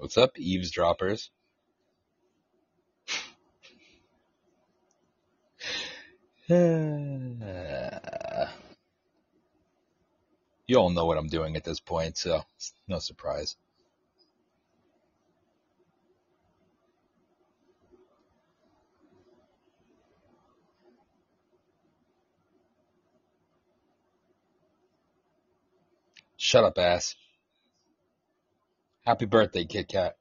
What's up, eavesdroppers? You all know what I'm doing at this point, so it's no surprise. Shut up, ass. Happy birthday, Kit Kat.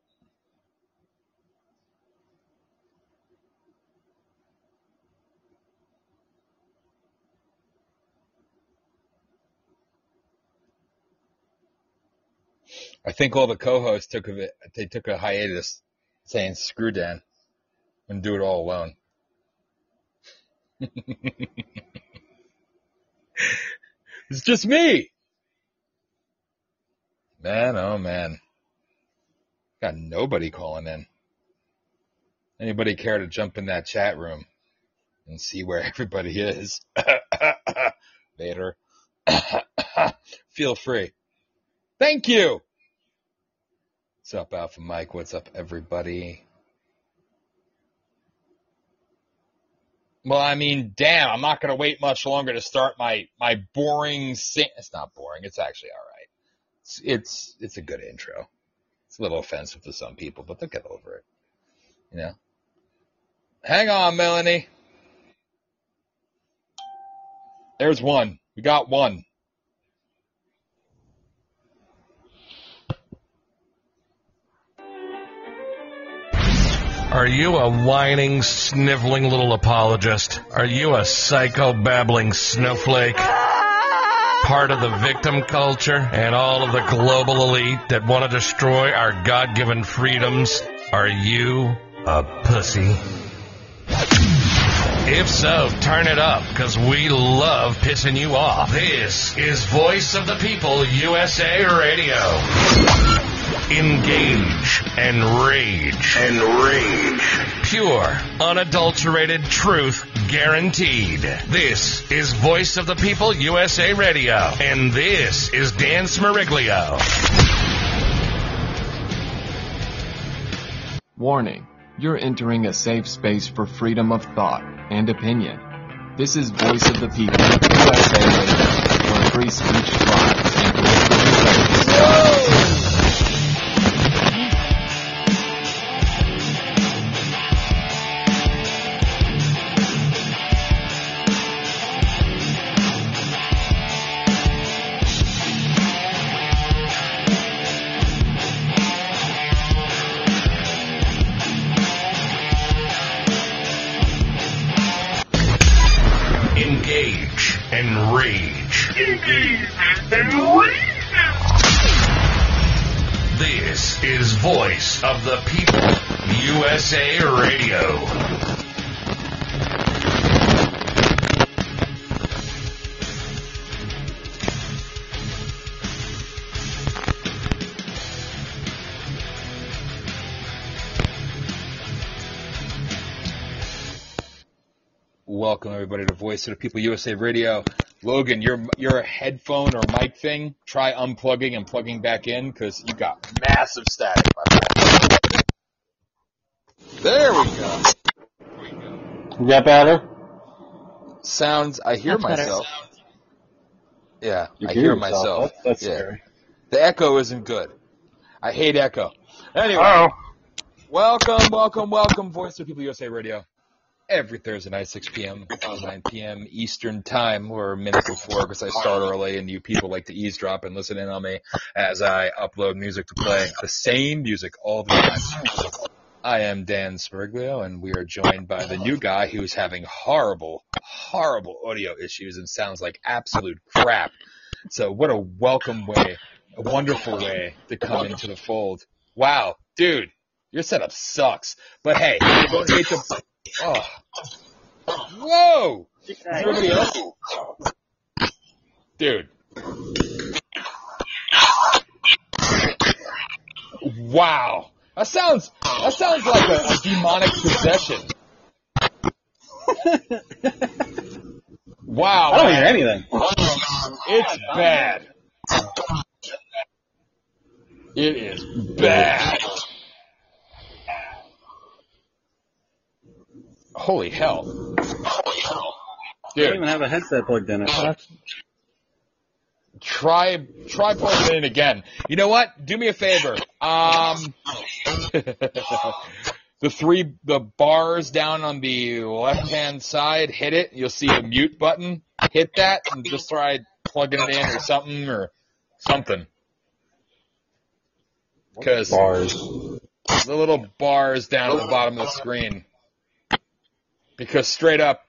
I think all the co-hosts took a hiatus, saying screw Dan and do it all alone. It's just me. Man, oh man. Got nobody calling in. Anybody care to jump in that chat room and see where everybody is? Later. Feel free. Thank you. What's up, Alpha Mike? What's up, everybody? Well, I mean, damn, I'm not going to wait much longer to start my boring... It's not boring. It's actually all right. It's a good intro. It's a little offensive to some people, but they'll get over it. You know? Hang on, Melanie. There's one. We got one. Are you a whining, sniveling little apologist? Are you a psycho-babbling snowflake? Part of the victim culture and all of the global elite that want to destroy our God-given freedoms? Are you a pussy? If so, turn it up, because we love pissing you off. This is Voice of the People USA Radio. Engage and rage. Pure, unadulterated truth guaranteed. This is Voice of the People USA Radio. And this is Dan Smeriglio. Warning, you're entering a safe space for freedom of thought and opinion. This is Voice of the People USA Radio, where free speech thrives and political debate. This is Voice of the People USA Radio. Welcome everybody to Voice of the People USA Radio. Logan, your headphone or mic thing, try unplugging and plugging back in, because you got massive static. There we go. Is that better? Sounds, I hear myself. Yeah, I hear myself. That's scary. The echo isn't good. I hate echo. Anyway, welcome, Voice of People USA Radio. Every Thursday night, 6 p.m., 9 p.m. Eastern Time, or a minute before, because I start early and you people like to eavesdrop and listen in on me as I upload music to play. The same music all the time. I am Dan Smeriglio, and we are joined by the new guy who's having horrible audio issues and sounds like absolute crap. So what a welcome way, a wonderful way to come into the fold. Wow, dude, your setup sucks. But hey, don't hate the... Oh. Whoa! Is everybody else? Dude. Wow. That sounds like a demonic possession. Wow. I don't hear anything. It's bad. It is bad. Holy hell. Holy hell. Dude. I don't even have a headset plugged in. Try plugging it in again. You know what? Do me a favor. The bars down on the left-hand side, hit it. You'll see the mute button. Hit that and just try plugging it in or something Because the little bars down at the bottom of the screen. Because straight up,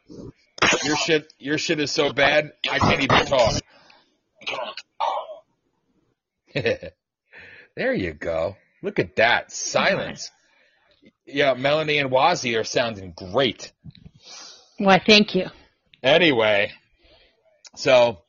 your shit is so bad, I can't even talk. There you go. Look at that. Silence. Yeah, Melanie and Wazzy are sounding great. Why, thank you. Anyway, so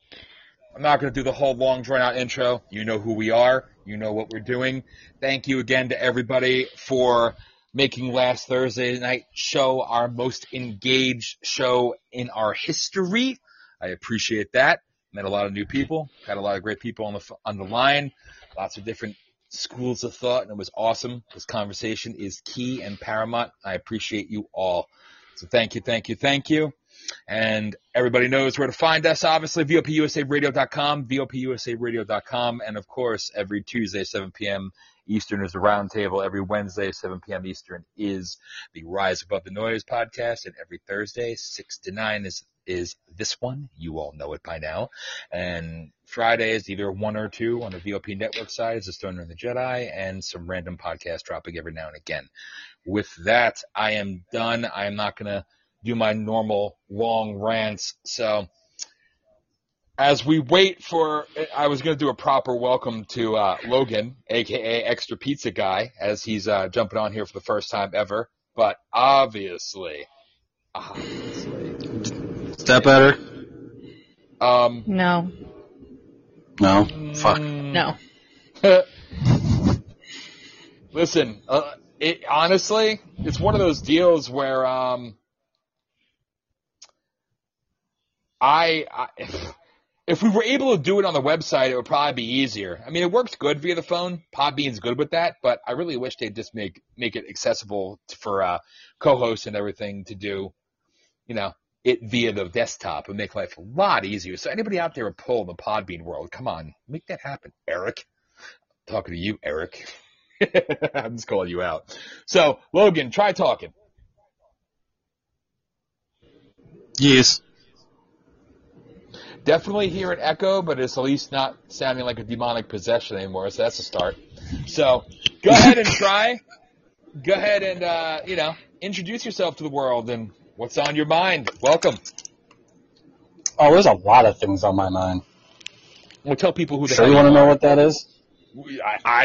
I'm not going to do the whole long, drawn-out intro. You know who we are. You know what we're doing. Thank you again to everybody for making last Thursday night show our most engaged show in our history. I appreciate that. Met a lot of new people. Had a lot of great people on the line. Lots of different schools of thought, and it was awesome. This conversation is key and paramount. I appreciate you all. So thank you, thank you, thank you. And everybody knows where to find us, obviously, VOPUSARadio.com, VOPUSARadio.com. And, of course, every Tuesday, 7 p.m. Eastern is the Roundtable. Every Wednesday, 7 p.m. Eastern is the Rise Above the Noise podcast. And every Thursday, 6 to 9 is this one. You all know it by now. And Friday is either 1 or 2 on the VOP Network side. It's The Stoner and the Jedi and some random podcast dropping every now and again. With that, I am done. I am not going to do my normal long rants. So as we wait for – I was going to do a proper welcome to Logan, a.k.a. Extra Pizza Guy, as he's jumping on here for the first time ever. But obviously. Is that better? No. No? Fuck. No. Listen, honestly, it's one of those deals where if we were able to do it on the website, it would probably be easier. I mean, it works good via the phone. Podbean's good with that, but I really wish they'd just make it accessible for co-hosts and everything to do, you know, it via the desktop. It would make life a lot easier. So anybody out there with pull in the Podbean world, come on, make that happen, Eric. I'm talking to you, Eric. I'm just calling you out. So, Logan, try talking. Yes. Definitely hear an echo, but it's at least not sounding like a demonic possession anymore, so that's a start. So go ahead and try. Go ahead and, introduce yourself to the world and what's on your mind. Welcome. Oh, there's a lot of things on my mind. We'll tell people who the hell you want to know what that is?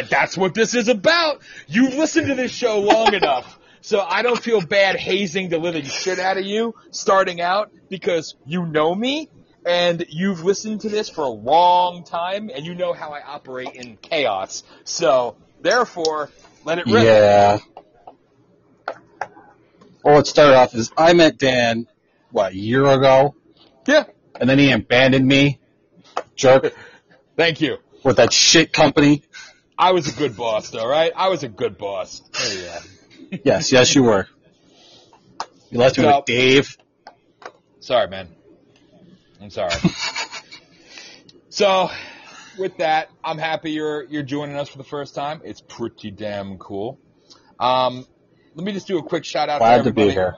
That's what this is about. You've listened to this show long enough. So I don't feel bad hazing the living shit out of you starting out because you know me. And you've listened to this for a long time, and you know how I operate in chaos. So, therefore, let it rip. Yeah. Well, let's start off is I met Dan, a year ago? Yeah. And then he abandoned me. Jerk. Thank you. With that shit company. I was a good boss, though, right? I was a good boss. Oh, yeah. Yes, you were. You left me with Dave. Sorry, man. I'm sorry. So, with that, I'm happy you're joining us for the first time. It's pretty damn cool. Let me just do a quick shout out to everybody. Glad to be here.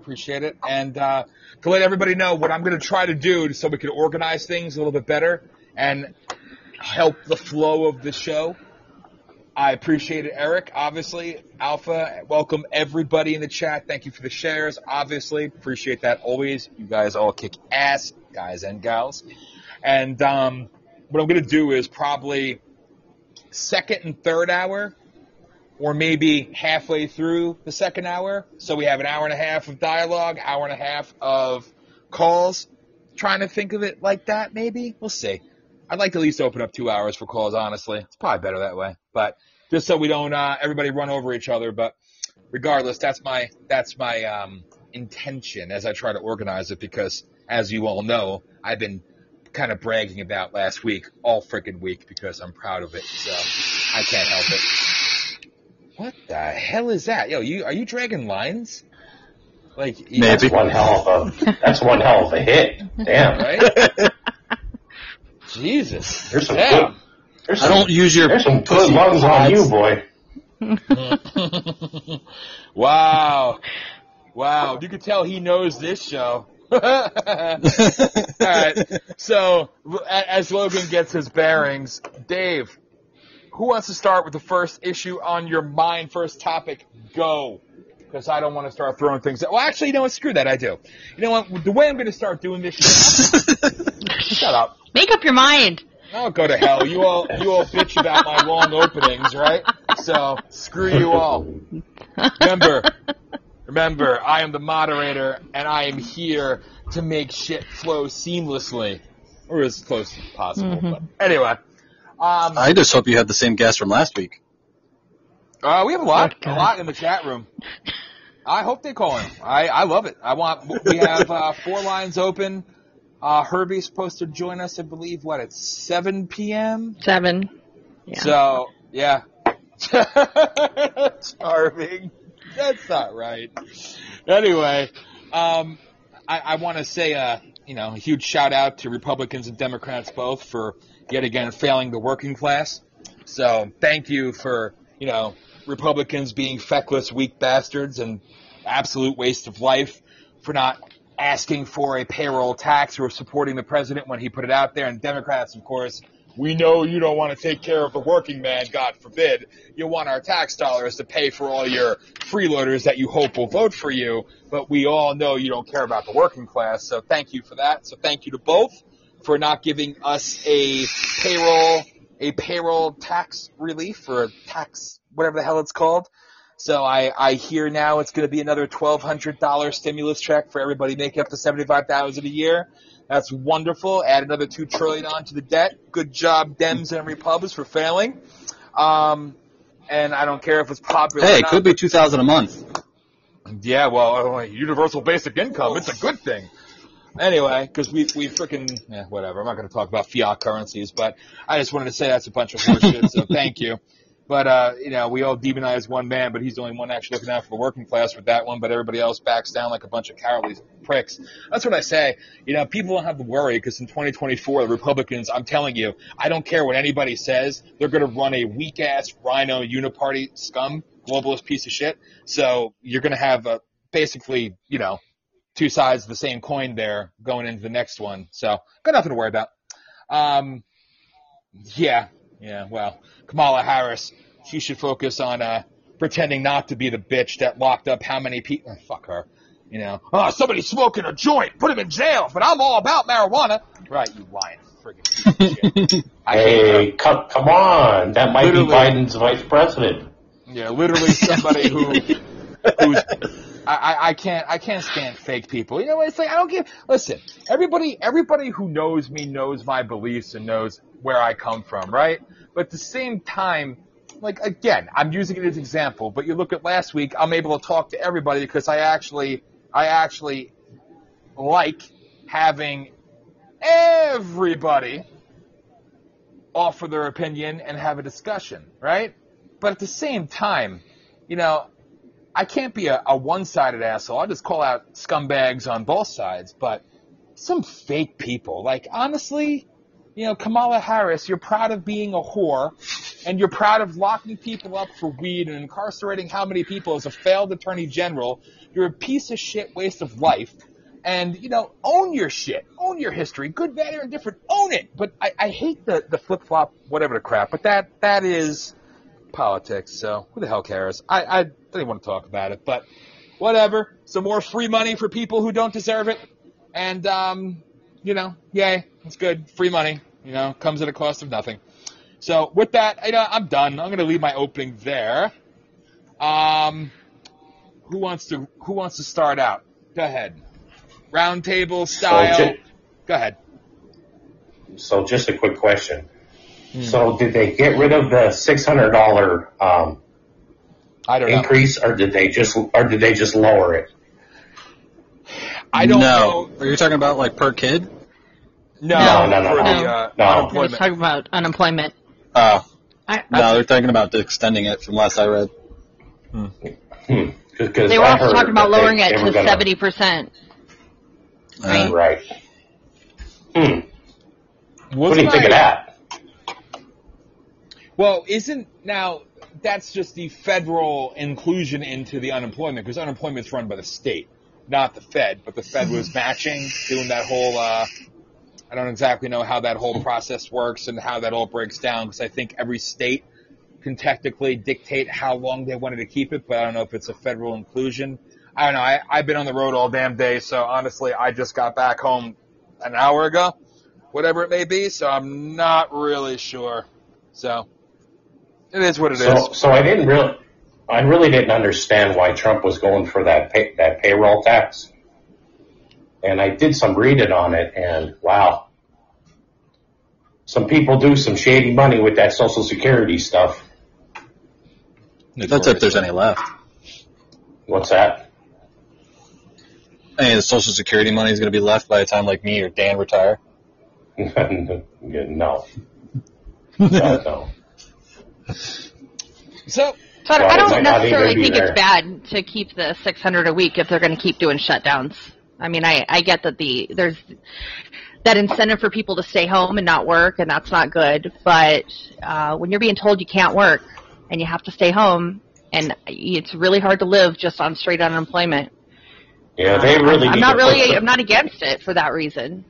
Appreciate it. And to let everybody know what I'm going to try to do so we can organize things a little bit better and help the flow of the show. I appreciate it, Eric, obviously. Alpha, welcome everybody in the chat. Thank you for the shares, obviously. Appreciate that always. You guys all kick ass, guys and gals. And what I'm going to do is probably second and third hour or maybe halfway through the second hour. So we have an hour and a half of dialogue, hour and a half of calls. Trying to think of it like that, maybe. We'll see. I'd like to at least open up 2 hours for calls, honestly. It's probably better that way. But just so we don't everybody run over each other. But regardless, that's my intention as I try to organize it because, as you all know, I've been kind of bragging about last week all freaking week because I'm proud of it. So I can't help it. What the hell is that? Yo, are you dragging lines? Like, maybe. That's one hell of a hit. Damn. Right? Jesus. There's some good. There's I don't use your. There's some good lungs on you, boy. Wow. You can tell he knows this show. All right. So, as Logan gets his bearings, Dave, who wants to start with the first issue on your mind, first topic? Go. Because I don't want to start throwing things out. Well, actually, you know what? Screw that. I do. You know what? The way I'm going to start doing this shit. Shut up. Make up your mind. I'll go to hell. You all bitch about my long openings, right? So, screw you all. Remember, I am the moderator, and I am here to make shit flow seamlessly. Or as close as possible. Mm-hmm. But anyway. I just hope you had the same guest from last week. We have a lot in the chat room. I hope they call him. I love it. We have 4 lines open. Herbie's supposed to join us, I believe, at 7 p.m.? 7. Yeah. So, yeah. Starving. That's not right. Anyway, I want to say a huge shout-out to Republicans and Democrats both for, yet again, failing the working class. So thank you for, Republicans being feckless, weak bastards, and absolute waste of life for not asking for a payroll tax or supporting the president when he put it out there. And Democrats, of course, we know you don't want to take care of the working man, God forbid. You want our tax dollars to pay for all your freeloaders that you hope will vote for you. But we all know you don't care about the working class, so thank you for that. So thank you to both for not giving us a payroll tax relief or a tax, whatever the hell it's called. So I hear now it's going to be another $1,200 stimulus check for everybody making up to $75,000 a year. That's wonderful. Add another $2 trillion onto the debt. Good job, Dems and Repubs, for failing. And I don't care if it's popular. Hey, it could be $2,000 a month. Yeah, well, universal basic income. It's a good thing. Anyway, because we freaking whatever. I'm not going to talk about fiat currencies, but I just wanted to say that's a bunch of horseshit. So thank you. But, we all demonize one man, but he's the only one actually looking out for the working class with that one. But everybody else backs down like a bunch of cowardly pricks. That's what I say. People don't have to worry because in 2024, the Republicans, I'm telling you, I don't care what anybody says. They're going to run a weak-ass rhino uniparty scum, globalist piece of shit. So you're going to have basically, 2 sides of the same coin there going into the next one. So got nothing to worry about. Yeah, well, Kamala Harris, she should focus on pretending not to be the bitch that locked up how many people. Oh, fuck her, somebody's smoking a joint, put him in jail, but I'm all about marijuana. Right, you lying friggin' shit. Hey, come on, that might literally be Biden's vice president. Yeah, literally somebody who's... I can't stand fake people. You know what? It's like, I don't give... Listen, everybody who knows me knows my beliefs and knows where I come from, right? But at the same time, like, again, I'm using it as an example, but you look at last week, I'm able to talk to everybody because I actually like having everybody offer their opinion and have a discussion, right? But at the same time, I can't be a one-sided asshole. I'll just call out scumbags on both sides, but some fake people. Like, honestly, Kamala Harris, you're proud of being a whore, and you're proud of locking people up for weed and incarcerating how many people as a failed attorney general. You're a piece of shit waste of life. And, own your shit. Own your history. Good, bad, or indifferent. Own it. But I hate the flip-flop, whatever the crap. But that is... politics, so who the hell cares? I didn't want to talk about it, but whatever. Some more free money for people who don't deserve it, and yay, it's good. Free money, comes at a cost of nothing. So with that, I'm done. I'm gonna leave my opening there. Who wants to start out? Go ahead, round table style. Go ahead. So just a quick question. So did they get rid of the $600 increase, or did they just lower it? I don't know. Are you talking about like per kid? No. We're talking about unemployment. Oh, no, they're talking about extending it. From last I read. They were also talking about lowering it to 70%. Right. What do you think of that? Well, that's just the federal inclusion into the unemployment, because unemployment's run by the state, not the Fed. But the Fed was matching, doing that whole I don't exactly know how that whole process works and how that all breaks down, because I think every state can technically dictate how long they wanted to keep it, but I don't know if it's a federal inclusion. I don't know. I've been on the road all damn day, so honestly, I just got back home an hour ago, whatever it may be, so I'm not really sure. So it is what it is. So I really didn't understand why Trump was going for that payroll tax. And I did some reading on it, and wow. Some people do some shady money with that Social Security stuff. That's if there's any left. What's that? I mean, the Social Security money is going to be left by the time like me or Dan retire. No. No. So I don't necessarily think it's bad to keep the $600 a week if they're going to keep doing shutdowns. I mean, I get that there's that incentive for people to stay home and not work, and that's not good. But when you're being told you can't work and you have to stay home, and it's really hard to live just on straight unemployment. Yeah, they really. I'm not against it for that reason.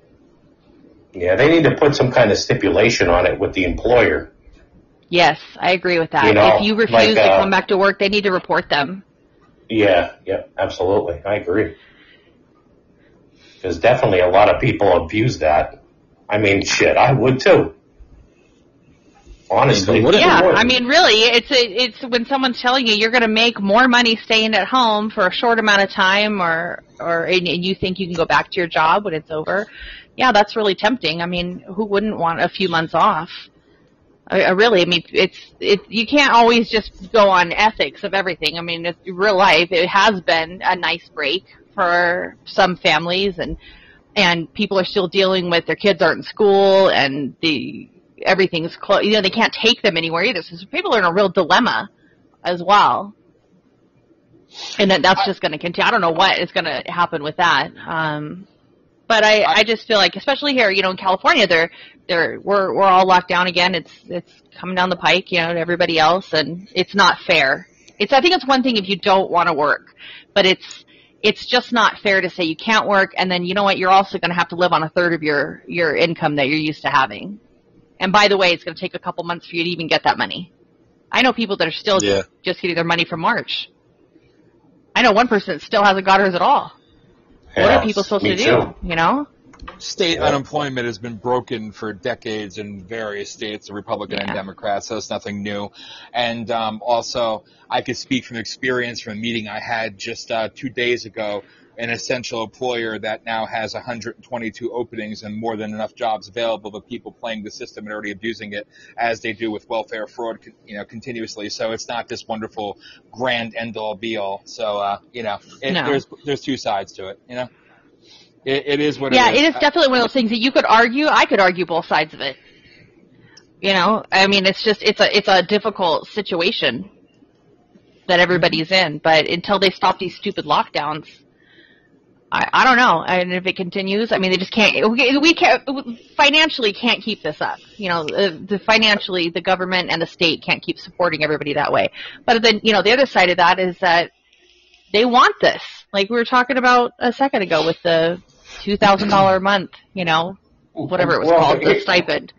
Yeah, they need to put some kind of stipulation on it with the employer. Yes, I agree with that. You know, if you refuse to come back to work, they need to report them. Yeah, absolutely. I agree. Because definitely a lot of people abuse that. I mean, shit, I would too. Honestly. Yeah, I mean, really, it's when someone's telling you you're going to make more money staying at home for a short amount of time and you think you can go back to your job when it's over. Yeah, that's really tempting. I mean, who wouldn't want a few months off? You can't always just go on ethics of everything. I mean, it's real life. It has been a nice break for some families, and people are still dealing with their kids aren't in school, and everything's closed. You know, they can't take them anywhere either. So people are in a real dilemma as well, and that's just going to continue. I don't know what is going to happen with that. But I just feel like, especially here, you know, in California, we're all locked down again. It's coming down the pike, you know, to everybody else, and it's not fair. I think it's one thing if you don't want to work, but it's just not fair to say you can't work, and then, you know what, you're also going to have to live on a third of your income that you're used to having. And by the way, it's going to take a couple months for you to even get that money. I know people that are still just getting their money from March. I know one person that still hasn't got hers at all. Yes, what are people supposed to do, you know? State unemployment has been broken for decades in various states, the Republican and Democrats, so it's nothing new. And also, I could speak from experience from a meeting I had just 2 days ago, an essential employer that now has 122 openings and more than enough jobs available to people playing the system and already abusing it, as they do with welfare fraud, you know, continuously. So it's not this wonderful grand end-all be-all. So, you know, there's two sides to it, you know. It is what it is. Yeah, it is definitely one of those things that you could argue. I could argue both sides of it. You know, I mean, it's just it's a difficult situation that everybody's in. But until they stop these stupid lockdowns, I don't know. And if it continues, I mean, they just can't. We financially can't keep this up. You know, financially, the government and the state can't keep supporting everybody that way. But then, you know, the other side of that is that they want this, like we were talking about a second ago with the $2,000 a month, you know, whatever it was called, the stipend.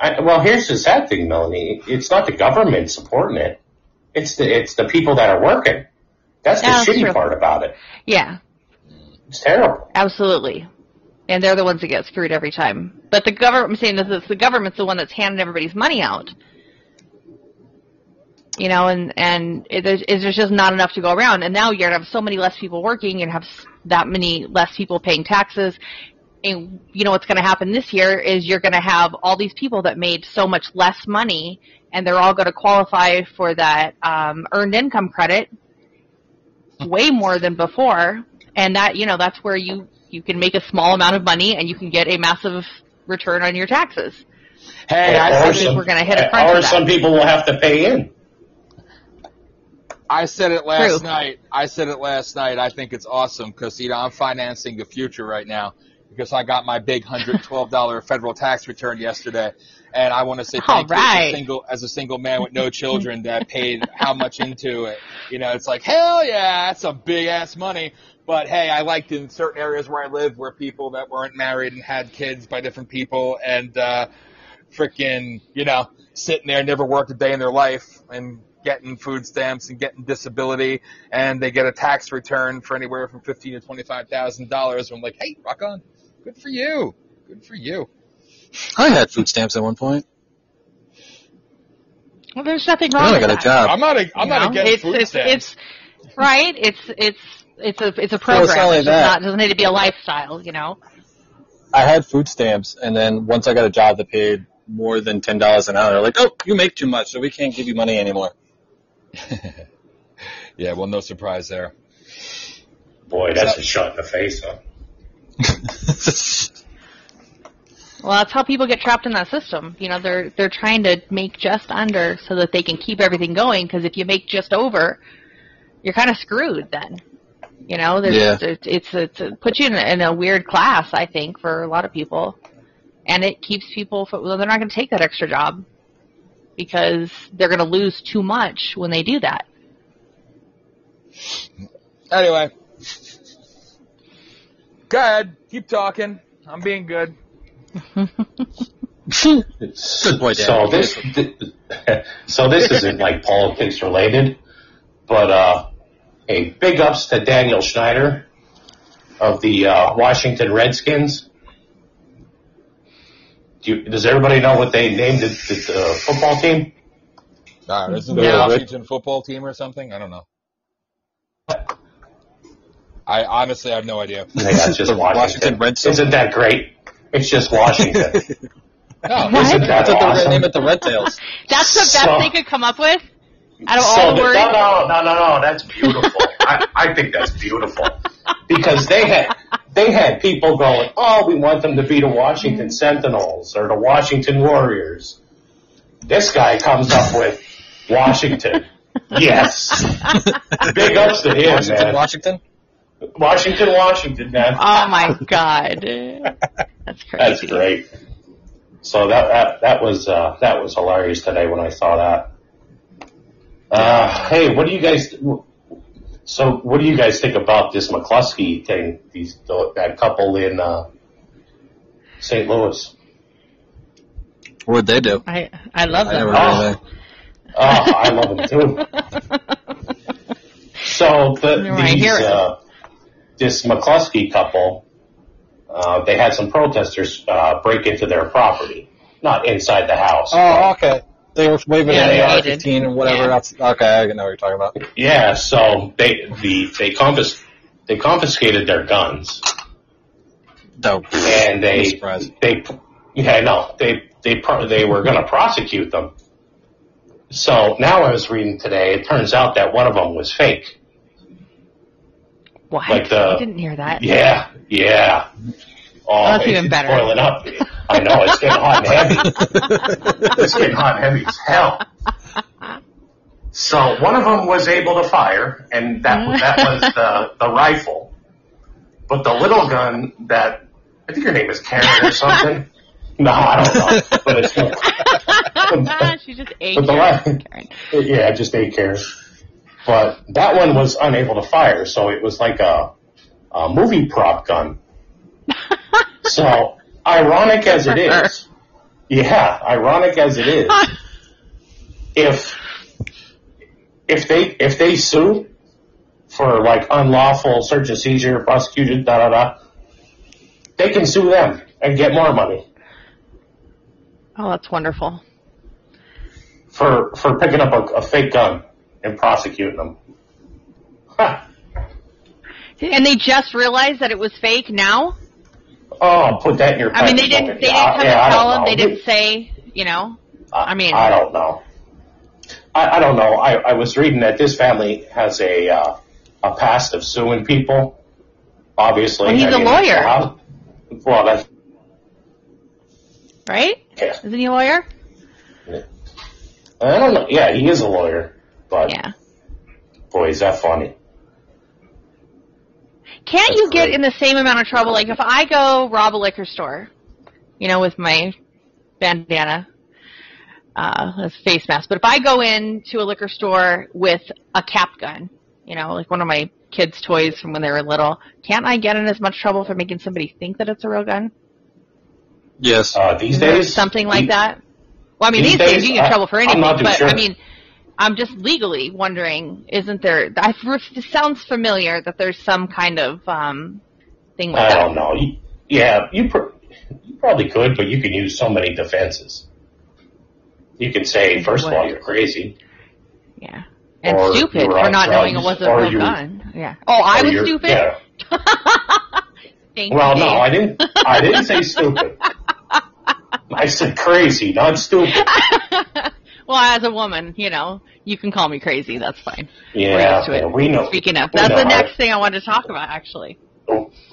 Here's the sad thing, Melanie. It's not the government supporting it. It's the people that are working. That's the shitty part about it. Yeah. It's terrible. Absolutely. And they're the ones that get screwed every time. But the government, I'm saying this, the government's the one that's handing everybody's money out. You know, and there's just not enough to go around. And now you're going to have so many less people working and have that many less people paying taxes. And, you know, what's going to happen this year is you're going to have all these people that made so much less money, and they're all going to qualify for that earned income credit way more than before. And that, you know, that's where you can make a small amount of money and you can get a massive return on your taxes. Hey, I think we're going to hit a crunch. Or some people will have to pay in. I said it last night. I think it's awesome because, you know, I'm financing the future right now because I got my big $112 federal tax return yesterday. And I want to say thank you as a single man with no children that paid how much into it. You know, it's like, hell yeah, that's some big-ass money. But, hey, I liked in certain areas where I live where people that weren't married and had kids by different people and freaking, you know, sitting there never worked a day in their life and getting food stamps and getting disability. And they get a tax return for anywhere from $15,000 to $25,000. I'm like, hey, rock on. Good for you. Good for you. I had food stamps at one point. Well, there's nothing wrong with that. I got a job. I'm not against food stamps. It's right. It's a program. Well, it's not, it doesn't need to be a lifestyle, you know. I had food stamps, and then once I got a job that paid more than $10 an hour, like, oh, you make too much, so we can't give you money anymore. Yeah, well, no surprise there. Boy, that's a shot in the face, huh? Well, that's how people get trapped in that system. You know, they're trying to make just under so that they can keep everything going. Because if you make just over, you're kind of screwed then. You know, it puts you in a weird class, I think, for a lot of people. And it keeps people they're not going to take that extra job because they're going to lose too much when they do that. Anyway, go ahead, keep talking. I'm being good. Good boy, Dan. So this isn't like politics related, but hey, big ups to Daniel Schneider of the Washington Redskins. Does everybody know what they named the football team? Nah, isn't it the Washington football team or something? I don't know. I honestly have no idea. They got just Washington Redskins. Isn't that great? It's just Washington. That's what awesome? They name it, the Red Tails. That's the best they could come up with out of all the words. No. That's beautiful. I think that's beautiful because they had people going, oh, we want them to be the Washington Sentinels or the Washington Warriors. This guy comes up with Washington. Yes, big ups to him, Washington, man. Washington, man. Oh my God, that's crazy. That's great. So that was hilarious today when I saw that. Hey, what do you guys? So what do you guys think about this McCluskey thing? That couple in St. Louis. What'd they do? I love them. I love them too. So this McCluskey couple, they had some protesters break into their property, not inside the house. Oh, okay. They were waving an AR-15 and whatever. Yeah. That's okay. I know what you're talking about. Yeah. So they confiscated their guns. No. And they were going to prosecute them. So now I was reading today. It turns out that one of them was fake. What? Like I didn't hear that. Yeah. Oh, that's even better. It's boiling up. I know, it's getting hot and heavy. It's getting hot and heavy as hell. So one of them was able to fire, and that was the rifle. But the little gun that, I think her name is Karen or something. No, I don't know. But it's she just ate Karen. Yeah, I just ate Karen. But that one was unable to fire, so it was like a movie prop gun. So, ironic as it is, if they sue for like unlawful search and seizure, prosecuted, they can sue them and get more money. Oh, that's wonderful. For picking up a fake gun. And prosecuting them. Huh. And they just realized that it was fake now? Oh, put that in your pocket. I mean, they didn't come and tell them. They didn't say, you know. I don't know. I don't know. I was reading that this family has a past of suing people. Obviously. Well, he's a lawyer. Well, that's... Right? Yeah. Isn't he a lawyer? Yeah. I don't know. Yeah, he is a lawyer. But yeah, Boy, is that funny. Can't That's you get great. In the same amount of trouble? Like, if I go rob a liquor store, you know, with my bandana, a face mask, but if I go into a liquor store with a cap gun, you know, like one of my kids' toys from when they were little, can't I get in as much trouble for making somebody think that it's a real gun? Yes. These days? Something like that? Well, I mean, these days you get in trouble for anything, but sure. I mean, I'm just legally wondering, isn't there, it sounds familiar that there's some kind of thing like that. I don't know. Yeah, you probably could, but you can use so many defenses. You can say, first of all, you're crazy. Yeah. And or stupid for not drugs, knowing it wasn't a real gun. Yeah. Oh, I was stupid? Yeah. Well, no, I didn't say stupid. I said crazy, not stupid. Well, as a woman, you know, you can call me crazy. That's fine. Yeah, we know. Speaking of, that's the next thing I wanted to talk about, actually.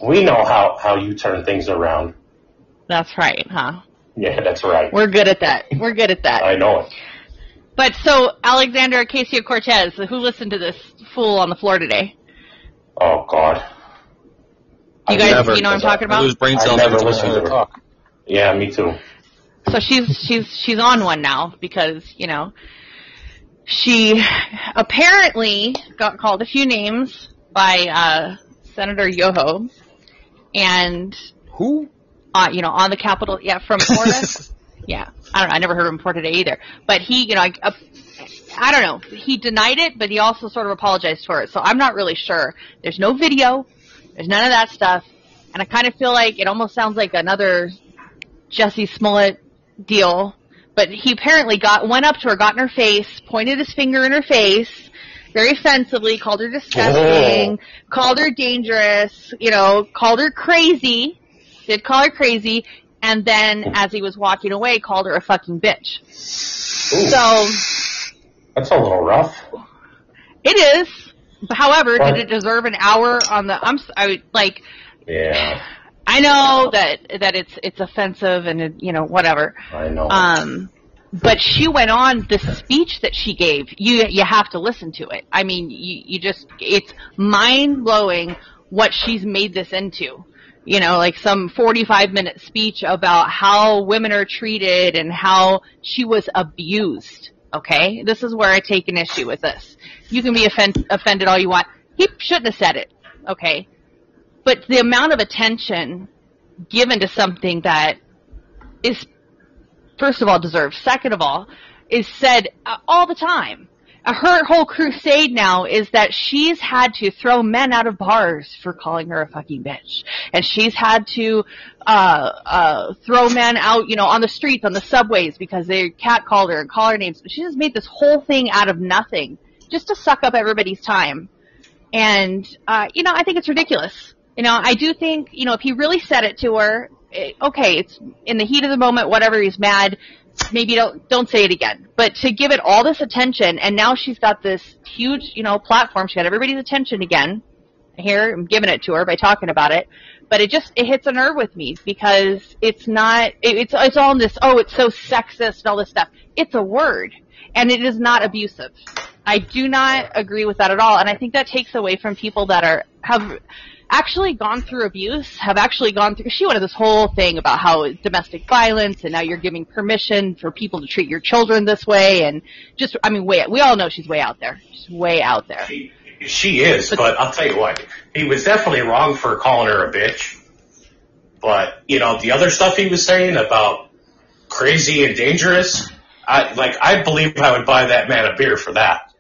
We know how you turn things around. That's right, huh? Yeah, that's right. We're good at that. We're good at that. I know it. But so, Alexander Ocasio-Cortez, who listened to this fool on the floor today? Oh, God. You guys, never, you know what I'm talking about? I never listened to her talk. Yeah, me too. So she's on one now because, you know, she apparently got called a few names by Senator Yoho and who, you know, on the Capitol, yeah, from Florida. Yeah, I don't know. I never heard him report today either. But he, you know, I don't know. He denied it, but he also sort of apologized for it. So I'm not really sure. There's no video. There's none of that stuff. And I kind of feel like it almost sounds like another Jesse Smollett deal. But he apparently went up to her, got in her face, pointed his finger in her face, very offensively, called her disgusting, called her dangerous, you know, called her crazy, did call her crazy, and then as he was walking away, called her a fucking bitch. Ooh. So that's a little rough. It is. However, did it deserve an hour on the? Yeah. I know that it's offensive and, you know, whatever. I know. But she went on the speech that she gave. You have to listen to it. I mean, you just, it's mind blowing what she's made this into. You know, like some 45-minute speech about how women are treated and how she was abused. Okay, this is where I take an issue with this. You can be offended all you want. He shouldn't have said it. Okay. But the amount of attention given to something that is, first of all, deserved, second of all, is said all the time. Her whole crusade now is that she's had to throw men out of bars for calling her a fucking bitch. And she's had to throw men out, you know, on the streets, on the subways, because they catcalled her and call her names. She just made this whole thing out of nothing just to suck up everybody's time. And, you know, I think it's ridiculous. You know, I do think, you know, if he really said it to her, okay, it's in the heat of the moment, whatever, he's mad. Maybe don't say it again. But to give it all this attention, and now she's got this huge, you know, platform. She got everybody's attention again. Here, I'm giving it to her by talking about it. But it hits a nerve with me because it's not, it's all in this, oh, it's so sexist and all this stuff. It's a word. And it is not abusive. I do not agree with that at all. And I think that takes away from people that have actually gone through abuse, she wanted this whole thing about how it's domestic violence, and now you're giving permission for people to treat your children this way, and just, I mean, we all know she's way out there. She's way out there. She is, but I'll tell you what, he was definitely wrong for calling her a bitch. But, you know, the other stuff he was saying about crazy and dangerous, I believe I would buy that man a beer for that.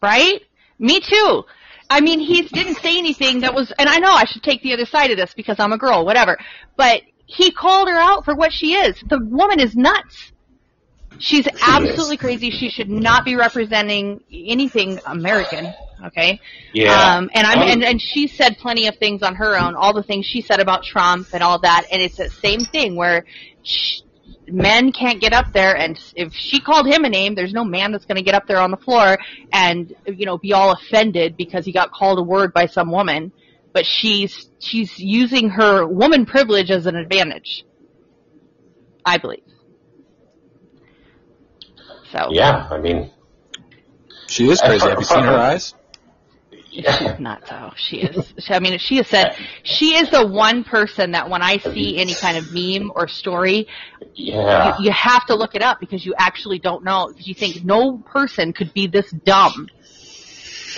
Right? Me too. I mean, he didn't say anything that was, and I know I should take the other side of this because I'm a girl, whatever, but he called her out for what she is. The woman is nuts. She's absolutely crazy. She should not be representing anything American, okay? Yeah. And she said plenty of things on her own, all the things she said about Trump and all that, and it's that same thing where men can't get up there, and if she called him a name, there's no man that's going to get up there on the floor and, you know, be all offended because he got called a word by some woman. But she's using her woman privilege as an advantage, I believe. So yeah, I mean, she is crazy. Have you seen her eyes? She's not though. She is. I mean, she has said she is the one person that when I see any kind of meme or story, you have to look it up because you actually don't know. Because you think no person could be this dumb.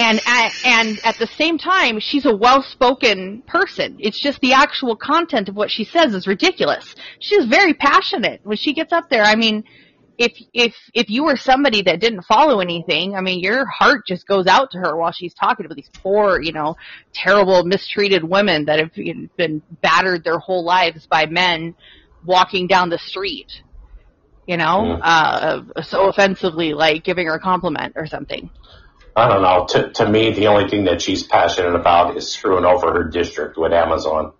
And at the same time, she's a well-spoken person. It's just the actual content of what she says is ridiculous. She's very passionate when she gets up there. I mean, if you were somebody that didn't follow anything, I mean, your heart just goes out to her while she's talking to these poor, you know, terrible, mistreated women that have been battered their whole lives by men walking down the street, you know, so offensively, like giving her a compliment or something. I don't know. To me, the only thing that she's passionate about is screwing over her district with Amazon.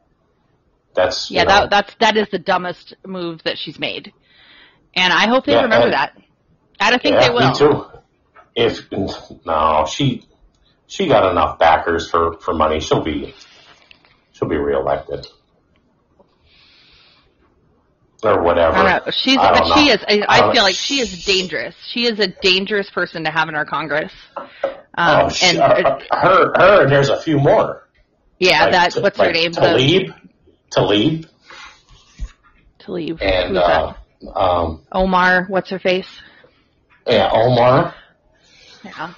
That's that is the dumbest move that she's made, and I hope they remember that. I don't think they will. Me too. She got enough backers for money. She'll be reelected. Or whatever. I feel like she is dangerous. She is a dangerous person to have in our Congress. And there's a few more. Yeah, like, what's her name? Tlaib. And Omar, what's her face? Yeah, Omar. Yeah.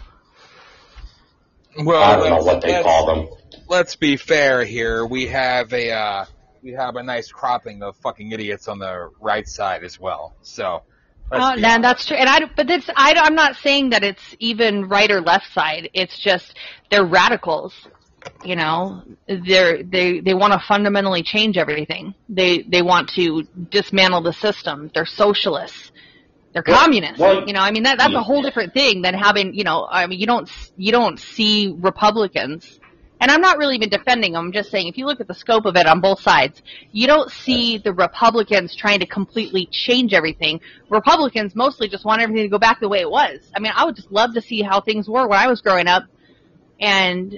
Well, I don't know what they call them. Let's be fair here. We have a we have a nice cropping of fucking idiots on the right side as well. So, that's true. And I'm not saying that it's even right or left side. It's just they're radicals. You know, they want to fundamentally change everything. They want to dismantle the system. They're socialists. They're communists. Well, you know, I mean that's a whole different thing than having. You know, I mean you don't see Republicans. And I'm not really even defending them. I'm just saying if you look at the scope of it on both sides, you don't see the Republicans trying to completely change everything. Republicans mostly just want everything to go back the way it was. I mean, I would just love to see how things were when I was growing up. And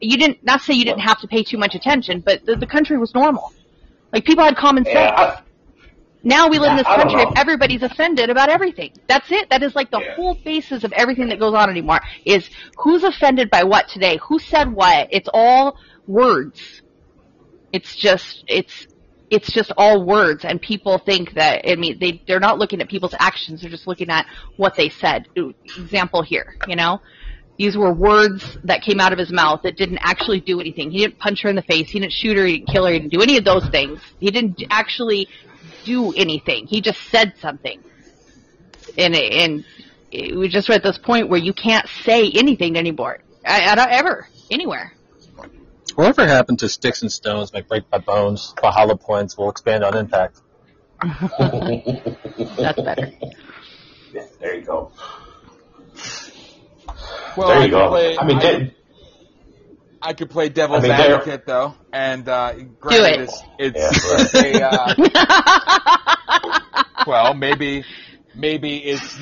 you didn't have to pay too much attention, but the country was normal. Like people had common sense. Now we live in this country if everybody's offended about everything. That's it. That is like the whole basis of everything that goes on anymore is who's offended by what today? Who said what? It's all words. It's just all words. And people think that, I mean, they're not looking at people's actions. They're just looking at what they said. Example here, you know? These were words that came out of his mouth that didn't actually do anything. He didn't punch her in the face. He didn't shoot her. He didn't kill her. He didn't do any of those things. He didn't actually do anything. He just said something, and we just were at this point where you can't say anything anymore. I don't ever anywhere. Whatever happened to sticks and stones may break my bones, but hollow points will expand on impact. That's better. Yeah, there you go. Well, there you go. I could play devil's advocate, though, and granted, it's well, maybe it's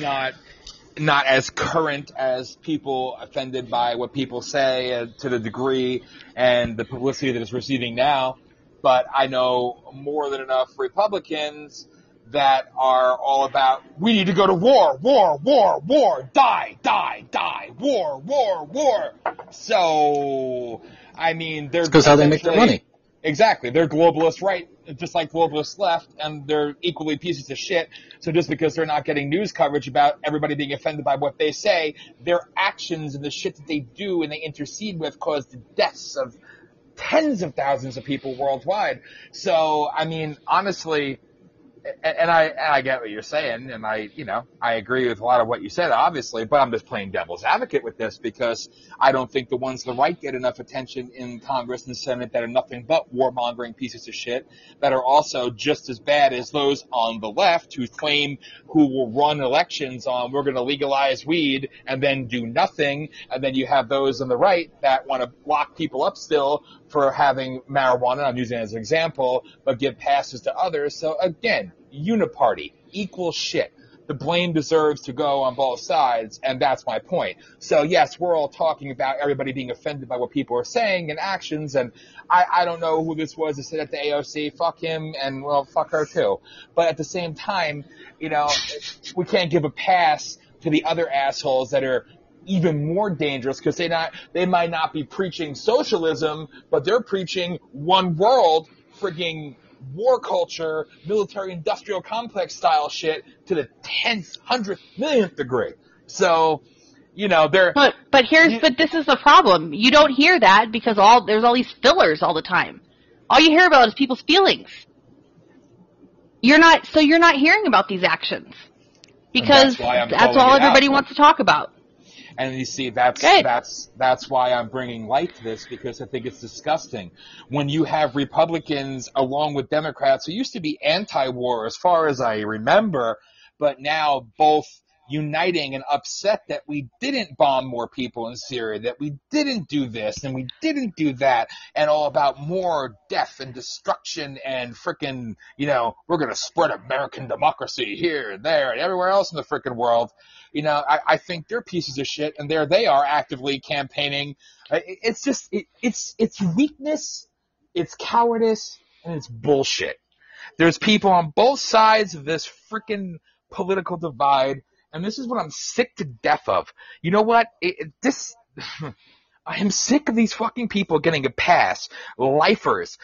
not as current as people offended by what people say to the degree and the publicity that it's receiving now. But I know more than enough Republicans that are all about, we need to go to war, war, war, war, die, die, die, war, war, war. So, I mean, they're... Because how they make their money. Exactly. They're globalist right, just like globalist left, and they're equally pieces of shit. So just because they're not getting news coverage about everybody being offended by what they say, their actions and the shit that they do and they intercede with cause the deaths of tens of thousands of people worldwide. So, I mean, honestly... And I get what you're saying, and I agree with a lot of what you said, obviously, but I'm just playing devil's advocate with this because I don't think the ones on the right get enough attention in Congress and Senate that are nothing but warmongering pieces of shit that are also just as bad as those on the left who claim who will run elections on we're going to legalize weed and then do nothing, and then you have those on the right that want to lock people up still for having marijuana, I'm using it as an example, but give passes to others. So again, uniparty, equal shit. The blame deserves to go on both sides, and that's my point. So yes, we're all talking about everybody being offended by what people are saying and actions, and I don't know who this was that said at the AOC, fuck him, and well, fuck her too. But at the same time, you know, we can't give a pass to the other assholes that are even more dangerous because they might not be preaching socialism, but they're preaching one world, frigging war culture, military industrial complex style shit to the 10th, 100th, 1,000,000th degree. So, you know, they're but this is the problem. You don't hear that because there's all these fillers all the time. All you hear about is people's feelings. You're not hearing about these actions because that's all everybody wants to talk about. And you see, that's why I'm bringing light to this, because I think it's disgusting. When you have Republicans along with Democrats who used to be anti-war as far as I remember, but now both uniting and upset that we didn't bomb more people in Syria, that we didn't do this and we didn't do that, and all about more death and destruction and frickin', you know, we're going to spread American democracy here and there and everywhere else in the frickin' world. You know, I think they're pieces of shit, and there they are actively campaigning. It's just, it's weakness, it's cowardice, and it's bullshit. There's people on both sides of this frickin' political divide, and this is what I'm sick to death of. You know what? I am sick of these fucking people getting a pass. Lifers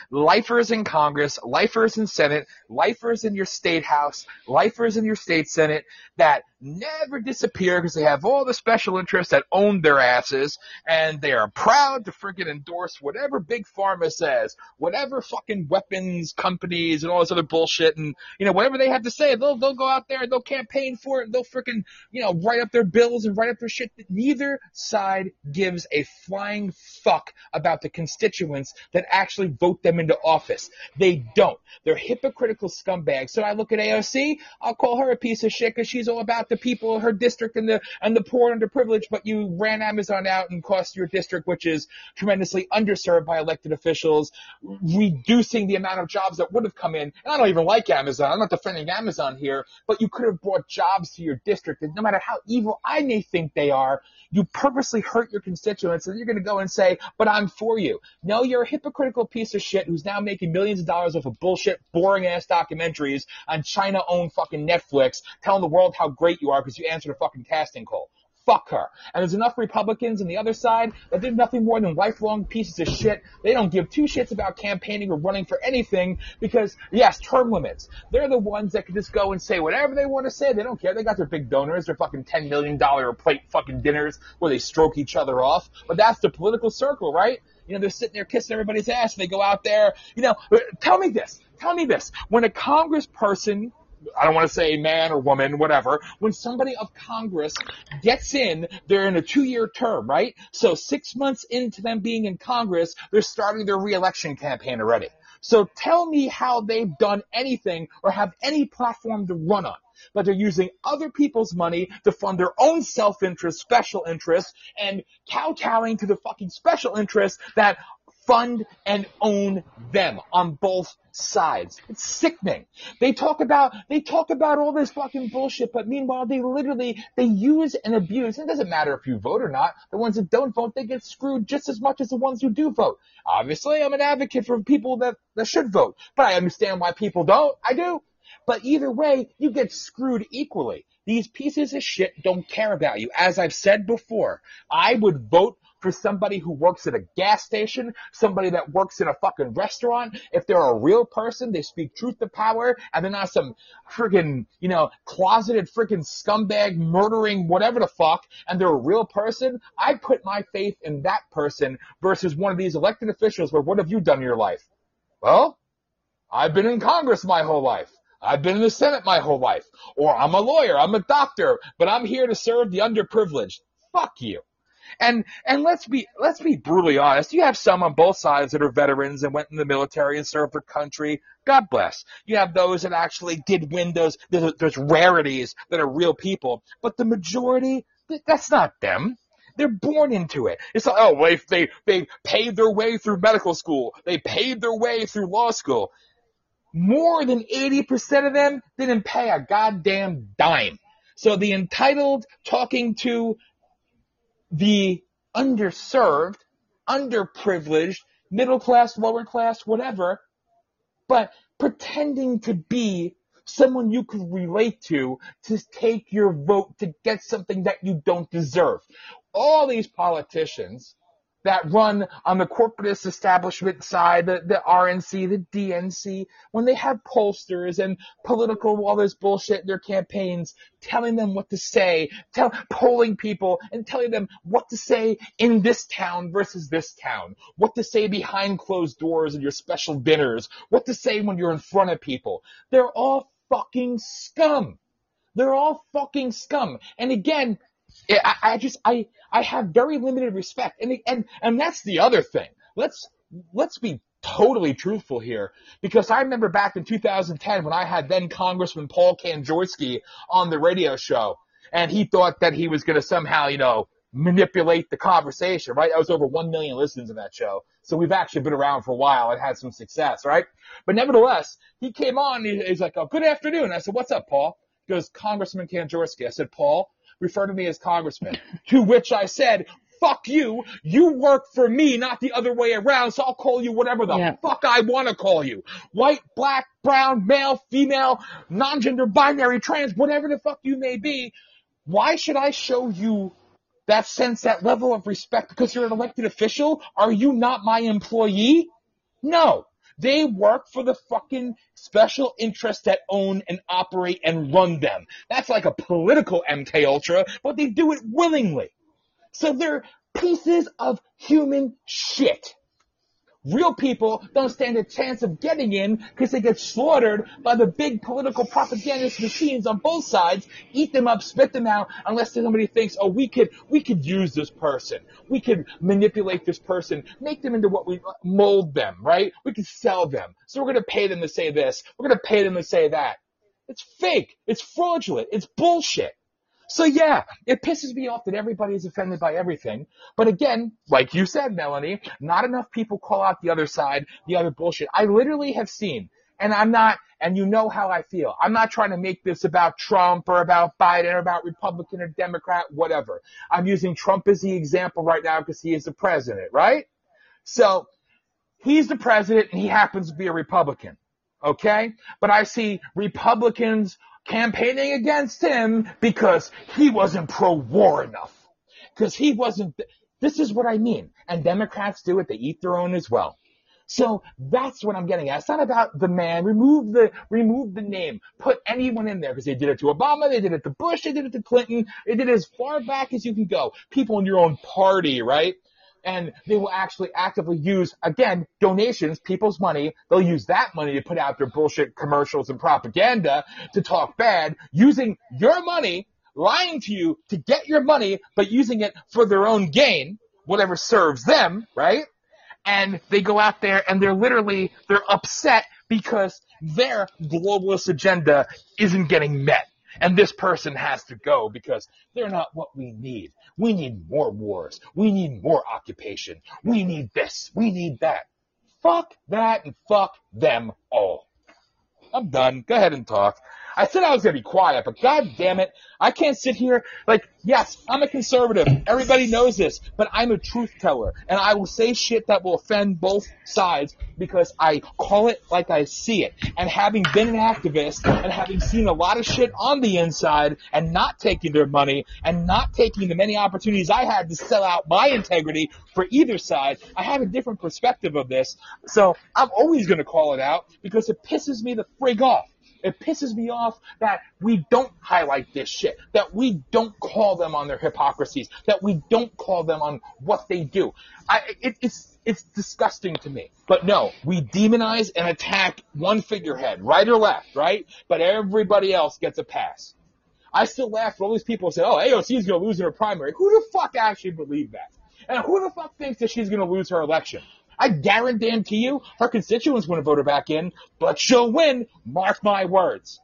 in Congress, lifers in Senate, lifers in your state house, lifers in your state senate that never disappear because they have all the special interests that own their asses, and they are proud to freaking endorse whatever big pharma says, whatever fucking weapons companies and all this other bullshit, and, you know, whatever they have to say, they'll go out there and they'll campaign for it, and they'll freaking, you know, write up their bills and write up their shit. Neither side gives a flying fuck about the constituents that actually vote them into office. They don't. They're hypocritical scumbags. So I look at AOC, I'll call her a piece of shit because she's all about the people, her district, and the poor and underprivileged, but you ran Amazon out and cost your district, which is tremendously underserved by elected officials, reducing the amount of jobs that would have come in. And I don't even like Amazon. I'm not defending Amazon here, but you could have brought jobs to your district, and no matter how evil I may think they are, you purposely hurt your constituents, and you're going to go and say, but I'm for you. No, you're a hypocritical piece of shit who's now making millions of dollars off of bullshit, boring-ass documentaries on China-owned fucking Netflix, telling the world how great you are because you answered a fucking casting call. Fuck her. And there's enough Republicans on the other side that did nothing more than lifelong pieces of shit. They don't give two shits about campaigning or running for anything because, yes, term limits. They're the ones that can just go and say whatever they want to say. They don't care. They got their big donors, their fucking $10 million plate fucking dinners where they stroke each other off. But that's the political circle, right? You know, they're sitting there kissing everybody's ass. And they go out there, you know, tell me this. Tell me this. When a congressperson, I don't want to say man or woman, whatever, when somebody of Congress gets in, they're in a 2-year term, right? So 6 months into them being in Congress, they're starting their re-election campaign already. So tell me how they've done anything or have any platform to run on. But they're using other people's money to fund their own self-interest, special interests, and kowtowing to the fucking special interests that fund and own them on both sides. It's sickening. They talk about all this fucking bullshit, but meanwhile they use and abuse. It doesn't matter if you vote or not. The ones that don't vote, they get screwed just as much as the ones who do vote. Obviously, I'm an advocate for people that should vote, but I understand why people don't. I do. But either way, you get screwed equally. These pieces of shit don't care about you. As I've said before, I would vote for somebody who works at a gas station, somebody that works in a fucking restaurant. If they're a real person, they speak truth to power, and they're not some friggin', you know, closeted friggin' scumbag murdering whatever the fuck, and they're a real person, I put my faith in that person versus one of these elected officials where, what have you done in your life? Well, I've been in Congress my whole life. I've been in the Senate my whole life. Or I'm a lawyer, I'm a doctor, but I'm here to serve the underprivileged. Fuck you. And let's be brutally honest. You have some on both sides that are veterans and went in the military and served their country. God bless. You have those that actually did win those. There's rarities that are real people, but the majority, that's not them. They're born into it. It's like, oh, they paid their way through medical school. They paid their way through law school. More than 80% of them didn't pay a goddamn dime. So the entitled talking to the underserved, underprivileged, middle class, lower class, whatever, but pretending to be someone you can relate to take your vote to get something that you don't deserve. All these politicians that run on the corporatist establishment side, the RNC, the DNC, when they have pollsters and political, all this bullshit in their campaigns, telling them what to say, polling people and telling them what to say in this town versus this town, what to say behind closed doors and your special dinners, what to say when you're in front of people. They're all fucking scum. They're all fucking scum. And again, I have very limited respect. And that's the other thing. Let's be totally truthful here, because I remember back in 2010 when I had then Congressman Paul Kanjorski on the radio show, and he thought that he was going to somehow, manipulate the conversation, right? I was over 1 million listens in that show. So we've actually been around for a while and had some success, right? But nevertheless, he came on and he's like, "Oh, good afternoon." I said, "What's up, Paul?" He goes, "Congressman Kanjorski." I said, "Paul, refer to me as Congressman," to which I said, "Fuck you. You work for me, not the other way around, so I'll call you whatever the fuck I want to call you. White, black, brown, male, female, non-gender, binary, trans, whatever the fuck you may be. Why should I show you that sense, that level of respect? Because you're an elected official? Are you not my employee? No. They work for the fucking special interests that own and operate and run them. That's like a political MKUltra, but they do it willingly. So they're pieces of human shit. Real people don't stand a chance of getting in because they get slaughtered by the big political propagandist machines on both sides, eat them up, spit them out, unless somebody thinks, "Oh, we could use this person. We could manipulate this person, make them into what we mold them, right? We could sell them. So we're going to pay them to say this. We're going to pay them to say that." It's fake. It's fraudulent. It's bullshit. So yeah, it pisses me off that everybody's offended by everything. But again, like you said, Melanie, not enough people call out the other side, the other bullshit. I literally have seen, and I'm not, and you know how I feel. I'm not trying to make this about Trump or about Biden or about Republican or Democrat, whatever. I'm using Trump as the example right now because he is the president, right? So he's the president and he happens to be a Republican, okay? But I see Republicans campaigning against him because he wasn't pro-war enough. Because he wasn't – this is what I mean. And Democrats do it. They eat their own as well. So that's what I'm getting at. It's not about the man. Remove the name. Put anyone in there, because they did it to Obama. They did it to Bush. They did it to Clinton. They did it as far back as you can go. People in your own party, right? And they will actually actively use, again, donations, people's money. They'll use that money to put out their bullshit commercials and propaganda to talk bad, using your money, lying to you to get your money, but using it for their own gain, whatever serves them, right? And they go out there and they're upset because their globalist agenda isn't getting met. And this person has to go because they're not what we need. We need more wars. We need more occupation. We need this. We need that. Fuck that and fuck them all. I'm done. Go ahead and talk. I said I was going to be quiet, but God damn it, I can't sit here. Like, yes, I'm a conservative. Everybody knows this, but I'm a truth teller, and I will say shit that will offend both sides because I call it like I see it. And having been an activist and having seen a lot of shit on the inside and not taking their money and not taking the many opportunities I had to sell out my integrity for either side, I have a different perspective of this. So I'm always going to call it out because it pisses me the frig off. It pisses me off that we don't highlight this shit, that we don't call them on their hypocrisies, that we don't call them on what they do. It's disgusting to me. But no, we demonize and attack one figurehead, right or left, right? But everybody else gets a pass. I still laugh when all these people say, "Oh, AOC is going to lose in her primary." Who the fuck actually believed that? And who the fuck thinks that she's going to lose her election? I guarantee you her constituents wouldn't vote her back in, but she'll win, mark my words.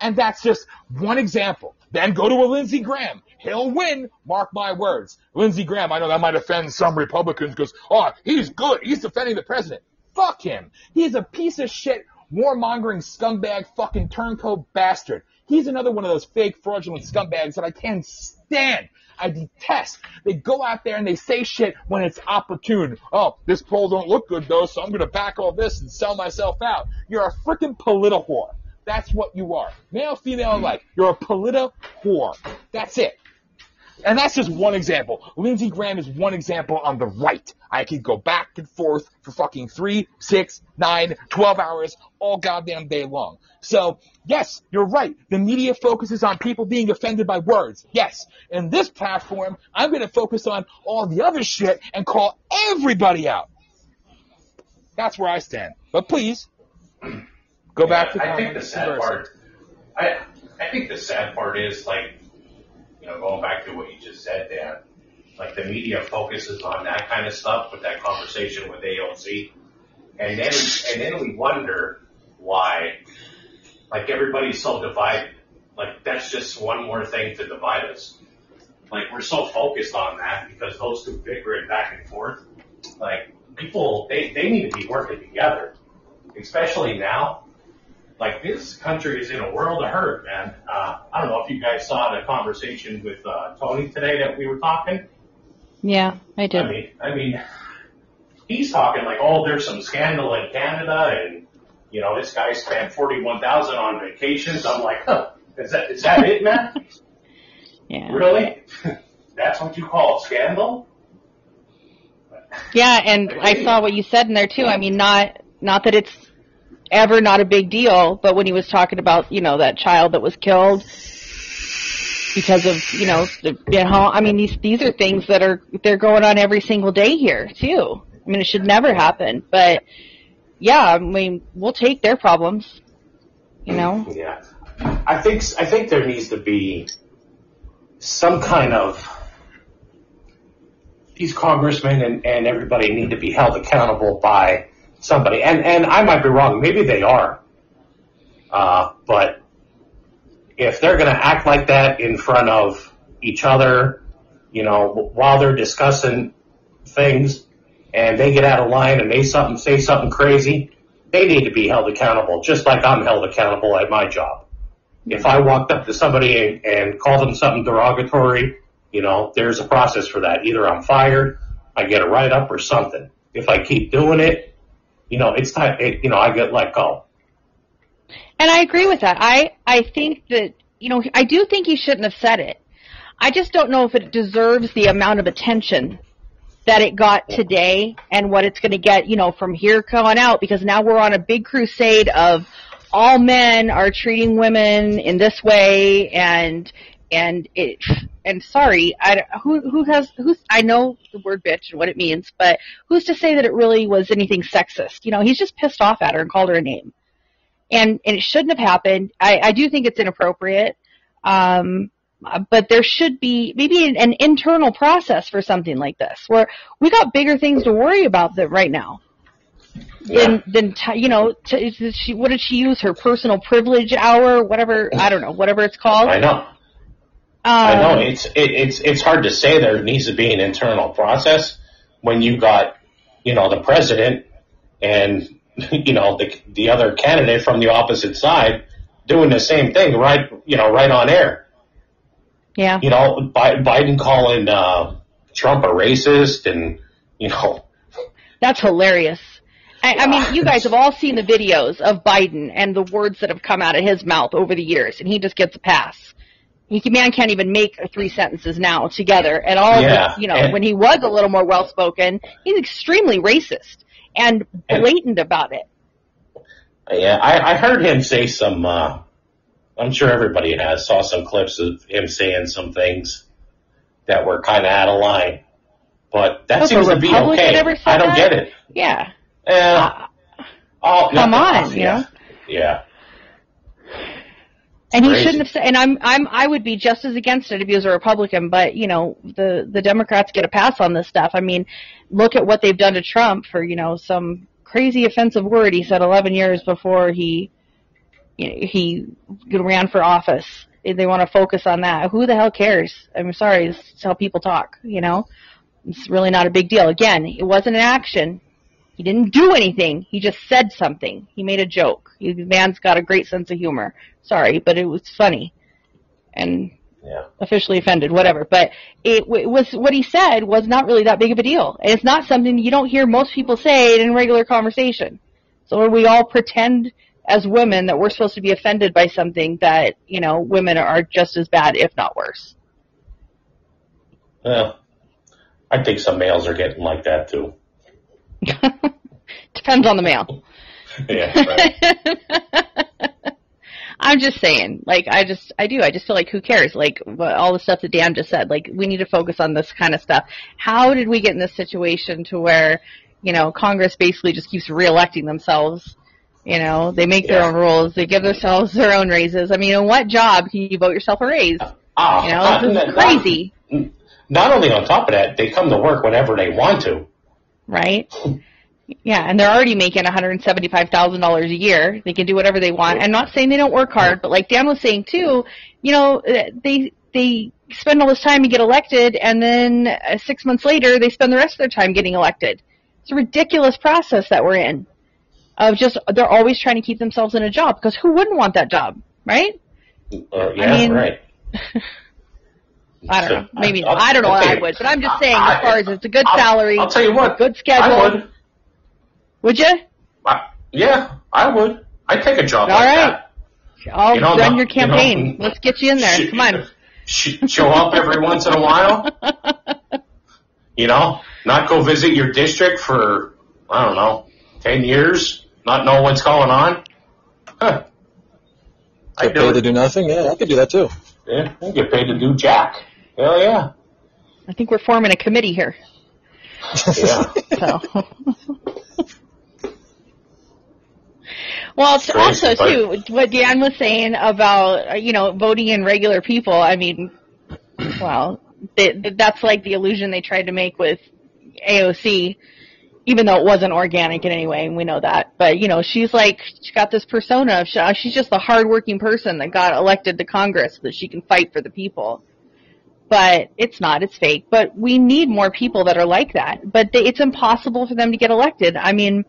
And that's just one example. Then go to a Lindsey Graham. He'll win, mark my words. Lindsey Graham, I know that might offend some Republicans because, "Oh, he's good. He's defending the president." Fuck him. He's a piece of shit, warmongering scumbag, fucking turncoat bastard. He's another one of those fake, fraudulent scumbags that I can't stand. I detest. They go out there and they say shit when it's opportune. "Oh, this poll don't look good, though, so I'm going to back all this and sell myself out." You're a freaking political whore. That's what you are. Male, female alike. You're a politi whore. That's it. And that's just one example. Lindsey Graham is one example on the right. I could go back and forth for fucking 3, 6, 9, 12 hours all goddamn day long. So, yes, you're right. The media focuses on people being offended by words. Yes. In this platform, I'm going to focus on all the other shit and call everybody out. That's where I stand. But please, go back to the I think the sad part is, like, you know, going back to what you just said, Dan, like the media focuses on that kind of stuff with that conversation with AOC. And then we wonder why, like, everybody's so divided. Like, that's just one more thing to divide us. Like, we're so focused on that because those two bickering back and forth, like, people, they need to be working together, especially now. Like, this country is in a world of hurt, man. I don't know if you guys saw the conversation with Tony today that we were talking. Yeah, I did. I mean, he's talking like, oh, there's some scandal in Canada, and, you know, this guy spent $41,000 on vacations. I'm like, huh, is that it, man? Yeah. Really? That's what you call a scandal? Yeah, and I saw what you said in there, too. I mean, not that it's ever not a big deal, but when he was talking about, you know, that child that was killed because of, you know, I mean, these are things that are, they're going on every single day here too. I mean, it should never happen, but yeah, I mean, we'll take their problems, you know? Yeah. I think there needs to be some kind of, these congressmen and everybody need to be held accountable by somebody, and I might be wrong. Maybe they are, but if they're going to act like that in front of each other, you know, while they're discussing things, and they get out of line and say something crazy, they need to be held accountable, just like I'm held accountable at my job. If I walked up to somebody and called them something derogatory, you know, there's a process for that. Either I'm fired, I get a write-up, or something. If I keep doing it, you know, it's time, you know, I get let go. And I agree with that. I think that, you know, I do think he shouldn't have said it. I just don't know if it deserves the amount of attention that it got today and what it's going to get, you know, from here on out, because now we're on a big crusade of all men are treating women in this way and sorry, who's I know the word bitch and what it means, but who's to say that it really was anything sexist? You know, he's just pissed off at her and called her a name, and it shouldn't have happened. I do think it's inappropriate, but there should be maybe an internal process for something like this, where we got bigger things to worry about right now. Yeah. Then what did she use, her personal privilege hour, whatever, I don't know, whatever it's called. I know. I know it's hard to say there needs to be an internal process when you got, you know, the president and, you know, the other candidate from the opposite side doing the same thing, right, you know, right on air. Yeah. You know, Biden calling Trump a racist, and, you know. That's hilarious. I mean, you guys have all seen the videos of Biden and the words that have come out of his mouth over the years, and he just gets a pass. Man can't even make 3 sentences now together. And all, yeah, the, you know, and when he was a little more well-spoken, he's extremely racist and blatant about it. Yeah, I heard him say some, I'm sure everybody has, saw some clips of him saying some things that were kind of out of line. But that seems to be okay. I don't get it. Yeah. Come on, you know? Yeah. And he shouldn't have said. And I would be just as against it if he was a Republican. But, you know, the Democrats get a pass on this stuff. I mean, look at what they've done to Trump for, you know, some crazy offensive word he said 11 years before he ran for office. They want to focus on that. Who the hell cares? I'm sorry, it's how people talk. You know, it's really not a big deal. Again, it wasn't an action. He didn't do anything. He just said something. He made a joke. The man's got a great sense of humor. Sorry, but it was funny and officially offended, whatever. But it was, what he said was not really that big of a deal. And it's not something you don't hear most people say in regular conversation. So we all pretend as women that we're supposed to be offended by something that, you know, women are just as bad, if not worse. I think some males are getting like that, too. Depends on the male. Yeah, right. I'm just saying, like, I just feel like, who cares? Like, all the stuff that Dan just said, like, we need to focus on this kind of stuff. How did we get in this situation to where, you know, Congress basically just keeps reelecting themselves? You know, they make their own rules. They give themselves their own raises. I mean, on what job can you vote yourself a raise? You know, this is crazy. Not only on top of that, they come to work whenever they want to. Right. Yeah, and they're already making $175,000 a year. They can do whatever they want. I'm not saying they don't work hard, but like Dan was saying too, you know, they spend all this time and get elected, and then 6 months later they spend the rest of their time getting elected. It's a ridiculous process that we're in. Of just, they're always trying to keep themselves in a job, because who wouldn't want that job, right? Yeah, I mean, right. I don't know. Maybe I don't know what I would, but I'm just saying, as far as it's a good salary, I'll tell you what, good schedule. I would. Would you? Yeah, I would. I'd take a job like that. I'll run your campaign. Let's get you in there. Come on. Show up every once in a while. You know, not go visit your district for, I don't know, 10 years, not know what's going on. Huh. Get paid to do nothing? Yeah, I could do that too. Yeah, I get paid to do jack. Hell yeah. I think we're forming a committee here. Yeah. So. Well, it's also, too, what Dan was saying about, you know, voting in regular people, I mean, well, that's like the illusion they tried to make with AOC, even though it wasn't organic in any way, and we know that. But, you know, she's like, she got this persona of she's just the hardworking person that got elected to Congress so that she can fight for the people. But it's not. It's fake. But we need more people that are like that. But it's impossible for them to get elected. I mean,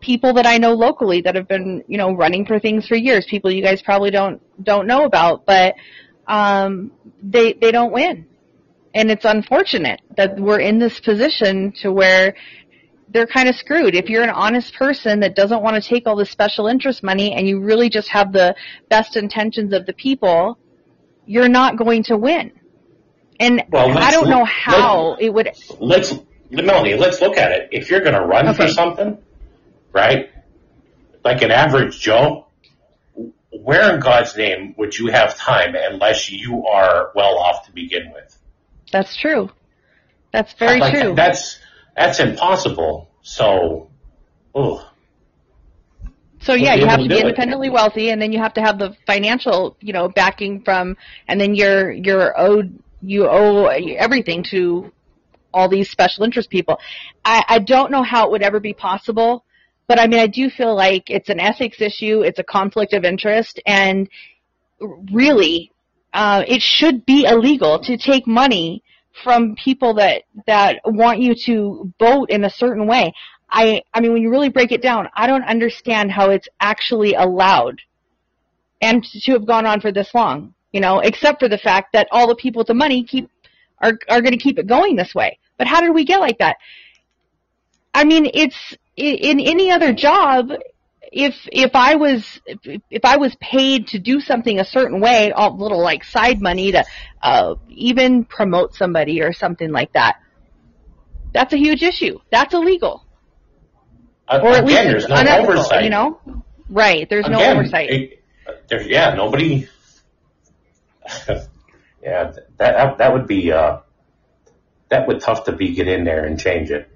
people that I know locally that have been, you know, running for things for years, people you guys probably don't know about, but they don't win. And it's unfortunate that we're in this position to where they're kind of screwed. If you're an honest person that doesn't want to take all this special interest money and you really just have the best intentions of the people, you're not going to win. And I don't know how it would. Melanie, let's look at it. If you're going to run for something, right? Like an average Joe, where in God's name would you have time unless you are well off to begin with? That's true. That's very true. That's impossible. So, So yeah, you have to be independently wealthy, and then you have to have the financial, you know, backing from, and then you owe everything to all these special interest people. I don't know how it would ever be possible. But, I mean, I do feel like it's an ethics issue, it's a conflict of interest, and really it should be illegal to take money from people that want you to vote in a certain way. I mean, when you really break it down, I don't understand how it's actually allowed and to have gone on for this long, you know, except for the fact that all the people with the money are going to keep it going this way. But how did we get like that? I mean, it's... In any other job, if I was paid to do something a certain way, all little like side money to even promote somebody or something like that, that's a huge issue. That's illegal. Or at least there's no oversight. You know, right? There's no oversight. Nobody. Yeah, that would be that would tough to be get in there and change it.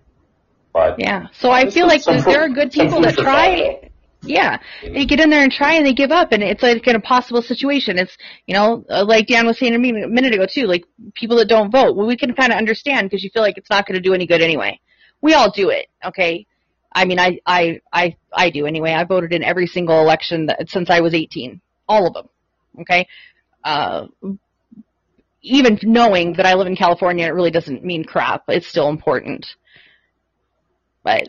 But yeah, so I feel like there are good people that try. Yeah, they get in there and try, and they give up, and it's like an impossible situation. It's, you know, like Dan was saying to me a minute ago too, like people that don't vote. Well, we can kind of understand because you feel like it's not going to do any good anyway. We all do it, okay? I mean, I do anyway. I voted in every single election since I was 18, all of them, okay? Even knowing that I live in California, it really doesn't mean crap. It's still important. But,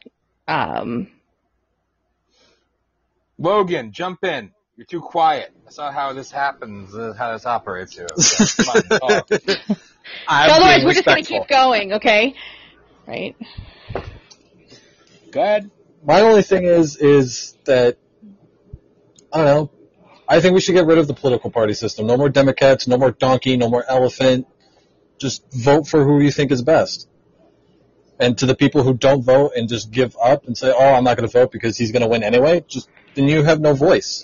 Logan, jump in. You're too quiet. That's not how this happens. That's how this operates here. Okay. Otherwise, we're just going to keep going, okay? Right. Go ahead. My only thing is that I don't know. I think we should get rid of the political party system. No more Democrats, no more donkey, no more elephant. Just vote for who you think is best. And to the people who don't vote and just give up and say, oh, I'm not going to vote because he's going to win anyway, just then you have no voice.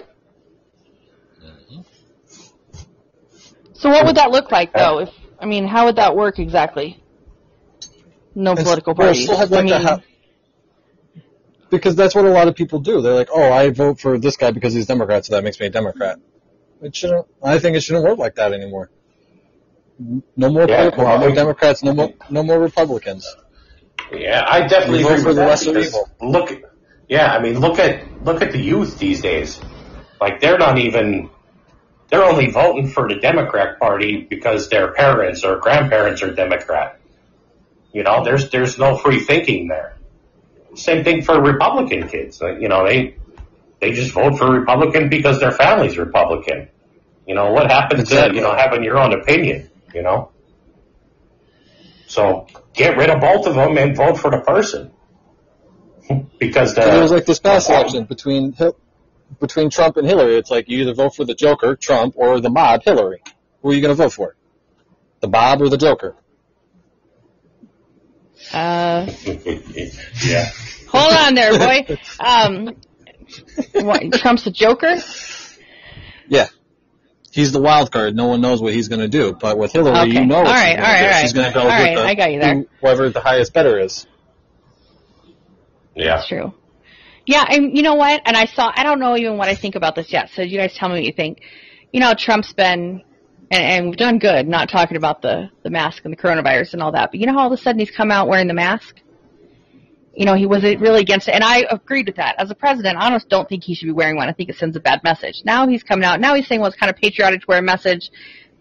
So what would that look like, though? If I mean, how would that work exactly? No political parties. We'll like because that's what a lot of people do. They're like, oh, I vote for this guy because he's Democrat, so that makes me a Democrat. It shouldn't. I think it shouldn't work like that anymore. No more political. No more Democrats. No more Republicans. Yeah, I definitely agree with that. Look at the youth these days. Like they're not even. They're only voting for the Democrat Party because their parents or grandparents are Democrat. You know, there's no free thinking there. Same thing for Republican kids. You know, they just vote for Republican because their family's Republican. You know, what happens to, you know, having your own opinion, you know? So get rid of both of them and vote for the person. Because there was like this past election between Trump and Hillary, it's like you either vote for the Joker, Trump, or the mob, Hillary. Who are you going to vote for? The mob or the Joker? Yeah. Hold on there, boy. What, Trump's the Joker? Yeah. He's the wild card. No one knows what he's going to do. But with Hillary, okay. You know what she's going to do. She's going to go with whoever the highest bidder is. Yeah. That's true. Yeah, and you know what? And I don't know even what I think about this yet, so you guys tell me what you think. You know, Trump's been, and we've done good, not talking about the mask and the coronavirus and all that, but you know how all of a sudden he's come out wearing the mask? You know, he wasn't really against it, and I agreed with that. As a president, I honestly don't think he should be wearing one. I think it sends a bad message. Now he's coming out, now he's saying, well, it's kind of patriotic to wear a message,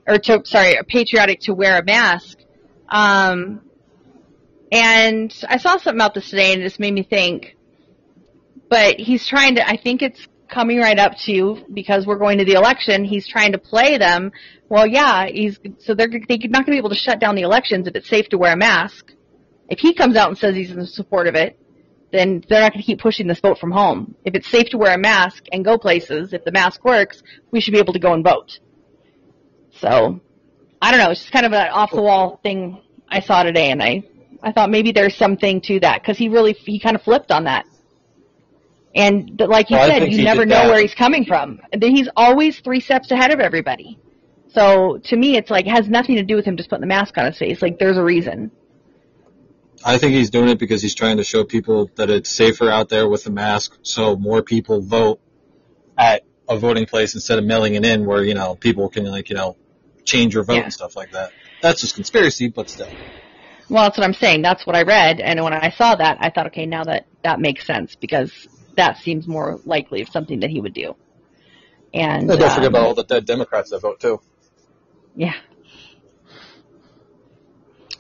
patriotic to wear a mask. And I saw something about this today, and it just made me think. But he's trying to, I think it's coming right up to, because we're going to the election, he's trying to play them. Well, yeah, so they're not going to be able to shut down the elections if it's safe to wear a mask. If he comes out and says he's in support of it, then they're not going to keep pushing this vote from home. If it's safe to wear a mask and go places, if the mask works, we should be able to go and vote. So, I don't know, it's just kind of an off-the-wall thing I saw today, and I thought maybe there's something to that, because he kind of flipped on that. And like you said, you never know where he's coming from. He's always 3 steps ahead of everybody. So to me, it's like it has nothing to do with him just putting the mask on his face. Like there's a reason. I think he's doing it because he's trying to show people that it's safer out there with the mask, so more people vote at a voting place instead of mailing it in, where you know people can like you know change your vote and stuff like that. That's just conspiracy, but still. Well, that's what I'm saying. That's what I read, and when I saw that, I thought, okay, now that makes sense because. That seems more likely of something that he would do. And don't forget about all the dead Democrats that vote, too. Yeah.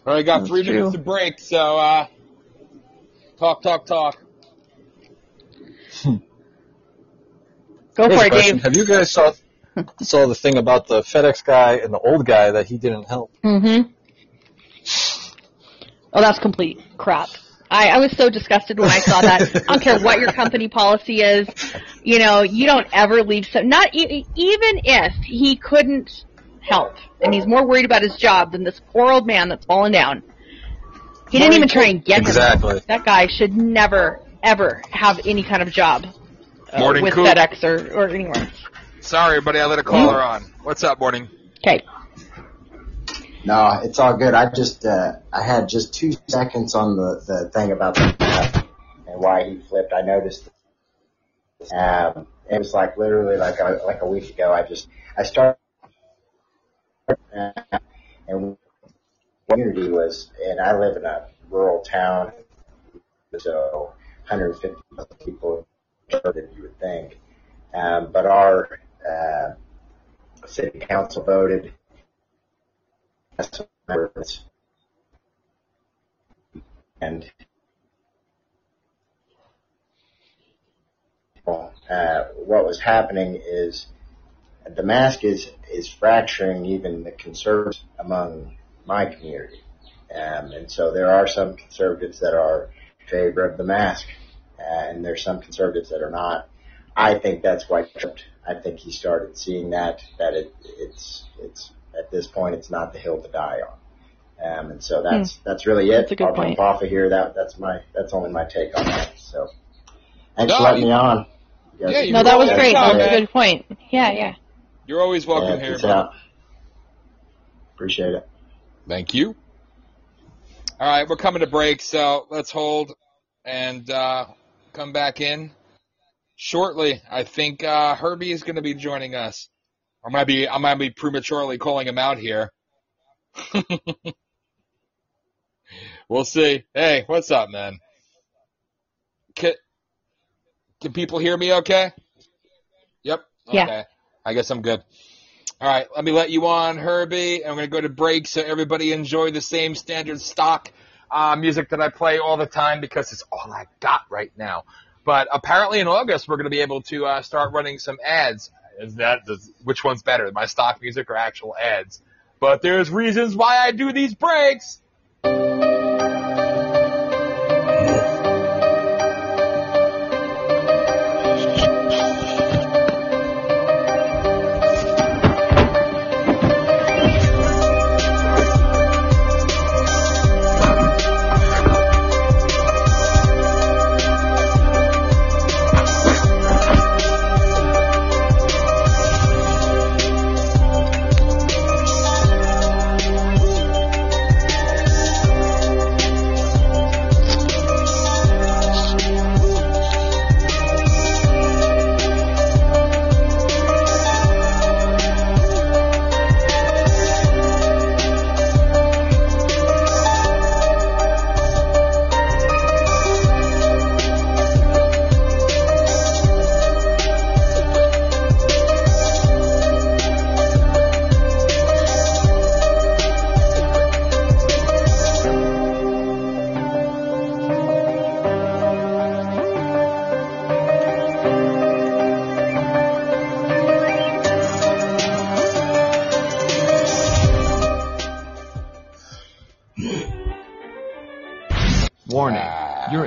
All right, got 3 minutes to break, so talk. Go for it, Dave. Have you guys saw the thing about the FedEx guy and the old guy that he didn't help? Mm-hmm. Oh, that's complete crap. I was so disgusted when I saw that. I don't care what your company policy is. You know, you don't ever leave. So not even if he couldn't help, and he's more worried about his job than this poor old man that's fallen down. He didn't even try and get him. That guy should never, ever have any kind of job with Coop. FedEx or anywhere. Sorry, buddy, I let a caller on. What's up, morning? Okay. No, it's all good. I just had just 2 seconds on the thing about the and why he flipped. I noticed it was like literally like a week ago. I started and community was, and I live in a rural town, so 150 people than you would think, but our city council voted. And what was happening is the mask is fracturing even the conservatives among my community, and so there are some conservatives that are in favor of the mask, and there's some conservatives that are not. I think that's why he tripped. I think he started seeing that it's at this point it's not the hill to die on. And so that's really it. That's a good point. I'll jump off of here. That's only my take on that. So thanks for letting me on. Yeah, no, that was great. That was a good point. Yeah. You're always welcome here, man. Appreciate it. Thank you. All right, we're coming to break, so let's hold and come back in shortly. I think Herbie is going to be joining us. I might be prematurely calling him out here. We'll see. Hey, what's up, man? Can people hear me okay? Yep. Okay. Yeah. I guess I'm good. All right, let me let you on, Herbie. I'm going to go to break so everybody enjoy the same standard stock music that I play all the time because it's all I got right now. But apparently in August we're going to be able to start running some ads. Which one's better, my stock music or actual ads? But there's reasons why I do these breaks.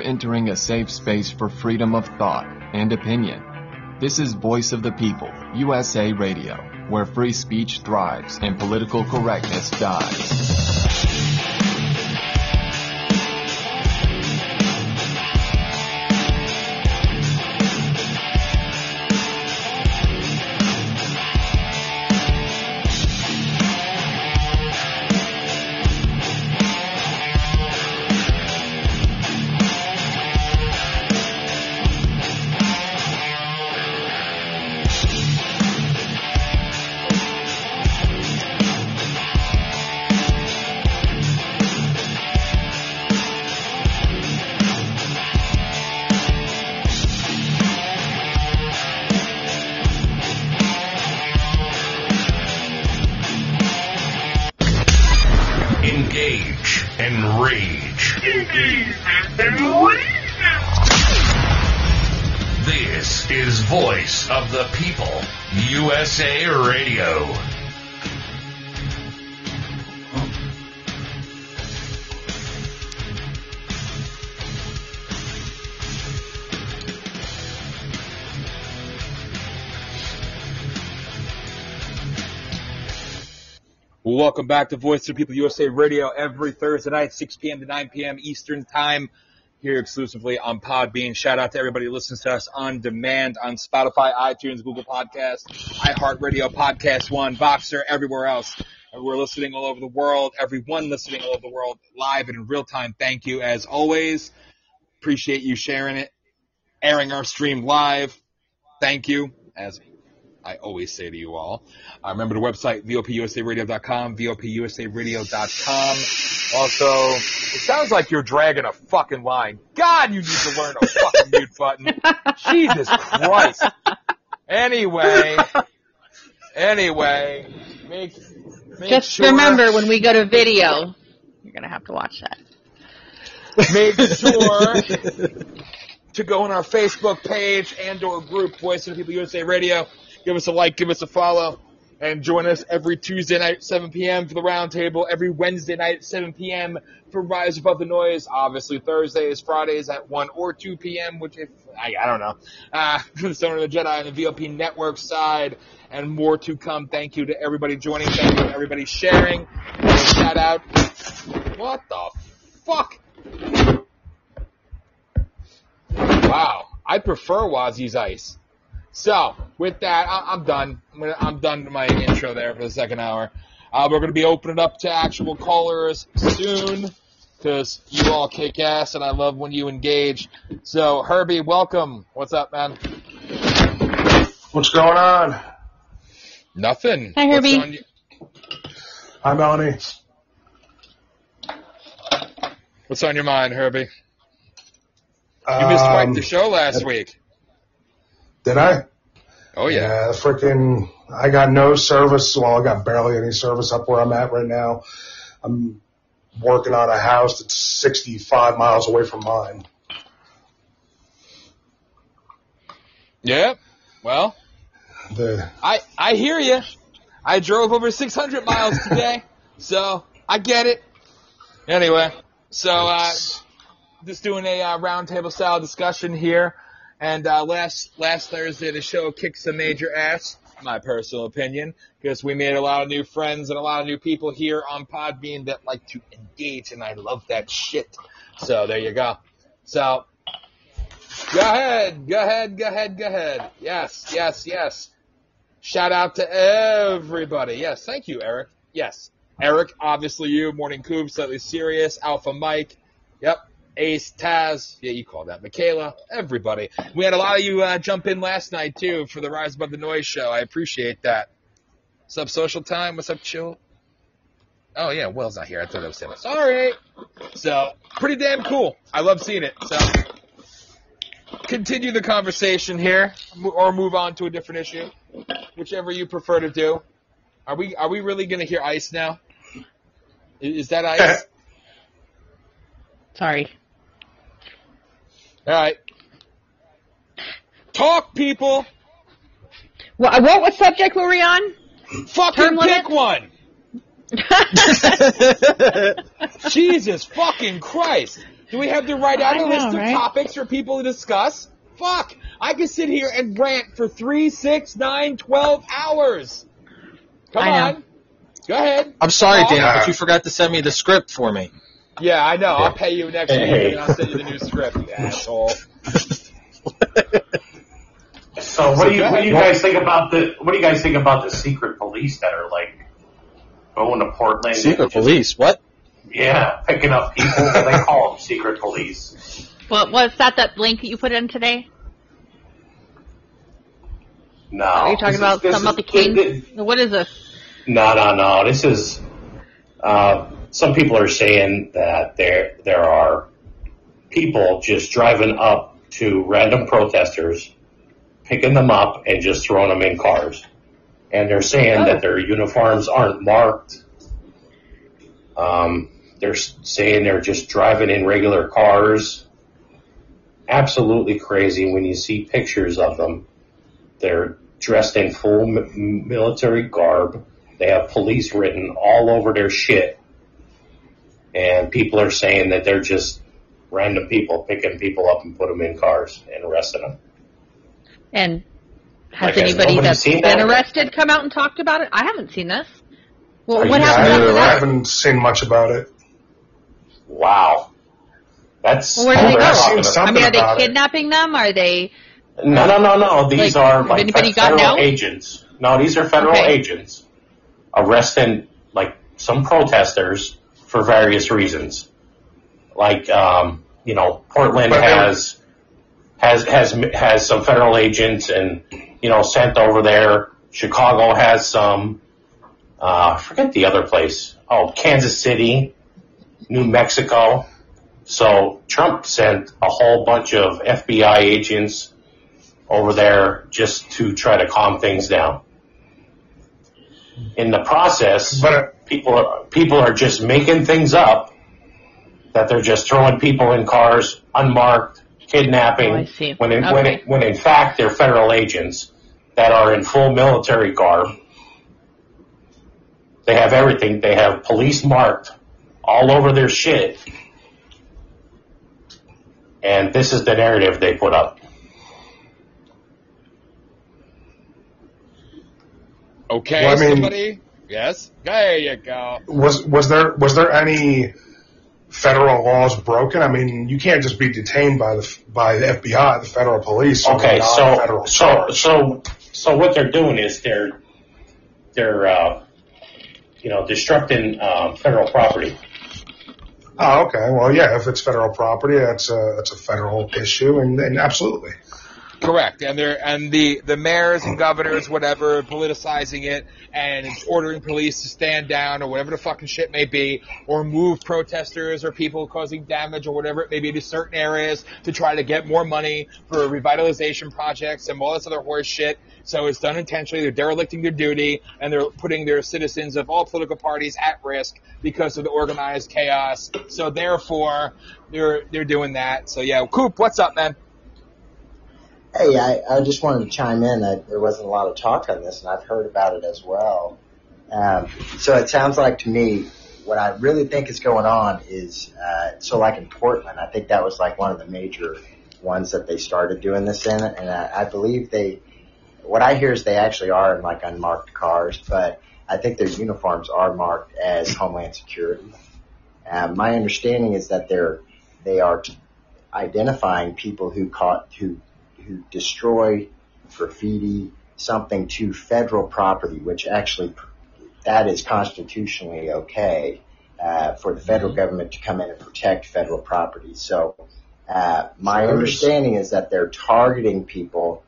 Entering a safe space for freedom of thought and opinion. This is Voice of the People, USA Radio, where free speech thrives and political correctness dies. Welcome back to Voice of People USA Radio every Thursday night, 6 p.m. to 9 p.m. Eastern Time, here exclusively on Podbean. Shout out to everybody who listens to us on demand on Spotify, iTunes, Google Podcasts, iHeartRadio, Podcast One, Voxer, everywhere else. We're listening all over the world. Everyone listening all over the world live and in real time. Thank you as always. Appreciate you sharing it, airing our stream live. Thank you as I always say to you all. Remember the website, VOPUSARadio.com, VOPUSARadio.com. Also, it sounds like you're dragging a fucking line. God, you need to learn a fucking mute button. Jesus Christ. Anyway, make sure. Remember, when we go to video, you're going to have to watch that. Make sure to go on our Facebook page and or group, Voice of the People USA Radio. Give us a like, give us a follow, And join us every Tuesday night at 7 p.m. for the Roundtable, every Wednesday night at 7 p.m. for Rise Above the Noise. Obviously, Thursdays, Fridays at 1 or 2 p.m., which if I don't know. The Son of the Jedi and the VOP Network side, and more to come. Thank you to everybody joining. Thank you to everybody sharing. Shout out. What the fuck? Wow. I prefer Wazzy's Ice. So, with that, I'm done. I'm done with my intro there for the second hour. We're going to be opening up to actual callers soon, because you all kick ass, and I love when you engage. So, Herbie, welcome. What's up, man? What's going on? Nothing. Hi, Herbie. Hi, Melanie. What's on your mind, Herbie? You missed the show last week. Did I? Oh, yeah. Yeah, freaking, I got no service. Well, I got barely any service up where I'm at right now. I'm working on a house that's 65 miles away from mine. Yeah, well, I hear you. I drove over 600 miles today, so I get it. Anyway, so just doing a roundtable-style discussion here. And last Thursday, the show kicked some major ass, my personal opinion, because we made a lot of new friends and a lot of new people here on Podbean that like to engage, and I love that shit. So there you go. So go ahead. Yes. Shout out to everybody. Yes, thank you, Eric. Yes, Eric, obviously you, Morning Coop, Slightly Serious, Alpha Mike. Yep. Ace, Taz, yeah, you called that, Michaela, everybody. We had a lot of you jump in last night, too, for the Rise Above the Noise show. I appreciate that. What's up, Social Time? What's up, Chill? Oh, yeah, Will's not here. I thought I was saying that. Sorry. So, pretty damn cool. I love seeing it. So, continue the conversation here, or move on to a different issue, whichever you prefer to do. Are we really going to hear Ice now? Is that Ice? Sorry. All right. Talk, people. What subject were we on? Fucking pick one. Jesus fucking Christ. Do we have to write out a list of topics for people to discuss? Fuck. I could sit here and rant for 3, 6, 9, 12 hours. Come on. Go ahead. I'm sorry, Dan, but you forgot to send me the script for me. Yeah, I know. I'll pay you next week, and I'll send you the new script, asshole. So, what do you guys think about the secret police that are like going to Portland? Secret police? What? Yeah, picking up people. They call them secret police. Well, was that link that you put in today? No. Are you talking about something about the king? What is this? No. This is. Some people are saying that there are people just driving up to random protesters, picking them up, and just throwing them in cars. And they're saying that their uniforms aren't marked. They're saying they're just driving in regular cars. Absolutely crazy when you see pictures of them. They're dressed in full military garb. They have police written all over their shit. And people are saying that they're just random people picking people up and put them in cars and arresting them. And has anybody that's been arrested come out and talked about it? I haven't seen this. Well, what happened after that? I haven't seen much about it. Wow. That's... Well, where do they go? I mean, are they kidnapping them? Are they... No. These are like federal agents. No, these are federal agents arresting like some protesters for various reasons. Like, Portland has some federal agents and, sent over there. Chicago has some, I forget the other place. Oh, Kansas City, New Mexico. So Trump sent a whole bunch of FBI agents over there just to try to calm things down. In the process, people are just making things up that they're just throwing people in cars, unmarked, kidnapping, when in fact they're federal agents that are in full military garb They have everything. They have police marked all over their shit. And this is the narrative they put up. Okay, well, I mean, somebody? Yes? There you go. Was there any federal laws broken? I mean, you can't just be detained by the FBI, the federal police. Okay, so what they're doing is they're destructing federal property. Oh, okay. Well, yeah, if it's federal property, that's a federal issue, and absolutely. Correct. And the mayors and governors, whatever, politicizing it and ordering police to stand down or whatever the fucking shit may be, or move protesters or people causing damage or whatever it may be to certain areas to try to get more money for revitalization projects and all this other horse shit. So it's done intentionally. They're derelicting their duty, and they're putting their citizens of all political parties at risk because of the organized chaos. So therefore, they're doing that. So yeah, Coop, what's up, man? Hey, I just wanted to chime in. There wasn't a lot of talk on this, and I've heard about it as well. So it sounds like to me, what I really think is going on is, like in Portland, I think that was like one of the major ones that they started doing this in, and I believe what I hear is they actually are in like unmarked cars, but I think their uniforms are marked as Homeland Security. My understanding is that they are identifying people who destroy graffiti, something to federal property, which actually that is constitutionally okay for the federal government to come in and protect federal property. So my understanding is that they're targeting people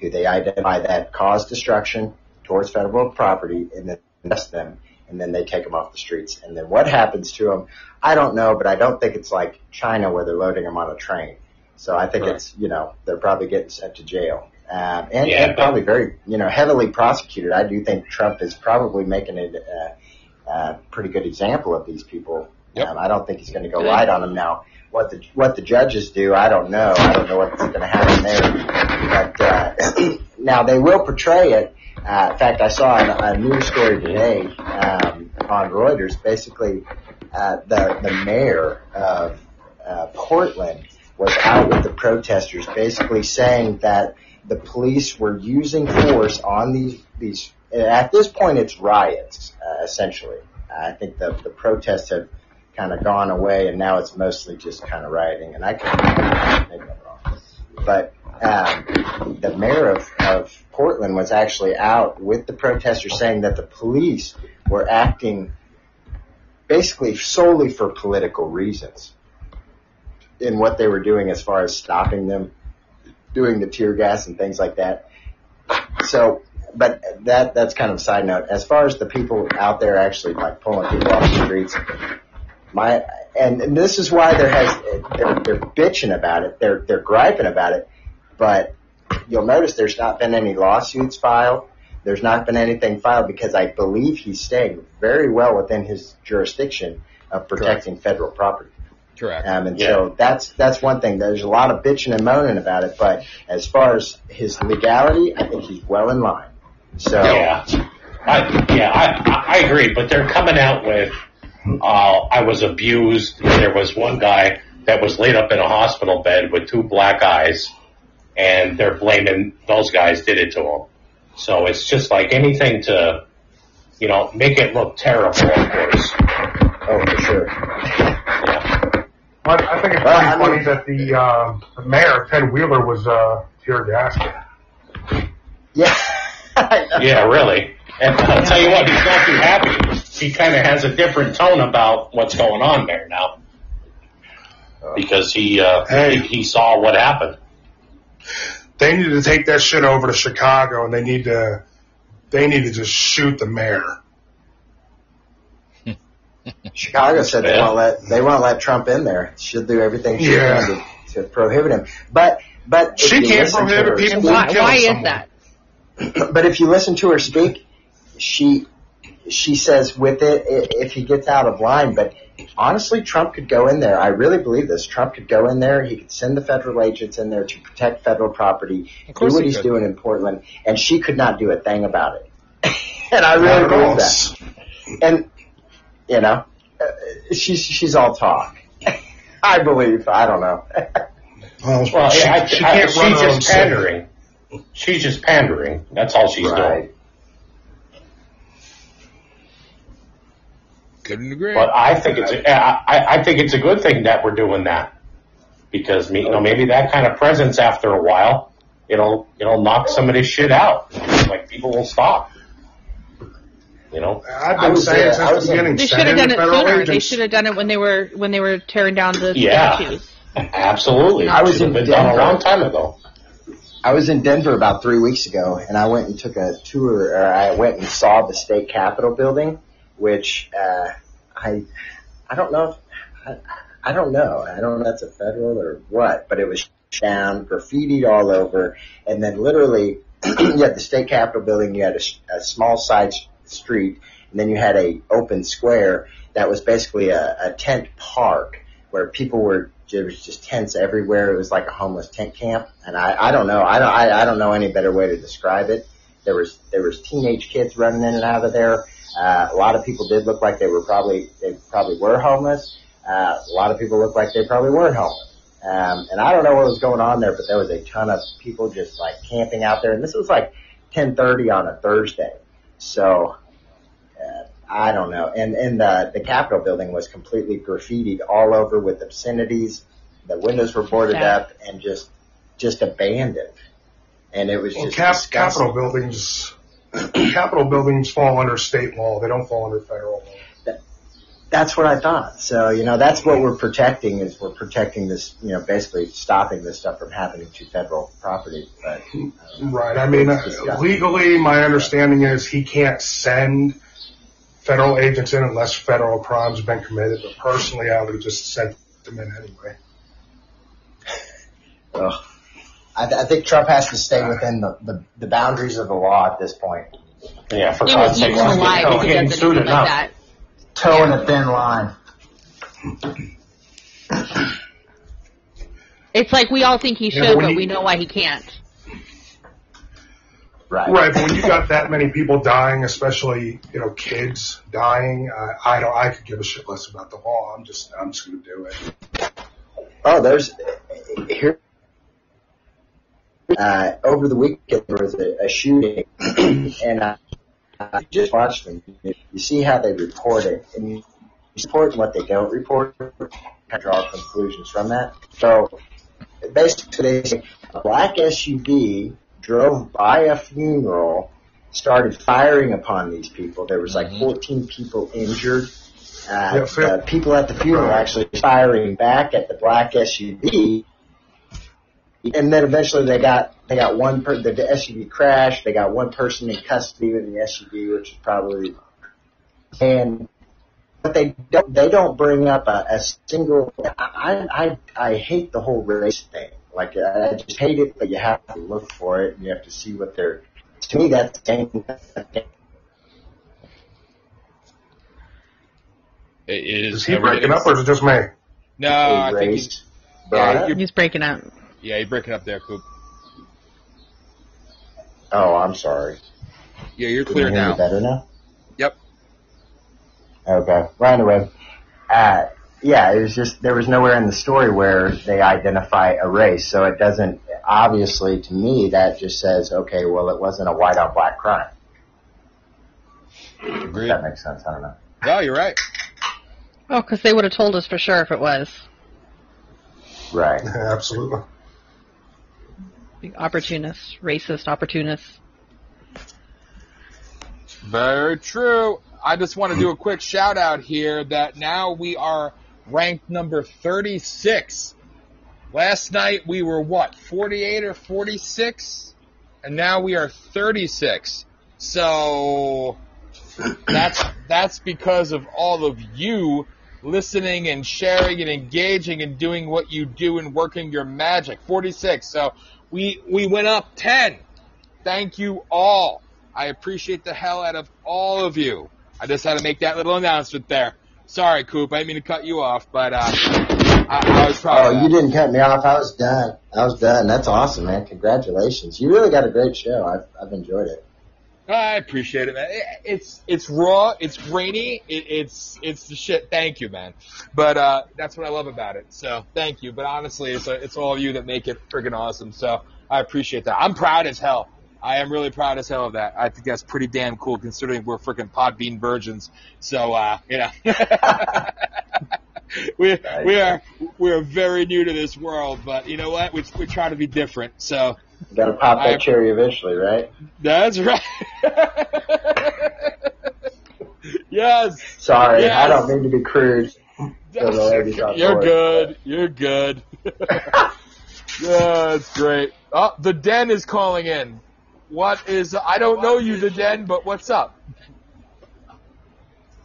who they identify that cause destruction towards federal property, and then arrest them, and then they take them off the streets. And then what happens to them, I don't know, but I don't think it's like China where they're loading them on a train. So I think it's, they're probably getting sent to jail. And probably very, heavily prosecuted. I do think Trump is probably making it a pretty good example of these people. Yep. I don't think he's going to go light on them now. What the judges do, I don't know. I don't know what's going to happen there. But now they will portray it. In fact, I saw a news story today on Reuters. Basically, the mayor of Portland was out with the protesters, basically saying that the police were using force on these. At this point, it's riots, essentially. I think the protests have kind of gone away, and now it's mostly just kind of rioting. And I can't make that wrong. But the mayor of Portland was actually out with the protesters saying that the police were acting basically solely for political reasons in what they were doing as far as stopping them, doing the tear gas and things like that. So, but that's kind of a side note. As far as the people out there actually like pulling people off the streets, and this is why they're bitching about it, they're griping about it, but you'll notice there's not been any lawsuits filed. There's not been anything filed because I believe he's staying very well within his jurisdiction of protecting federal property. Correct. So that's one thing. There's a lot of bitching and moaning about it, but as far as his legality, I think he's well in line. So I agree. But they're coming out with, I was abused. There was one guy that was laid up in a hospital bed with two black eyes, and they're blaming those guys did it to him. So it's just like anything to, make it look terrible. Of course. Oh, for sure. But I think it's pretty funny that the mayor, Ted Wheeler, was tear gassed. Yeah. Yeah, really. And I'll tell you what, he's not too happy. He kind of has a different tone about what's going on there now, because he saw what happened. They need to take that shit over to Chicago, and they need to just shoot the mayor. Chicago said they won't let Trump in there. She'll do everything she can to prohibit him. But she can't prohibit people. Why is that? But if you listen to her speak, she says with it if he gets out of line. But honestly, Trump could go in there. I really believe this. Trump could go in there. He could send the federal agents in there to protect federal property. Do what he's doing in Portland, and she could not do a thing about it. And I really believe that. And, you know, she's all talk. I believe. I don't know. Well, she's just pandering. She's just pandering. That's all she's doing. Couldn't agree. But I think it's a good thing that we're doing that, because maybe that kind of presence after a while it'll knock some of this shit out. Like, people will stop. You know, I've been saying since the beginning. They should have done it sooner. Agents. They should have done it when they were tearing down the statues. Absolutely. I was in Denver a long time ago. I was in Denver about 3 weeks ago, and I went and took a tour. Or I went and saw the state capitol building, which I don't know. I don't know. I don't know if that's a federal or what, but it was down, graffitied all over, and then literally you had the state capitol building. You had a small side street, and then you had a open square that was basically a tent park where people were. There was just tents everywhere. It was like a homeless tent camp, and I don't know. I don't know any better way to describe it. There was teenage kids running in and out of there. A lot of people did look like they probably were homeless. A lot of people looked like they probably weren't homeless. And I don't know what was going on there, but there was a ton of people just like camping out there. And this was like 10:30 on a Thursday. So, I don't know. And the Capitol building was completely graffitied all over with obscenities. The windows were boarded up and just abandoned. And it was Capitol buildings fall under state law. They don't fall under federal law. That's what I thought. So, you know, that's what we're protecting is we're protecting this, you know, basically stopping this stuff from happening to federal property. But, right. I mean, legally, my understanding is he can't send federal agents in unless federal crime's been committed. But personally, I would have just sent them in anyway. Well, I think Trump has to stay within the boundaries of the law at this point. Yeah, for God's sake. Toeing a thin line. It's like we all think he should, but we know why he can't. Right. But when you got that many people dying, especially kids dying, I could give a shit less about the law. I'm just gonna do it. Oh, there's here. Over the weekend there was a shooting, and I just watched them. You see how they report it, and you report what they don't report. I draw conclusions from that. So basically, they say a black SUV drove by a funeral, started firing upon these people. There was like 14 people injured. People at the funeral actually firing back at the black SUV. And then eventually they got one person, the SUV crashed, they got one person in custody in the SUV, which is probably, but they don't bring up a single, I hate the whole race thing. Like, I just hate it, but you have to look for it, and you have to see what they're, to me, that's the thing. It is he breaking up, or is it just me? No, I think he's breaking up. Yeah, you're breaking up there, Coop. Oh, I'm sorry. Yeah, you're clear now. Can you hear me better now? Yep. Okay. Right away. Yeah, it was just there was nowhere in the story where they identify a race, so it doesn't. Obviously, to me, that just says, okay, well, it wasn't a white-on-black crime. Agreed. If that makes sense. I don't know. No, you're right. Oh, because they would have told us for sure if it was. Right. Absolutely. Opportunists, racist opportunists. Very true. I just want to do a quick shout out here that now we are ranked number 36. Last night we were what, 48 or 46? And now we are 36. So that's because of all of you listening and sharing and engaging and doing what you do and working your magic. 46. So we went up 10. Thank you all. I appreciate the hell out of all of you. I just had to make that little announcement there. Sorry, Coop. I didn't mean to cut you off, but I was probably. Oh, you didn't cut me off. I was done. That's awesome, man. Congratulations. You really got a great show. I've enjoyed it. I appreciate it, man. It's raw, it's grainy, it's the shit. Thank you, man. But that's what I love about it. So thank you. But honestly, it's all of you that make it friggin' awesome. So I appreciate that. I'm proud as hell. I am really proud as hell of that. I think that's pretty damn cool considering we're freaking Podbean virgins. So you know, we are very new to this world, but you know what? We try to be different. So. You gotta pop that cherry eventually, right? That's right. Yes. Sorry, yes. I don't mean to be crude. You're good. You're good. Yeah, that's great. Oh, the Den is calling in. What is? I don't know you, the Den, but what's up?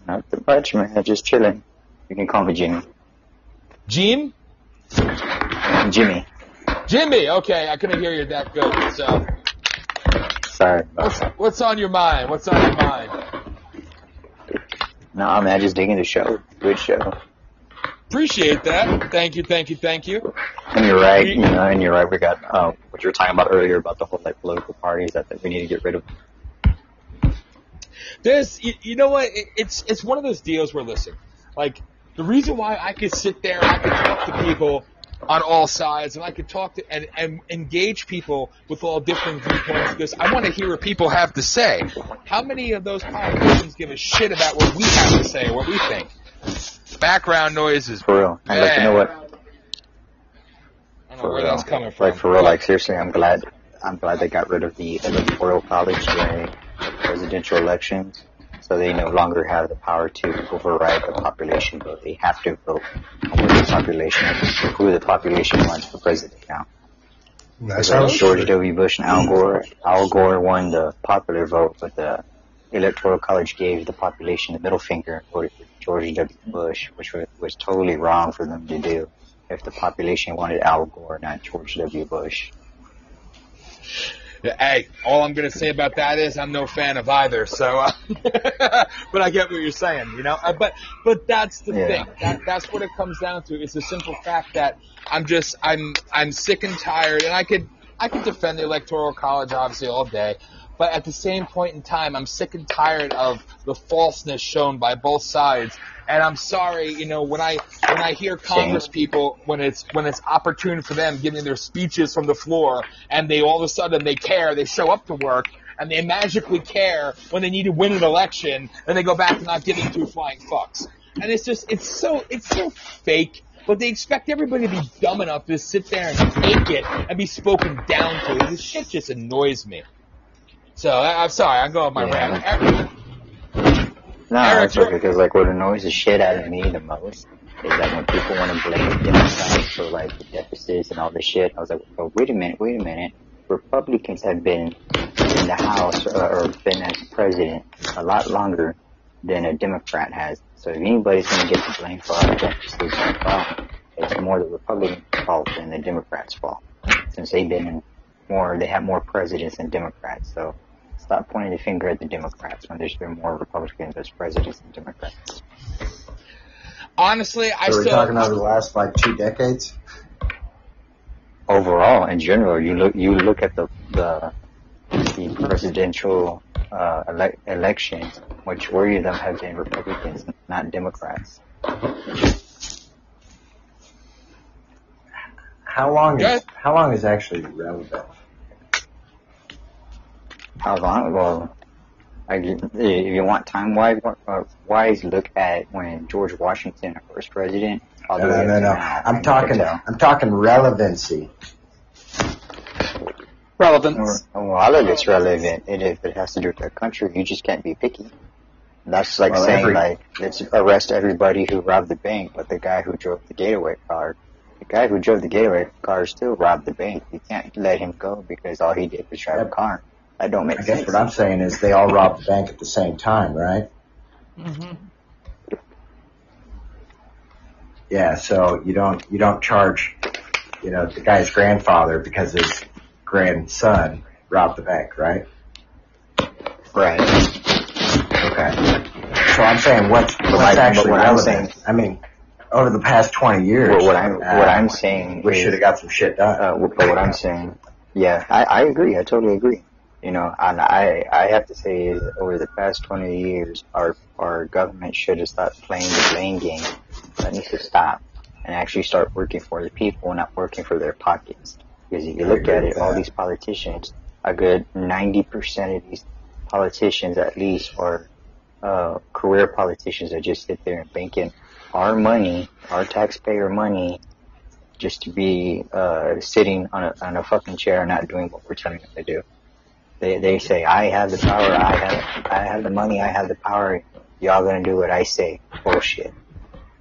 Not much, man. I'm just chilling. You can call me Jimmy. Gene? Jimmy. Jimmy, okay, I couldn't hear you that good, so. Sorry. What's on your mind? What's on your mind? Nah, man, just digging the show. Good show. Appreciate that. Thank you. And you're right, we got what you were talking about earlier about the whole, like, political parties that we need to get rid of. This, you know what, it's one of those deals where, listen, like, the reason why I could sit there and I could talk to people on all sides, and I could talk to and engage people with all different viewpoints. Because I want to hear what people have to say. How many of those politicians give a shit about what we have to say, or what we think? Background noises, for real. And like, you know what? I don't know where that's coming from. Like, for real, like, seriously, I'm glad they got rid of the electoral college during presidential elections, so they no longer have the power to override the population vote. They have to vote on who the population wants for president now. That's how George W. Bush and Al Gore won the popular vote, but the Electoral College gave the population the middle finger and voted for George W. Bush, which was totally wrong for them to do if the population wanted Al Gore, not George W. Bush. Hey, all I'm going to say about that is I'm no fan of either, so, but I get what you're saying, you know, but that's the thing, that's what it comes down to. It's the simple fact that I'm sick and tired, and I could defend the Electoral College obviously all day, but at the same point in time, I'm sick and tired of the falseness shown by both sides. And I'm sorry, you know, when I hear Congress people, when it's opportune for them giving their speeches from the floor, and they all of a sudden they care, they show up to work, and they magically care when they need to win an election, and they go back to not giving two flying fucks. And it's so fake. But they expect everybody to be dumb enough to sit there and take it and be spoken down to. This shit just annoys me. So I'm sorry, I'm going on my rant. No, Eric, it's okay, because, like, what annoys the shit out of me the most is that when people want to blame Democrats for, like, the deficits and all this shit, I was like, oh, wait a minute. Republicans have been in the House or been as president a lot longer than a Democrat has. So if anybody's going to get the blame for all the deficits and problems, it's more the Republicans' fault than the Democrats' fault, since they have more presidents than Democrats, so. Stop pointing the finger at the Democrats when there's been more Republicans as presidents than Democrats. Honestly, we're talking over the last, like, 2 decades? Overall, in general, you look at the presidential elections, majority of them have been Republicans, not Democrats. How long is actually relevant? How long? Well, if you want time-wise, look at when George Washington, our first president. No. I'm talking relevancy. Relevance. Well, all of it's relevant. And if it has to do with the country, you just can't be picky. That's like let's arrest everybody who robbed the bank, but the guy who drove the getaway car. The guy who drove the getaway car still robbed the bank. You can't let him go because all he did was drive a car. That don't make sense. What I'm saying is they all robbed the bank at the same time, right? Mm-hmm. Yeah, so you don't charge, you know, the guy's grandfather because his grandson robbed the bank, right? Right. Okay. So I'm saying what's actually relevant? I mean, over the past 20 years, what I'm saying we should have got some shit done. But what I'm saying, yeah, I agree. I totally agree. You know, and I have to say is over the past 20 years, our government should have stopped playing the blame game. That needs to stop and actually start working for the people, not working for their pockets. Because if you look at it, all these politicians, a good 90% of these politicians at least are career politicians that just sit there and banking our money, our taxpayer money, just to be sitting on a fucking chair and not doing what we're telling them to do. They say, I have the power, I have the money, I have the power, y'all gonna do what I say. Bullshit.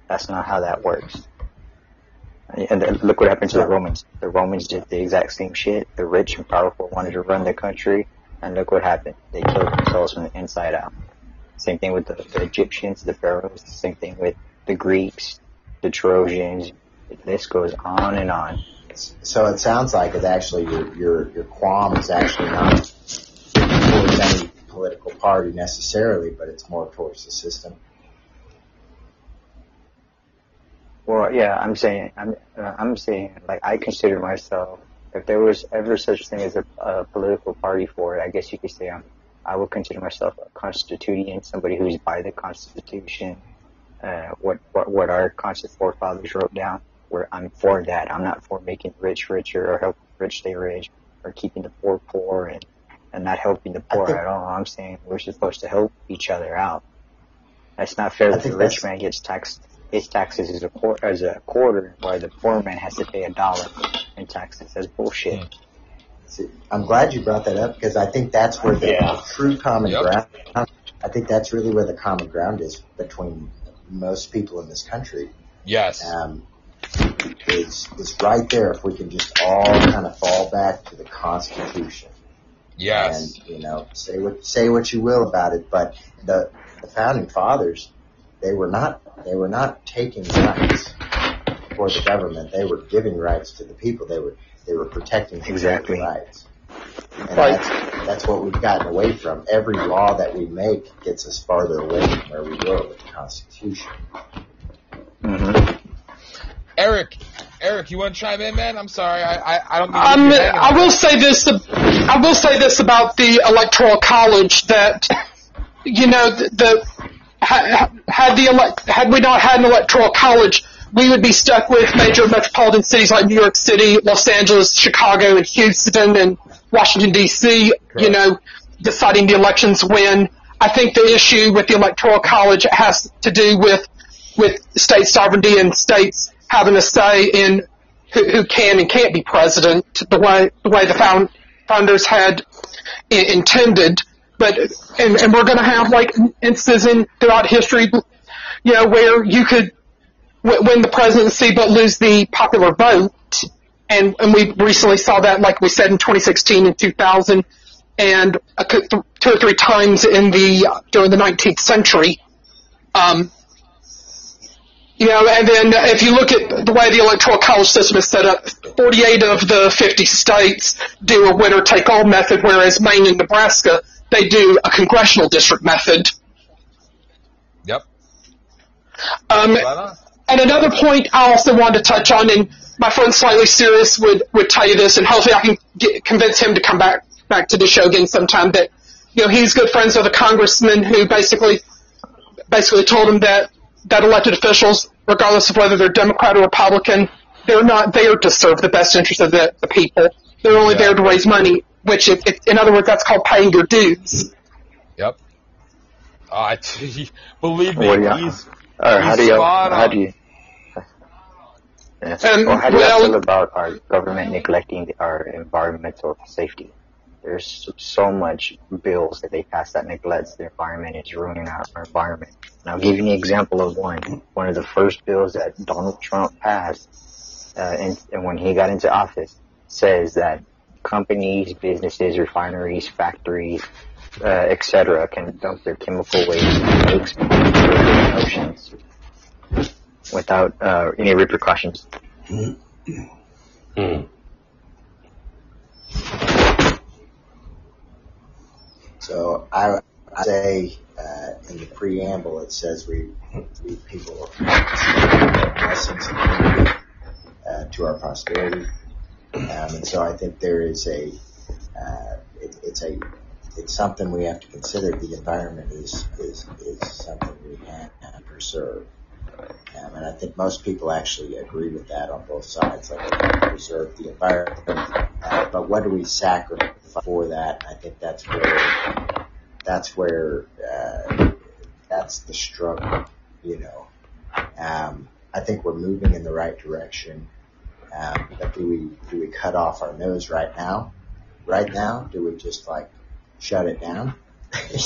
That's not how that works. And then look what happened to the Romans. The Romans did the exact same shit. The rich and powerful wanted to run the country, and look what happened. They killed themselves from the inside out. Same thing with the Egyptians, the Pharaohs, same thing with the Greeks, the Trojans. This goes on and on. So it sounds like it's actually your qualm is actually not towards any political party necessarily, but it's more towards the system. Well, yeah, I'm saying, like, I consider myself, if there was ever such thing as a political party for it, I guess you could say I would consider myself a constituent, somebody who's by the Constitution, what our constitutional forefathers wrote down. Where I'm for that. I'm not for making the rich richer or helping the rich stay rich or keeping the poor poor and not helping the poor at all. I'm saying we're supposed to help each other out. That's not fair that the rich man gets taxed. His taxes is a quarter while the poor man has to pay $1 in taxes. That's bullshit. I'm glad you brought that up because I think that's where the true common ground, I think that's really where the common ground is between most people in this country. Yes. It's right there if we can just all kind of fall back to the Constitution. Yes. And, you know, say what you will about it, but the founding fathers, they were not taking rights for the government. They were giving rights to the people. They were protecting exactly rights. And that's what we've gotten away from. Every law that we make gets us farther away from where we were with the Constitution. Mm-hmm. Eric, you want to chime in, man? I'm sorry, I don't. I will say this about the Electoral College that, you know, had we not had an Electoral College, we would be stuck with major metropolitan cities like New York City, Los Angeles, Chicago, and Houston, and Washington D.C. You know, deciding the elections when. I think the issue with the Electoral College has to do with state sovereignty and states having a say in who can and can't be president, the way the founders had intended. But and we're going to have like instances throughout history, you know, where you could win the presidency but lose the popular vote, and we recently saw that, like we said, in 2016 and 2000, and two or three times during the 19th century. You know, and then if you look at the way the Electoral College system is set up, 48 of the 50 states do a winner-take-all method, whereas Maine and Nebraska, they do a congressional district method. Yep. And another point I also wanted to touch on, and my friend Slightly Serious would tell you this, and hopefully I can convince him to come back to the show again sometime, that, you know, he's good friends with a congressman who basically told him that elected officials, regardless of whether they're Democrat or Republican, they're not there to serve the best interest of the people. They're only there to raise money, which, in other words, that's called paying your dues. Yep. Believe me, how do you feel about our government neglecting our environmental safety? There's so much bills that they pass that neglects the environment. It's ruining our environment. And I'll give you an example of one. One of the first bills that Donald Trump passed, and when he got into office, says that companies, businesses, refineries, factories, etc., can dump their chemical waste in the oceans without any repercussions. Mm. So I say in the preamble it says we people blessings to our prosperity, and so I think there is it's something we have to consider. The environment is something we have to preserve. And I think most people actually agree with that on both sides. Like, we have to preserve the environment, but what do we sacrifice for that? I think that's where that's the struggle, you know. I think we're moving in the right direction, but do we cut off our nose right now? Right now, do we just like shut it down?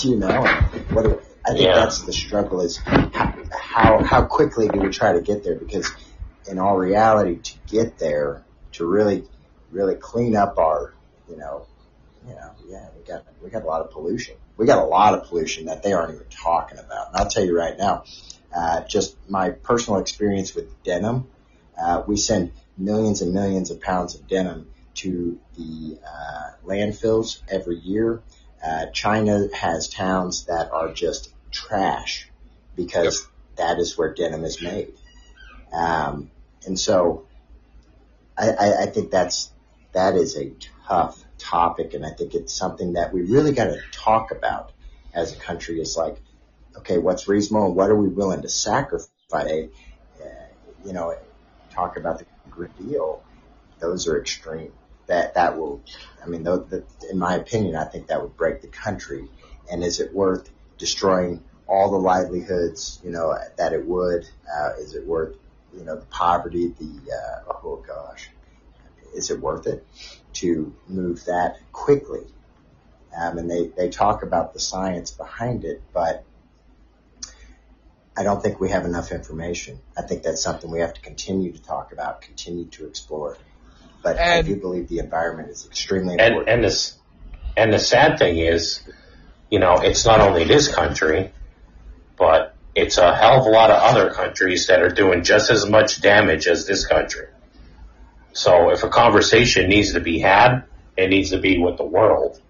You know, I think that's the struggle, is how quickly do we try to get there? Because in all reality, to get there, to really clean up our, we got a lot of pollution. We got a lot of pollution that they aren't even talking about. And I'll tell you right now, just my personal experience with denim, we send millions and millions of pounds of denim to the landfills every year. China has towns that are just trash because that is where denim is made. And so I think that is a tough topic, and I think it's something that we really got to talk about as a country. Is like, okay, what's reasonable and what are we willing to sacrifice? Talk about the Green Deal. Those are extreme. That will, I mean, in my opinion, I think that would break the country. And is it worth destroying all the livelihoods, that it would? Is it worth, the poverty, is it worth it to move that quickly? And they talk about the science behind it, but I don't think we have enough information. I think that's something we have to continue to talk about, continue to explore. But I do believe the environment is extremely important. And the sad thing is, it's not only this country, but it's a hell of a lot of other countries that are doing just as much damage as this country. So if a conversation needs to be had, it needs to be with the world,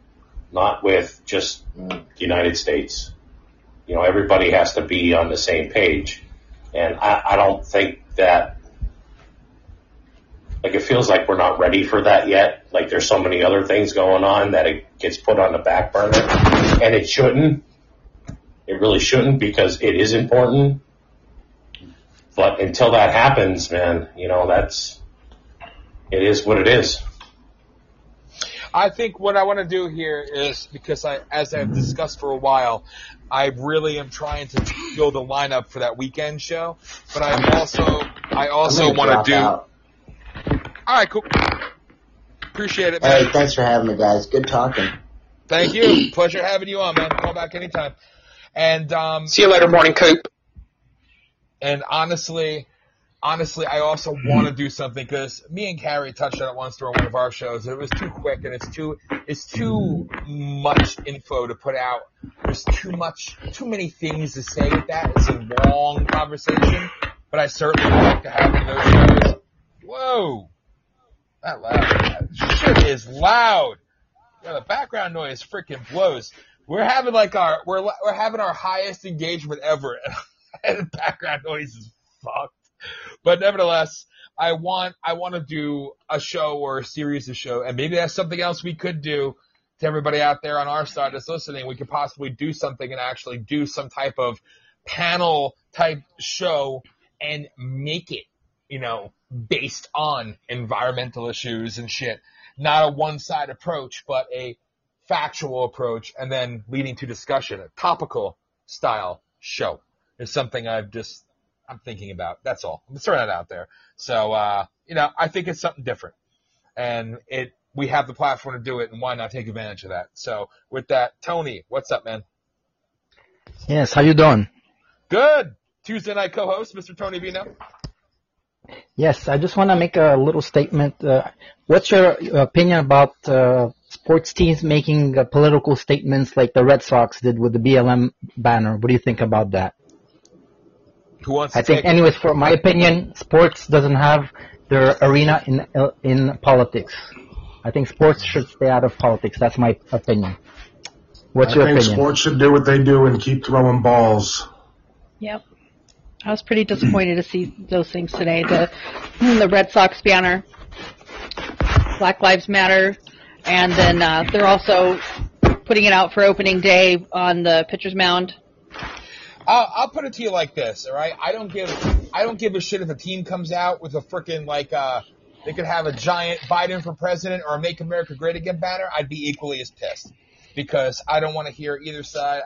not with just the United States. Everybody has to be on the same page. And I don't think that, like, it feels like we're not ready for that yet. Like, there's so many other things going on that it gets put on the back burner. And it shouldn't. It really shouldn't, because it is important. But until that happens, man, it is what it is. I think what I want to do here is, because as I've discussed for a while, I really am trying to build a lineup for that weekend show. But I also want to do... Out. All right, cool. Appreciate it, man. Hey, thanks for having me, guys. Good talking. Thank you. Pleasure having you on, man. Call back anytime. And see you later, morning, Coop. And honestly, I also want to do something, because me and Carrie touched on it once during one of our shows. It was too quick, and it's too much info to put out. There's too many things to say with that. It's a long conversation, but I certainly would like to have one of those shows. Whoa. That loud. That shit is loud. The background noise freaking blows. We're having our highest engagement ever, and the background noise is fucked. But nevertheless, I want to do a show or a series of show, and maybe that's something else we could do. To everybody out there on our side that's listening, we could possibly do something and actually do some type of panel type show and make it, based on environmental issues and shit. Not a one-side approach, but a factual approach, and then leading to discussion. A topical style show is something I'm thinking about. That's all. I'm throwing it out there. So, I think it's something different. And we have the platform to do it, and why not take advantage of that? So with that, Tony, what's up, man? Yes, how you doing? Good. Tuesday night co-host, Mr. Tony Vino. Yes, I just want to make a little statement. What's your opinion about sports teams making political statements like the Red Sox did with the BLM banner? What do you think about that? Who wants to take it? Anyways, for my opinion, sports doesn't have their arena in politics. I think sports should stay out of politics. That's my opinion. What's your opinion? I think sports should do what they do and keep throwing balls. Yep. I was pretty disappointed to see those things today. The Red Sox banner, Black Lives Matter. And then they're also putting it out for opening day on the pitcher's mound. I'll put it to you like this, all right? I don't give a shit if a team comes out with a frickin' they could have a giant Biden for president or a Make America Great Again banner. I'd be equally as pissed because I don't want to hear either side.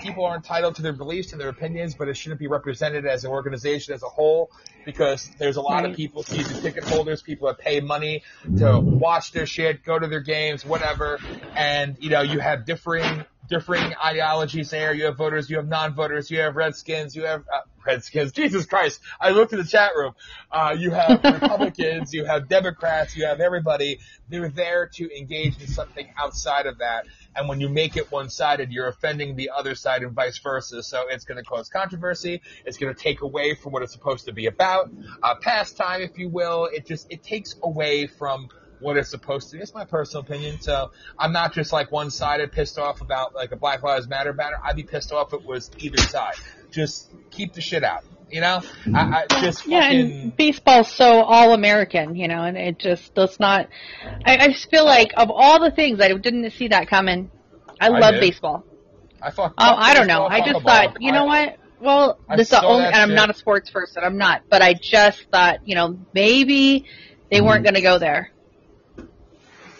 People are entitled to their beliefs and their opinions, but it shouldn't be represented as an organization as a whole because there's a lot of people, season ticket holders, people that pay money to watch their shit, go to their games, whatever. And, you know, you have differing ideologies there. You have voters, you have non-voters, you have Redskins, you have Redskins. Jesus Christ. I looked in the chat room. You have Republicans, you have Democrats, you have everybody. They're there to engage in something outside of that. And when you make it one-sided, you're offending the other side and vice versa. So it's going to cause controversy. It's going to take away from what it's supposed to be about. Pastime, if you will. It takes away from what it's supposed to be. It's my personal opinion. So I'm not just like one-sided pissed off about like a Black Lives Matter banner. I'd be pissed off if it was either side. Just keep the shit out, you know? And baseball's so all-American, you know, and it just does not – I just feel like of all the things, I didn't see that coming. I love baseball. I don't know. I just thought, you know what? Well, I'm not a sports person. I'm not. But I just thought, you know, maybe they weren't going to go there.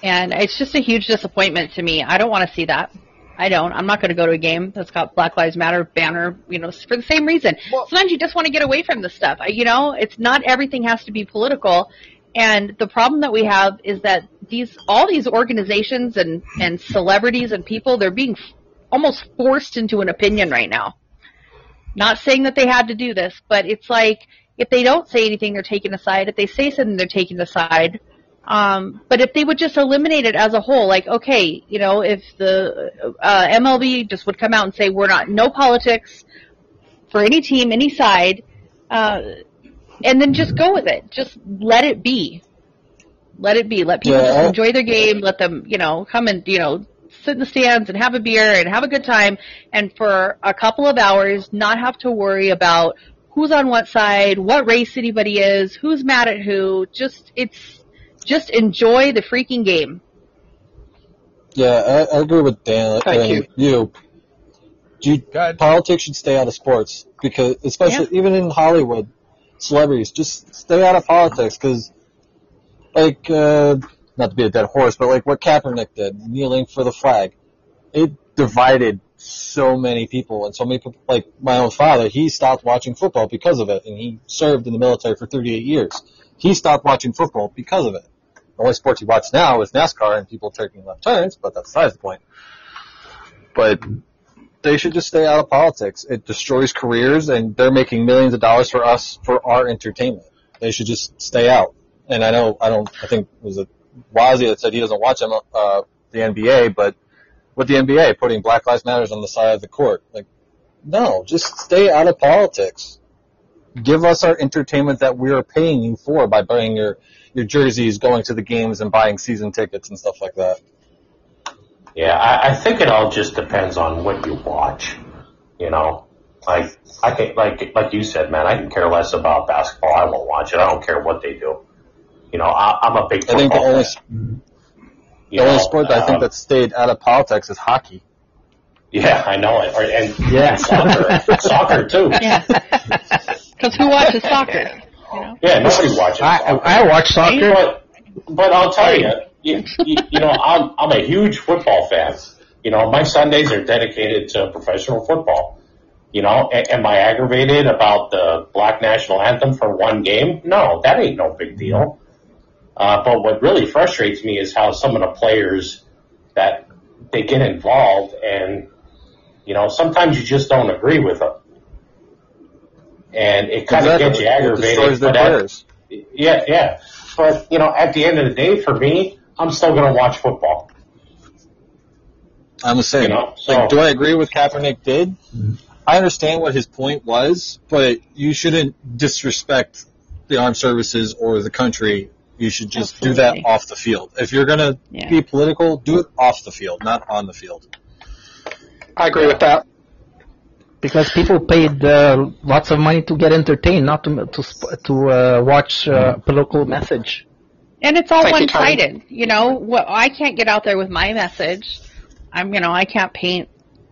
And it's just a huge disappointment to me. I don't want to see that. I'm not going to go to a game that's got Black Lives Matter banner, you know, for the same reason. Well, sometimes you just want to get away from this stuff. You know, it's not everything has to be political. And the problem that we have is that all these organizations and celebrities and people, they're being almost forced into an opinion right now. Not saying that they had to do this, but it's like if they don't say anything, they're taken aside. If they say something, they're taken aside. But if they would just eliminate it as a whole, like, okay, you know, if the MLB just would come out and say no politics for any team, any side, and then just go with it. Just let it be. Let it be. Let people just enjoy their game. Let them, you know, come and, you know, sit in the stands and have a beer and have a good time. And for a couple of hours, not have to worry about who's on what side, what race anybody is, who's mad at who. Just enjoy the freaking game. Yeah, I agree with Dan. Politics should stay out of sports because, especially even in Hollywood, celebrities just stay out of politics because, like, not to be a dead horse, but like what Kaepernick did, kneeling for the flag, it divided so many people, and so many people. Like my own father, he stopped watching football because of it, and he served in the military for 38 years. He stopped watching football because of it. The only sports he watched now is NASCAR and people taking left turns, but that's besides the point. But they should just stay out of politics. It destroys careers, and they're making millions of dollars for us for our entertainment. They should just stay out. And I know I think it was Wazzy that said he doesn't watch the NBA, but with the NBA putting Black Lives Matters on the side of the court, like no, just stay out of politics. Give us our entertainment that we are paying you for by buying your jerseys, going to the games, and buying season tickets and stuff like that. Yeah, I think it all just depends on what you watch. You know, like I can, like you said, man, I can care less about basketball. I won't watch it. I don't care what they do. You know, I'm a big. I think the only sport that I think that stayed out of politics is hockey. Yeah, I know it. And soccer too. Yeah. Because who watches soccer? You know? Yeah, nobody watches soccer. I watch soccer. But I'll tell you know, I'm a huge football fan. You know, my Sundays are dedicated to professional football. You know, am I aggravated about the Black National Anthem for one game? No, that ain't no big deal. But what really frustrates me is how some of the players that they get involved and, you know, sometimes you just don't agree with them. And it kind of gets you aggravated. But, you know, at the end of the day, for me, I'm still going to watch football. I'm the same. You know? So, like, do I agree with Kaepernick did? Mm-hmm. I understand what his point was, but you shouldn't disrespect the armed services or the country. You should just do that off the field. If you're going to be political, do it off the field, not on the field. I agree with that. Because people paid lots of money to get entertained, not to watch political message. And it's all one-sided. You know, well, I can't get out there with my message. I'm, you know, I can't paint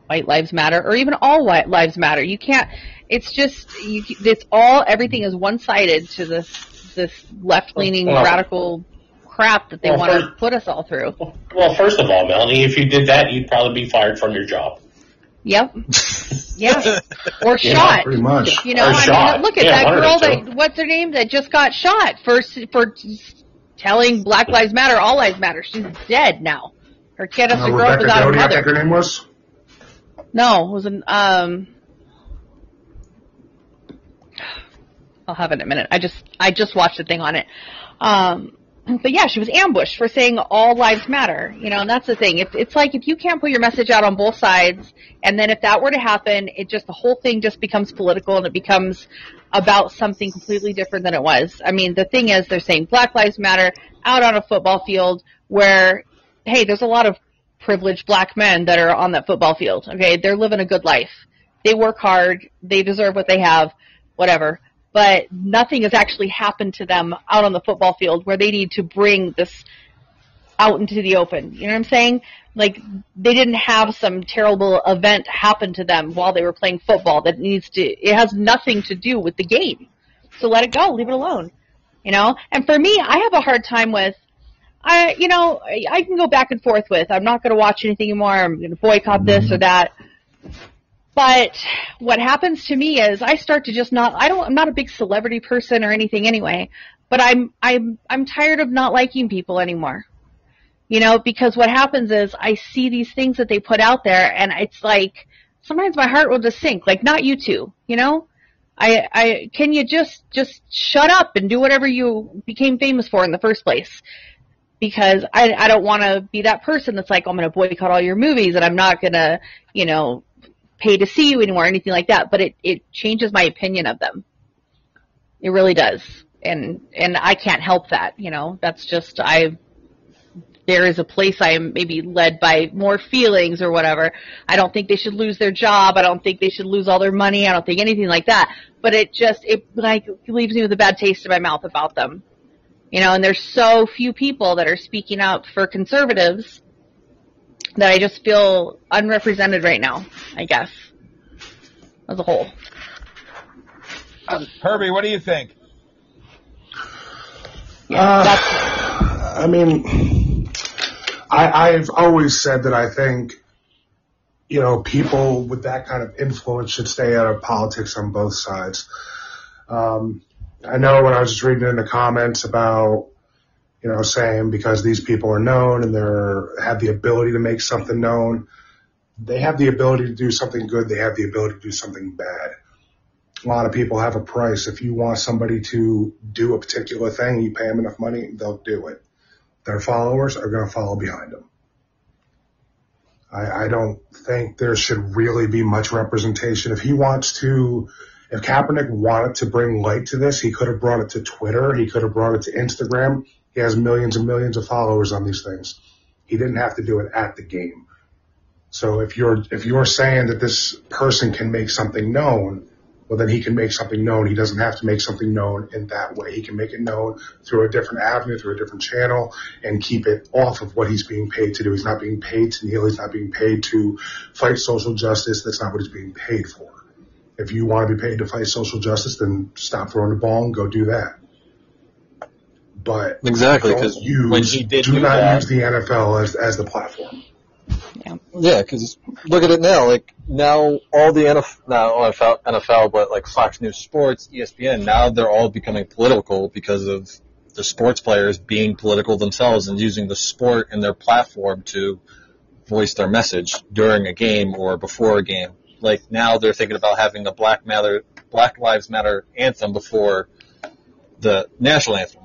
White Lives Matter or even all White Lives Matter. You can't. It's just, you, it's all, everything is one-sided to this left-leaning radical crap that they want to put us all through. Well, first of all, Melanie, if you did that, you'd probably be fired from your job. Yep. Yeah. Or shot. Pretty much. You know, look at that girl that, what's her name, that just got shot for telling Black Lives Matter, All Lives Matter. She's dead now. Her kid has to grow up without a mother. I think her name was? No, it was an, I'll have it in a minute. I just watched the thing on it. But yeah, she was ambushed for saying all lives matter, you know, and that's the thing. It's like if you can't put your message out on both sides, and then if that were to happen, the whole thing just becomes political and it becomes about something completely different than it was. I mean, the thing is, they're saying Black Lives Matter out on a football field where, hey, there's a lot of privileged black men that are on that football field. Okay, they're living a good life. They work hard. They deserve what they have, whatever. But nothing has actually happened to them out on the football field where they need to bring this out into the open. You know what I'm saying? Like, they didn't have some terrible event happen to them while they were playing football that it has nothing to do with the game. So let it go. Leave it alone. You know? And for me, I have a hard time with, you know, I can go back and forth with, I'm not going to watch anything anymore. I'm going to boycott this or that. But what happens to me is I start to just not. I'm not a big celebrity person or anything anyway. But I'm tired of not liking people anymore. You know, because what happens is I see these things that they put out there, and it's like sometimes my heart will just sink. Like, not you two. You know, I can you just shut up and do whatever you became famous for in the first place. Because I don't want to be that person that's like, I'm going to boycott all your movies and I'm not going to, you know, pay to see you anymore or anything like that. But it changes my opinion of them. It really does. And I can't help that, you know. That's just, there is a place I am maybe led by more feelings or whatever. I don't think they should lose their job. I don't think they should lose all their money. I don't think anything like that. But it like leaves me with a bad taste in my mouth about them. You know, and there's so few people that are speaking up for conservatives that I just feel unrepresented right now, I guess, as a whole. Herbie, what do you think? Yeah, I mean, I've always said that I think, you know, people with that kind of influence should stay out of politics on both sides. I know when I was just reading in the comments about, you know, saying because these people are known and have the ability to make something known, they have the ability to do something good, they have the ability to do something bad. A lot of people have a price. If you want somebody to do a particular thing, you pay them enough money, they'll do it. Their followers are going to follow behind them. I don't think there should really be much representation. If Kaepernick wanted to bring light to this, he could have brought it to Twitter. He could have brought it to Instagram. He has millions and millions of followers on these things. He didn't have to do it at the game. So if you're saying that this person can make something known, well, then he can make something known. He doesn't have to make something known in that way. He can make it known through a different avenue, through a different channel, and keep it off of what he's being paid to do. He's not being paid to kneel. He's not being paid to fight social justice. That's not what he's being paid for. If you want to be paid to fight social justice, then stop throwing the ball and go do that. But exactly, because do not use the NFL as the platform. Yeah, because look at it now. Like now, all the NFL, not NFL, but like Fox News Sports, ESPN. Now they're all becoming political because of the sports players being political themselves and using the sport and their platform to voice their message during a game or before a game. Like now they're thinking about having the Black Lives Matter anthem before the national anthem.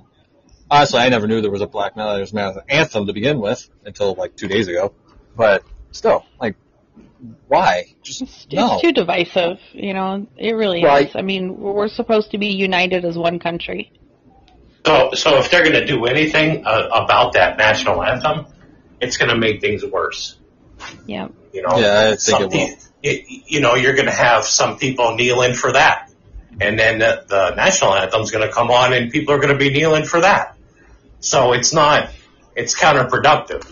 Honestly, I never knew there was a Black Lives Matter anthem to begin with until like 2 days ago. But still, like, why? It's too divisive, you know. It really is. I mean, we're supposed to be united as one country. So if they're going to do anything about that national anthem, it's going to make things worse. Yeah. You know, yeah, I think it will. You know, you're going to have some people kneeling for that. And then the national anthem's going to come on and people are going to be kneeling for that. So it's not, it's counterproductive.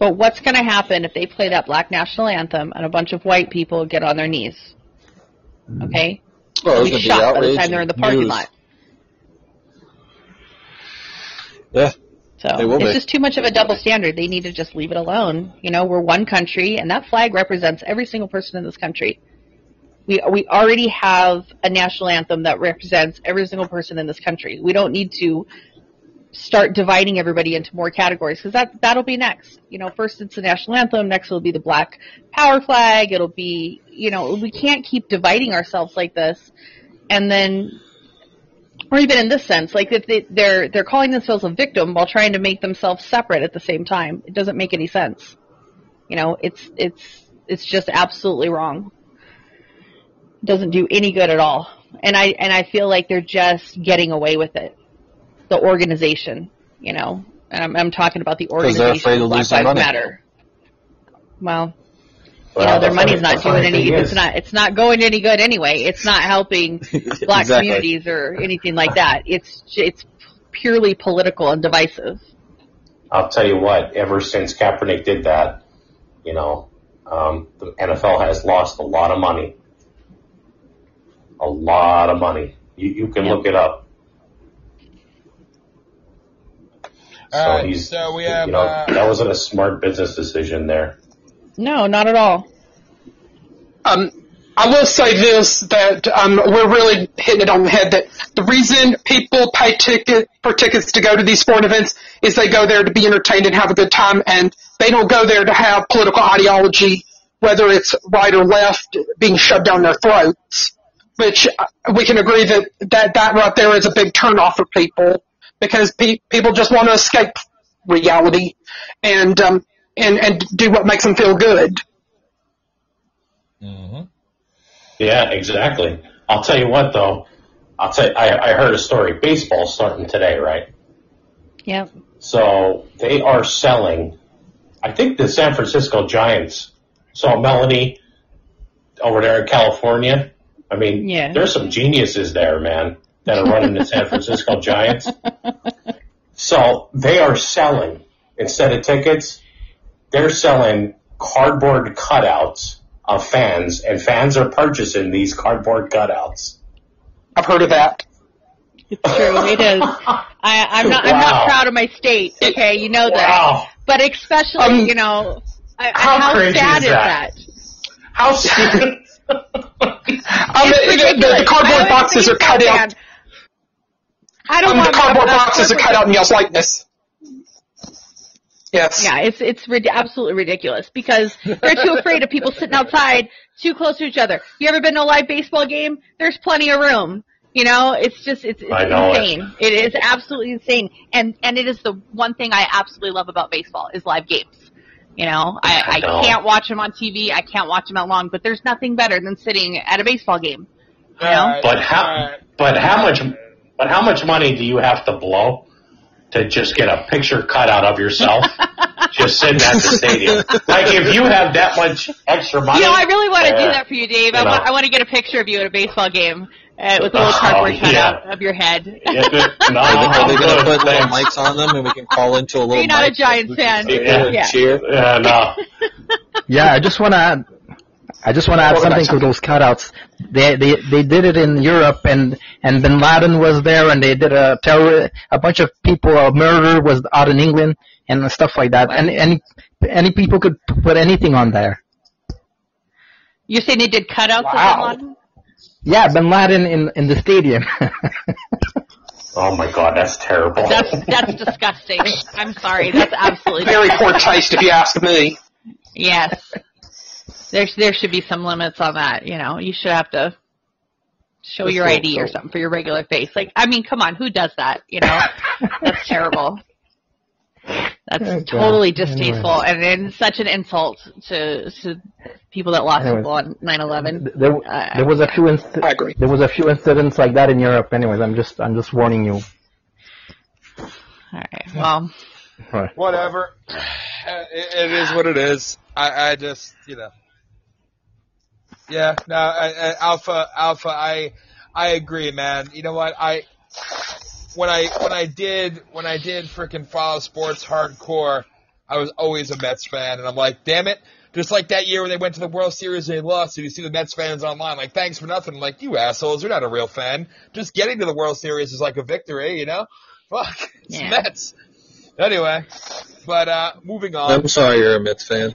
But what's going to happen if they play that black national anthem and a bunch of white people get on their knees? Okay? Well, they'll be shot by the time they're in the parking lot. Yeah. So it's just too much of a double standard. They need to just leave it alone. You know, we're one country, and that flag represents every single person in this country. We already have a national anthem that represents every single person in this country. We don't need to start dividing everybody into more categories, because that'll be next. You know, first it's the national anthem, next it'll be the black power flag, it'll be, you know, we can't keep dividing ourselves like this. And then, or even in this sense, like if they're calling themselves a victim while trying to make themselves separate at the same time. It doesn't make any sense. You know, it's just absolutely wrong. Doesn't do any good at all. And I feel like they're just getting away with it. The organization, you know, and I'm talking about the organization. Because they're afraid of losing money. Well, you know, their money's not doing any good. It's not going any good anyway. It's not helping black communities or anything like that. It's purely political and divisive. I'll tell you what. Ever since Kaepernick did that, you know, the NFL has lost a lot of money. A lot of money. You can look it up. All right, so we have... You know, that wasn't a smart business decision there. No, not at all. I will say this, that we're really hitting it on the head, that the reason people pay for tickets to go to these sporting events is they go there to be entertained and have a good time, and they don't go there to have political ideology, whether it's right or left, being shoved down their throats, which we can agree that right there is a big turnoff for people. Because people just want to escape reality and do what makes them feel good. Mm-hmm. Yeah, exactly. I'll tell you what, though. I heard a story. Baseball's starting today, right? Yeah. So they are selling, I think, the San Francisco Giants. So Melanie over there in California. I mean, yeah. There's some geniuses there, man. That are running the San Francisco Giants. So they are selling, instead of tickets, they're selling cardboard cutouts of fans, and fans are purchasing these cardboard cutouts. I've heard of that. It's true, it is. I'm not proud of my state, okay, you know that. Wow. But especially, you know, how sad is that? How sad? The cardboard boxes are cut out. I don't want the cardboard boxes are cut out in y'all's likeness. Yes. Yeah, it's absolutely ridiculous because they're too afraid of people sitting outside too close to each other. You ever been to a live baseball game? There's plenty of room. You know, it's just it's insane. It is absolutely insane, and it is the one thing I absolutely love about baseball is live games. You know, I can't watch them on TV. I can't watch them out long, but there's nothing better than sitting at a baseball game. You know? But how much money do you have to blow to just get a picture cut out of yourself just sitting at the stadium? Like if you have that much extra money. You know, I really want to do that for you, Dave. I want to get a picture of you at a baseball game with a little cardboard cutout of your head. Yeah, are they going to put little mics on them and we can call into a little mic? You're not a Giants fan. Cheer. Yeah, no. Yeah, I just want to add something to those cutouts. They did it in Europe, and Bin Laden was there, and they did a terror, a bunch of people, a murder was out in England, and stuff like that. And any people could put anything on there. You're saying they did cutouts of Bin Laden? Yeah, Bin Laden in the stadium. Oh my God, that's terrible. That's disgusting. I'm sorry, that's absolutely very poor taste, if you ask me. Yes. There should be some limits on that, you know. You should have to show your ID or something for your regular face. Like, I mean, come on, who does that, you know? That's terrible. That's totally distasteful and such an insult to people that lost people on 9/11. There was a few incidents like that in Europe. Anyways, I'm just warning you. All right. Well. Whatever. It is what it is. I just, you know. Yeah, no, Alpha, I agree, man. You know what? I when I did freaking follow sports hardcore, I was always a Mets fan, and I'm like, damn it. Just like that year when they went to the World Series and they lost, and you see the Mets fans online, like, thanks for nothing. I'm like, you assholes, you're not a real fan. Just getting to the World Series is like a victory, you know? Fuck, it's Mets. Anyway, but moving on. I'm sorry you're a Mets fan.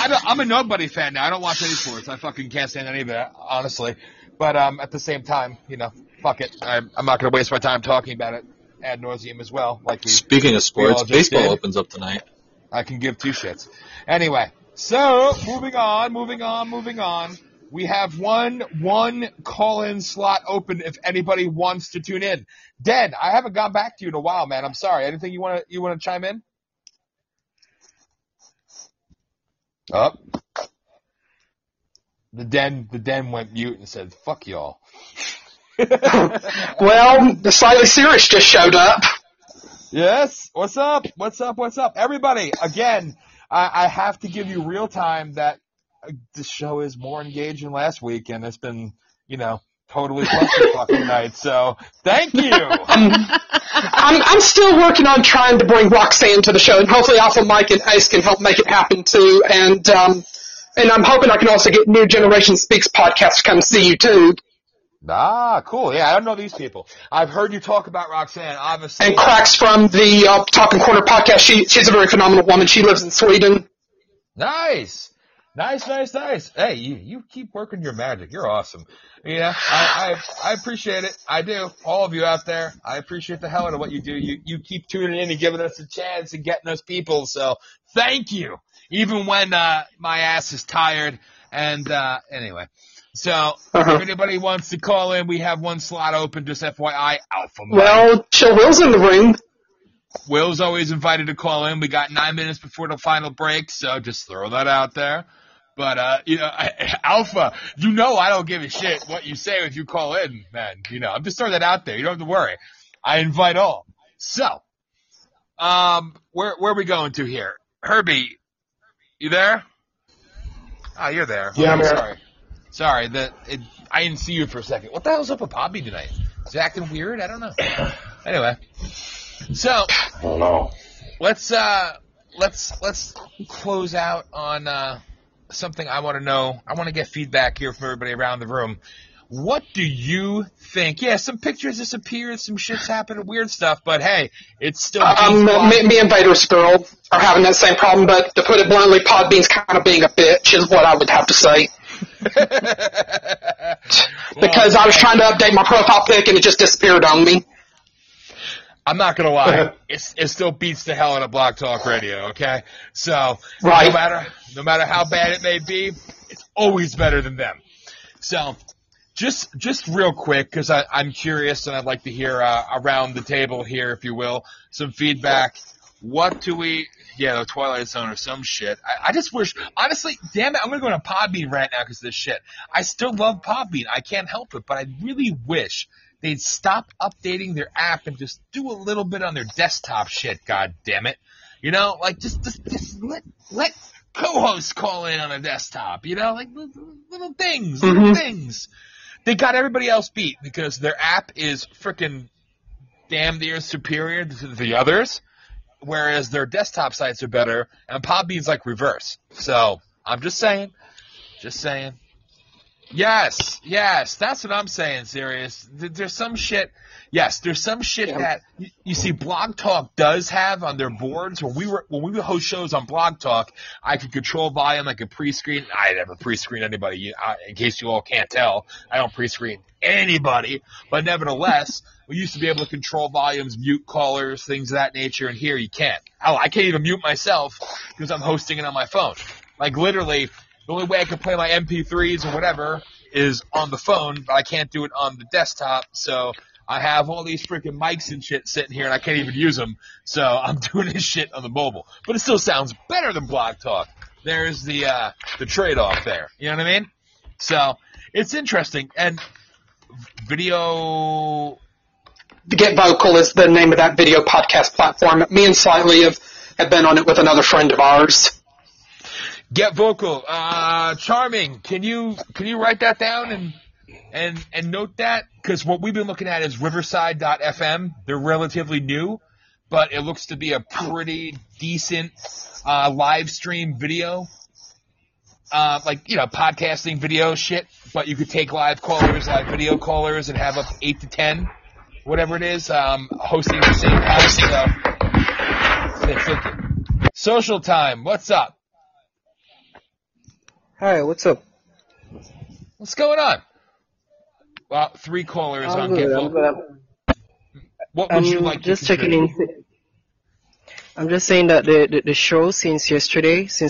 I'm a nobody fan now. I don't watch any sports. I fucking can't stand any of it, honestly. But at the same time, you know, fuck it. I'm not going to waste my time talking about it ad nauseum as well. Like speaking of sports, baseball opens up tonight. I can give two shits. Anyway, so moving on. We have one call-in slot open if anybody wants to tune in. Dan, I haven't gone back to you in a while, man. I'm sorry. Anything you want to chime in? Oh. The Den went mute and said, fuck y'all. Well, the Slightly Serious just showed up. Yes. What's up? Everybody, again, I have to give you real time that this show is more engaging last week, and it's been, you know, totally fucking night. So thank you. I'm still working on trying to bring Roxanne to the show, and hopefully Alpha Mike and Ace can help make it happen too. And I'm hoping I can also get New Generation Speaks podcast to come see you too. Ah, cool. Yeah, I don't know these people. I've heard you talk about Roxanne, obviously. And Cracks from the Top and Corner podcast. She's a very phenomenal woman. She lives in Sweden. Nice. Hey, you keep working your magic. You're awesome. Yeah, I appreciate it. I do. All of you out there, I appreciate the hell out of what you do. You keep tuning in and giving us a chance and getting us people. So thank you. Even when my ass is tired. And anyway. So, If anybody wants to call in, we have one slot open, just FYI, Alpha Mike. Well, Will's in the room. Will's always invited to call in. We got 9 minutes before the final break, so just throw that out there. But, you know, Alpha, you know I don't give a shit what you say if you call in, man. You know, I'm just throwing that out there. You don't have to worry. I invite all. So, where are we going to here? Herbie, you there? Oh, you're there. Yeah, I'm sorry. Sorry, I didn't see you for a second. What the hell's up with Bobby tonight? Is he acting weird? I don't know. Anyway, so let's close out on something I want to know. I want to get feedback here from everybody around the room. What do you think? Yeah, some pictures disappeared, some shit's happened, weird stuff, but hey, it's still... me and Vader Skrull are having that same problem, but to put it bluntly, Podbean's kind of being a bitch is what I would have to say. Because I was trying to update my profile pic and it just disappeared on me. I'm not going to lie. It still beats the hell out of Blog Talk Radio, okay? So right. No matter how bad it may be, it's always better than them. So just real quick, because I'm curious and I'd like to hear around the table here, if you will, some feedback. What do we... Yeah, the Twilight Zone or some shit. I just wish, honestly, damn it, I'm going to go on a Podbean right now because of this shit. I still love Podbean. I can't help it, but I really wish they'd stop updating their app and just do a little bit on their desktop shit, god damn it. You know, like, just let co-hosts call in on a desktop, you know, like little things. They got everybody else beat because their app is freaking damn near superior to the others. Whereas their desktop sites are better, and Podbean's like reverse. So I'm just saying. Yes, that's what I'm saying. Serious. There's some shit. Yes, there's some shit that you see Blog Talk does have on their boards. When we would host shows on Blog Talk, I could control volume. I could pre-screen. I never pre-screen anybody. In case you all can't tell, I don't pre-screen anybody. But nevertheless. We used to be able to control volumes, mute callers, things of that nature, and here you can't. I can't even mute myself because I'm hosting it on my phone. Like, literally, the only way I can play my MP3s or whatever is on the phone, but I can't do it on the desktop, so I have all these freaking mics and shit sitting here, and I can't even use them, so I'm doing this shit on the mobile. But it still sounds better than Blog Talk. There's the trade-off there. You know what I mean? So it's interesting. And video... Get Vocal is the name of that video podcast platform. Me and Slightly have been on it with another friend of ours. Get Vocal. Charming. Can you write that down and And note that, because what we've been looking at is Riverside.fm. They're relatively new, but it looks to be a pretty decent live stream video, like, you know, podcasting video shit. But you could take live callers, live video callers, and have up 8 to 10, whatever it is, hosting the same time. So, Social Time, what's up? Hi, what's up? What's going on? Well, 3 callers on Get Vocal. What would you like just to contribute? I'm just saying that the show since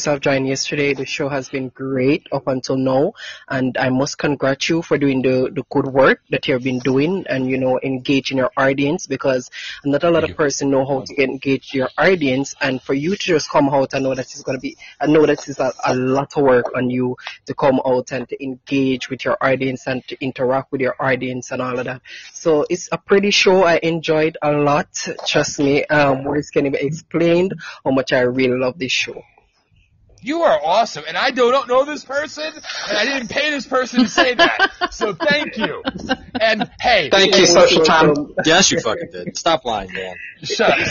I've joined yesterday, the show has been great up until now, and I must congratulate you for doing the good work that you've been doing and, you know, engaging your audience, because not a lot of person know how to engage your audience, and for you to just come out, I know that it's going to be, I know that it's a lot of work on you to come out and to engage with your audience and to interact with your audience and all of that. So it's a pretty show. I enjoyed a lot. Trust me, words can even explained how much I really love this show. You are awesome, and I don't know this person, and I didn't pay this person to say that, so thank you. And hey, thank you, Social Time. Yes, you fucking did. Stop lying, man. Shut up.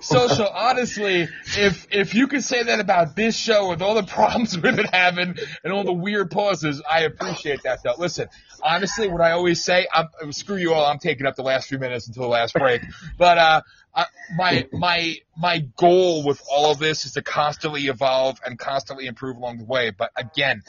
Social. Honestly, if you could say that about this show with all the problems with it having and all the weird pauses, I appreciate that. Though, listen, honestly, what I always say, screw you all. I'm taking up the last few minutes until the last break, but my goal with all of this is to constantly evolve and constantly improve along the way. But again,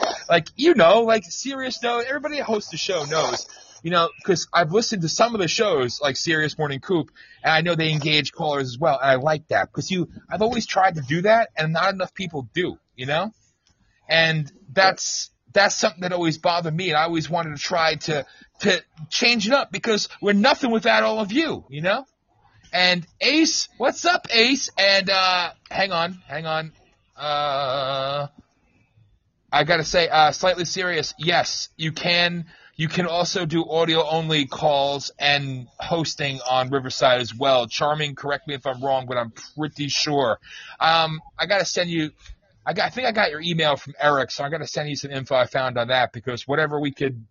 serious note, everybody that hosts the show knows, you know, because I've listened to some of the shows like Serious Morning Coop, and I know they engage callers as well, and I like that because I've always tried to do that, and not enough people do, you know, and that's something that always bothered me, and I always wanted to try to change it up because we're nothing without all of you, you know. And Ace, what's up, Ace? And hang on. I gotta say, Slightly Serious. Yes, you can also do audio only calls and hosting on Riverside as well. Charming, correct me if I'm wrong, but I'm pretty sure. I gotta send you. I think I got your email from Eric, so I gotta send you some info I found on that, because whatever we could,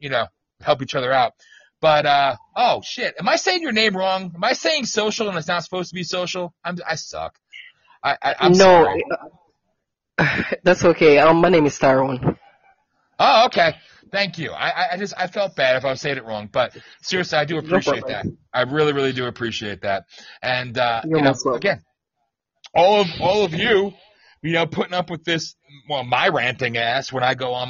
help each other out. But, oh, shit. Am I saying your name wrong? Am I saying Social and it's not supposed to be Social? I suck. I'm sorry. That's okay. My name is Tyrone. Oh, okay. Thank you. I felt bad if I was saying it wrong. But seriously, I do appreciate that. I really, really do appreciate that. And, again, all of you, putting up with this, well, my ranting ass when I go on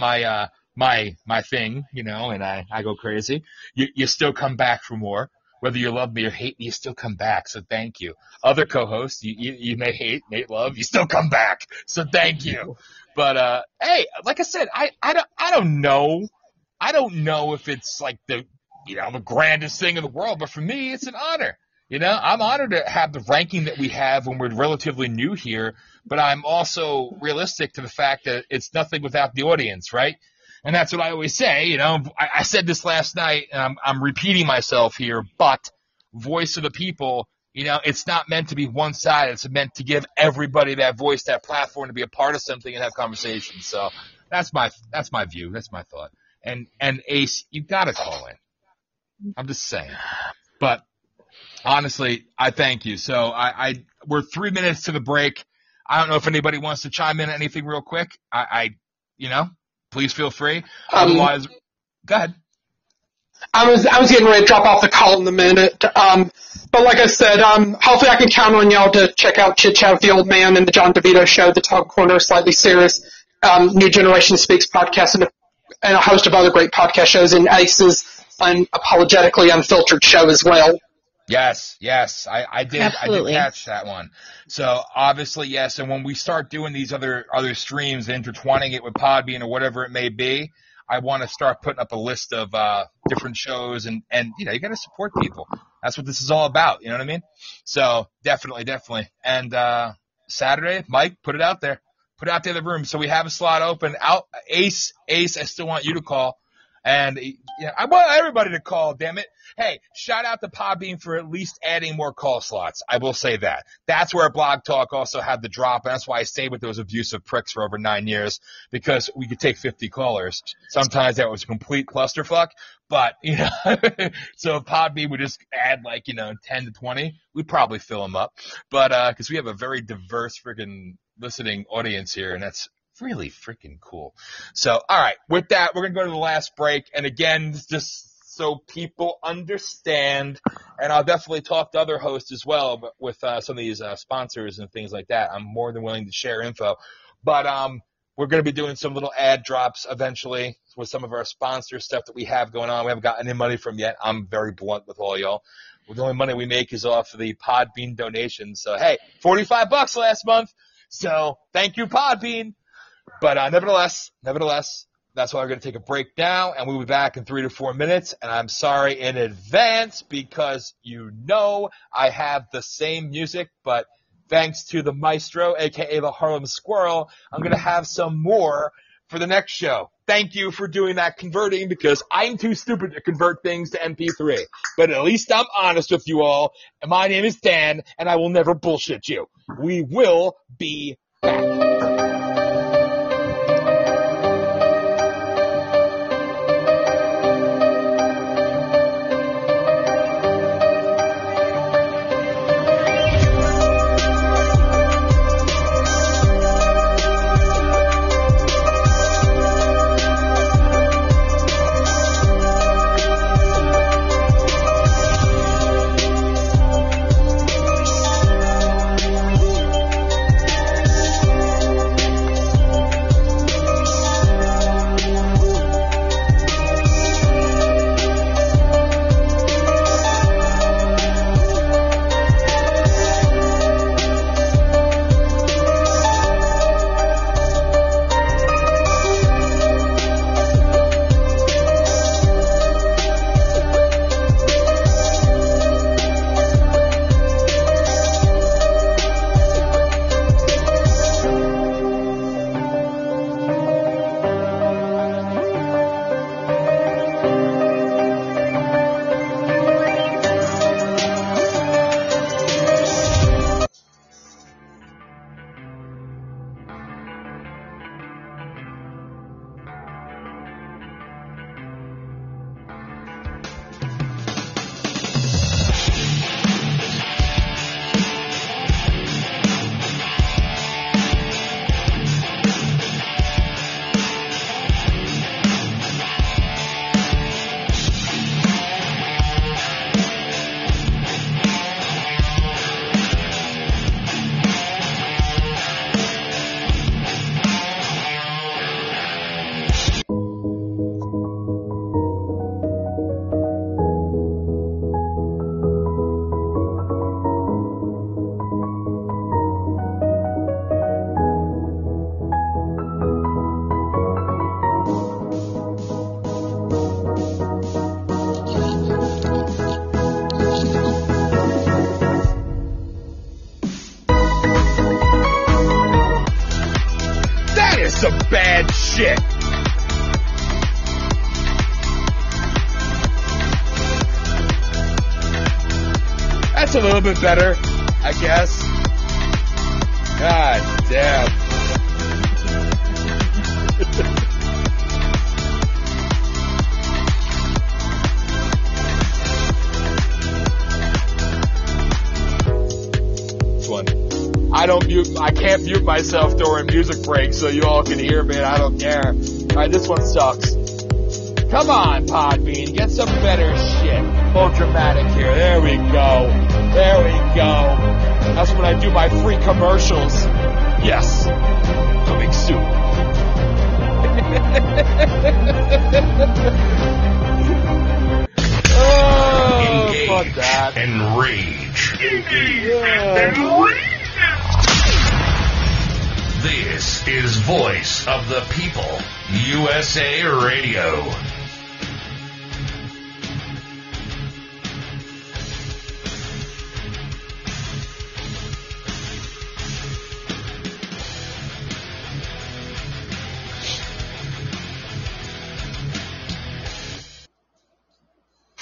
my, my thing, and I go crazy. You still come back for more. Whether you love me or hate me, you still come back, so thank you. Other co-hosts, you may hate, may love, you still come back, so thank you. But, hey, like I said, I don't know. I don't know if it's like the grandest thing in the world, but for me, it's an honor. I'm honored to have the ranking that we have when we're relatively new here, but I'm also realistic to the fact that it's nothing without the audience, right? And that's what I always say, I said this last night, and I'm repeating myself here, but Voice of the People, it's not meant to be one side. It's meant to give everybody that voice, that platform to be a part of something and have conversations. So that's my view. That's my thought. And Ace, you got to call in. I'm just saying. But honestly, I thank you. So we're 3 minutes to the break. I don't know if anybody wants to chime in anything real quick. Please feel free. Otherwise, go ahead. I was getting ready to drop off the call in a minute. But like I said, hopefully I can count on y'all to check out Chit Chat with the Old Man and the John DeVito Show, The Tug Corner, Slightly Serious, New Generation Speaks podcast, and a host of other great podcast shows, and Ace's Unapologetically Unfiltered show as well. Yes, I did catch that one. So obviously, yes, and when we start doing these other streams, intertwining it with Podbean or whatever it may be, I want to start putting up a list of different shows, and you got to support people. That's what this is all about. You know what I mean? So definitely, and Saturday, Mike, put it out there, the room. So we have a slot open. Ace, I still want you to call. And yeah, I want everybody to call, damn it. Hey, shout out to Podbean for at least adding more call slots. I will say that. That's where Blog Talk also had the drop, and that's why I stayed with those abusive pricks for over 9 years, because we could take 50 callers. Sometimes that was a complete clusterfuck, but, you know, so if Podbean would just add, like, you know, 10 to 20, we'd probably fill them up. But because we have a very diverse freaking listening audience here, and that's really freaking cool. So, all right, with that, we're going to go to the last break. And again, just so people understand, and I'll definitely talk to other hosts as well, but with some of these sponsors and things like that, I'm more than willing to share info. But we're going to be doing some little ad drops eventually with some of our sponsor stuff that we have going on. We haven't gotten any money from yet. I'm very blunt with all y'all. Well, the only money we make is off the Podbean donations. So, hey, $45 last month. So thank you, Podbean. But nevertheless, that's why we're going to take a break now, and we'll be back in 3 to 4 minutes. And I'm sorry in advance because, you know, I have the same music, but thanks to the maestro, a.k.a. the Harlem Squirrel, I'm going to have some more for the next show. Thank you for doing that converting, because I'm too stupid to convert things to MP3. But at least I'm honest with you all. And my name is Dan, and I will never bullshit you. We will be back. A little bit better, I guess. God damn. One. I can't mute myself during music breaks so you all can hear me, and I don't care. Alright, this one sucks. Come on, Podbean, get some better shit. Full dramatic here. There we go. There we go. That's when I do my free commercials. Yes. Coming soon. Oh, engage, fuck that. Enrage. Engage, enrage. This is Voice of the People USA Radio.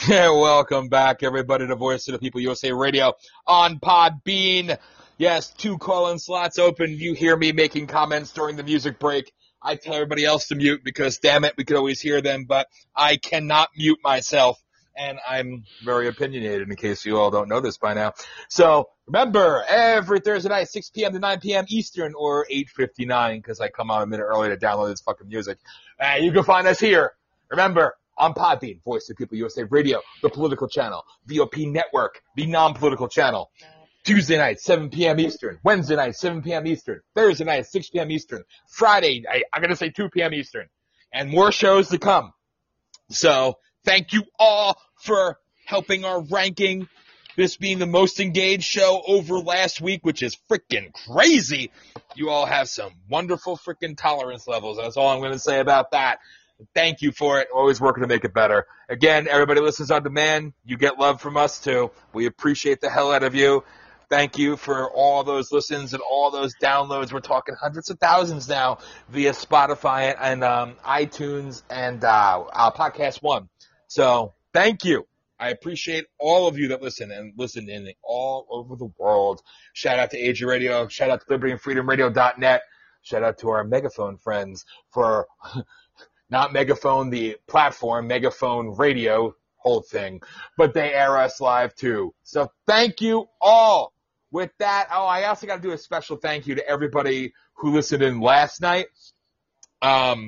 Yeah, welcome back, everybody, to Voice of the People USA Radio on Podbean. Yes, 2 call-in slots open. You hear me making comments during the music break. I tell everybody else to mute because, damn it, we could always hear them, but I cannot mute myself, and I'm very opinionated in case you all don't know this by now. So remember, every Thursday night, 6 p.m. to 9 p.m. Eastern, or 8:59, because I come out a minute early to download this fucking music. You can find us here. Remember, on Podbean, Voice of People USA Radio, the political channel, VOP Network, the non-political channel. Tuesday night, 7 p.m. Eastern. Wednesday night, 7 p.m. Eastern. Thursday night, 6 p.m. Eastern. Friday, I'm going to say 2 p.m. Eastern. And more shows to come. So thank you all for helping our ranking. This being the most engaged show over last week, which is freaking crazy. You all have some wonderful freaking tolerance levels. That's all I'm going to say about that. Thank you for it. We're always working to make it better. Again, everybody listens on demand. You get love from us, too. We appreciate the hell out of you. Thank you for all those listens and all those downloads. We're talking hundreds of thousands now via Spotify and iTunes and Podcast One. So thank you. I appreciate all of you that listen in all over the world. Shout out to AG Radio. Shout out to libertyandfreedomradio.net. Shout out to our Megaphone friends for... Not Megaphone, the platform, Megaphone Radio, whole thing. But they air us live, too. So thank you all. With that, I also got to do a special thank you to everybody who listened in last night to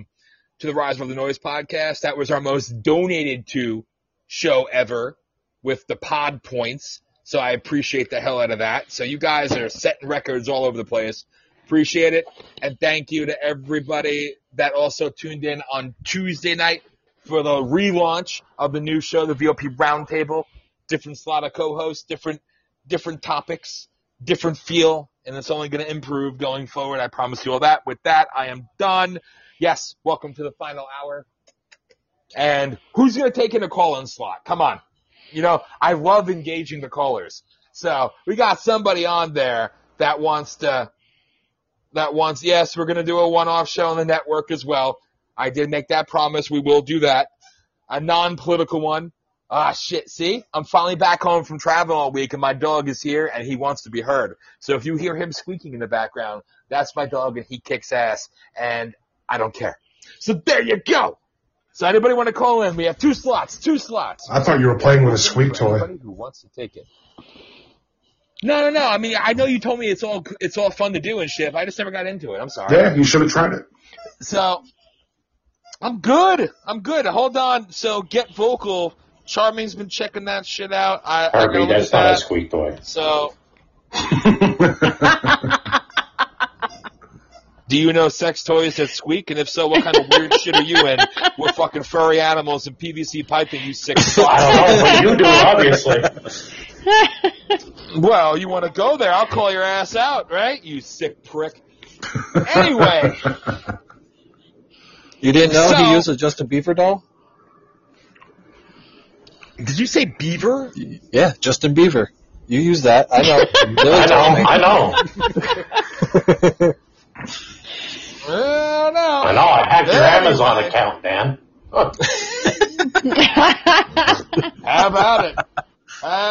the Rise Above the Noise podcast. That was our most donated to show ever with the pod points. So I appreciate the hell out of that. So you guys are setting records all over the place. Appreciate it, and thank you to everybody that also tuned in on Tuesday night for the relaunch of the new show, the VOP Roundtable. Different slot of co-hosts, different topics, different feel, and it's only going to improve going forward. I promise you all that. With that, I am done. Yes, welcome to the final hour. And who's going to take in a call-in slot? Come on. You know, I love engaging the callers. So we got somebody on there that wants to... yes, we're going to do a one-off show on the network as well. I did make that promise. We will do that. A non-political one. Ah, shit, see? I'm finally back home from travel all week, and my dog is here, and he wants to be heard. So if you hear him squeaking in the background, that's my dog, and he kicks ass, and I don't care. So there you go. So anybody want to call in? We have 2 slots. I thought you were playing with a squeak toy. Anybody who wants to take it. No. I mean, I know you told me it's all fun to do and shit, but I just never got into it. I'm sorry. Yeah, you should have tried it. So, I'm good. Hold on. So, Get Vocal. Charming's been checking that shit out. Herbie, that's not a squeak toy. So. Do you know sex toys that squeak? And if so, what kind of weird shit are you in? We're fucking furry animals and PVC piping, you sick fuck. I don't know, but you do, obviously. Well, you want to go there, I'll call your ass out, right? You sick prick. Anyway. You didn't know he used a Justin Bieber doll? Did you say Beaver? Yeah, Justin Bieber. You use that. I know. I know. Well, no. I know. I hacked your Amazon account, Dan. Huh. How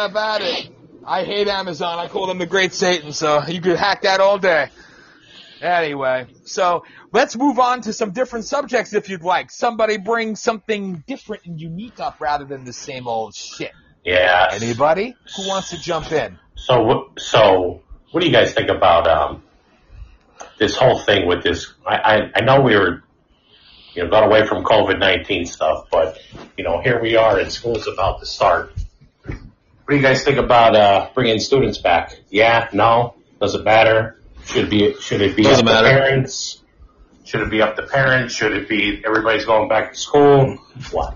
about it? I hate Amazon. I call them the Great Satan, so you could hack that all day. Anyway, so let's move on to some different subjects if you'd like. Somebody bring something different and unique up rather than the same old shit. Yeah. Anybody who wants to jump in? So what do you guys think about this whole thing with this? I know we were got away from COVID-19 stuff, but here we are and school's about to start. What do you guys think about bringing students back? Yeah, no, doesn't matter. Should it be up to parents? Should it be up to parents? Should it be everybody's going back to school? What?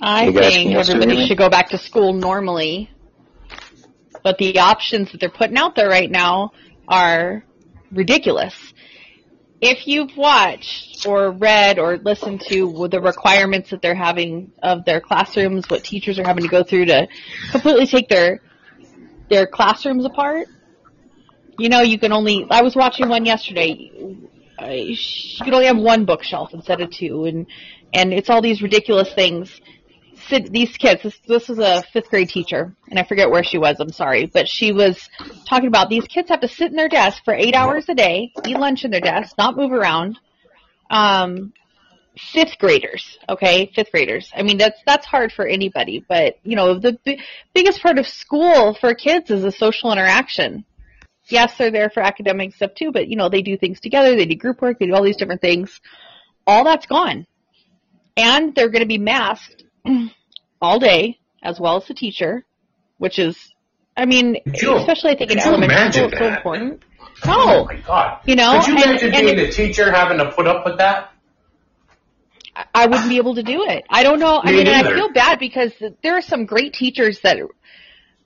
I think everybody should go back to school normally. But the options that they're putting out there right now are ridiculous. If you've watched or read or listened to the requirements that they're having of their classrooms, what teachers are having to go through to completely take their classrooms apart, you can only... I was watching one yesterday. You could only have one bookshelf instead of 2, and it's all these ridiculous things. these kids, this was a fifth grade teacher, and I forget where she was, I'm sorry, but she was talking about these kids have to sit in their desk for 8 hours a day, eat lunch in their desk, not move around. Fifth graders, okay, fifth graders. I mean, that's hard for anybody, but, you know, the biggest part of school for kids is the social interaction. Yes, they're there for academic stuff too, but, you know, they do things together, they do group work, they do all these different things. All that's gone. And they're going to be masked all day, as well as the teacher, which is, I mean, especially I think in elementary school, it's so important. Oh my God. You know, could you imagine being a teacher having to put up with that? I wouldn't be able to do it. I don't know. I mean, and I feel bad because there are some great teachers that,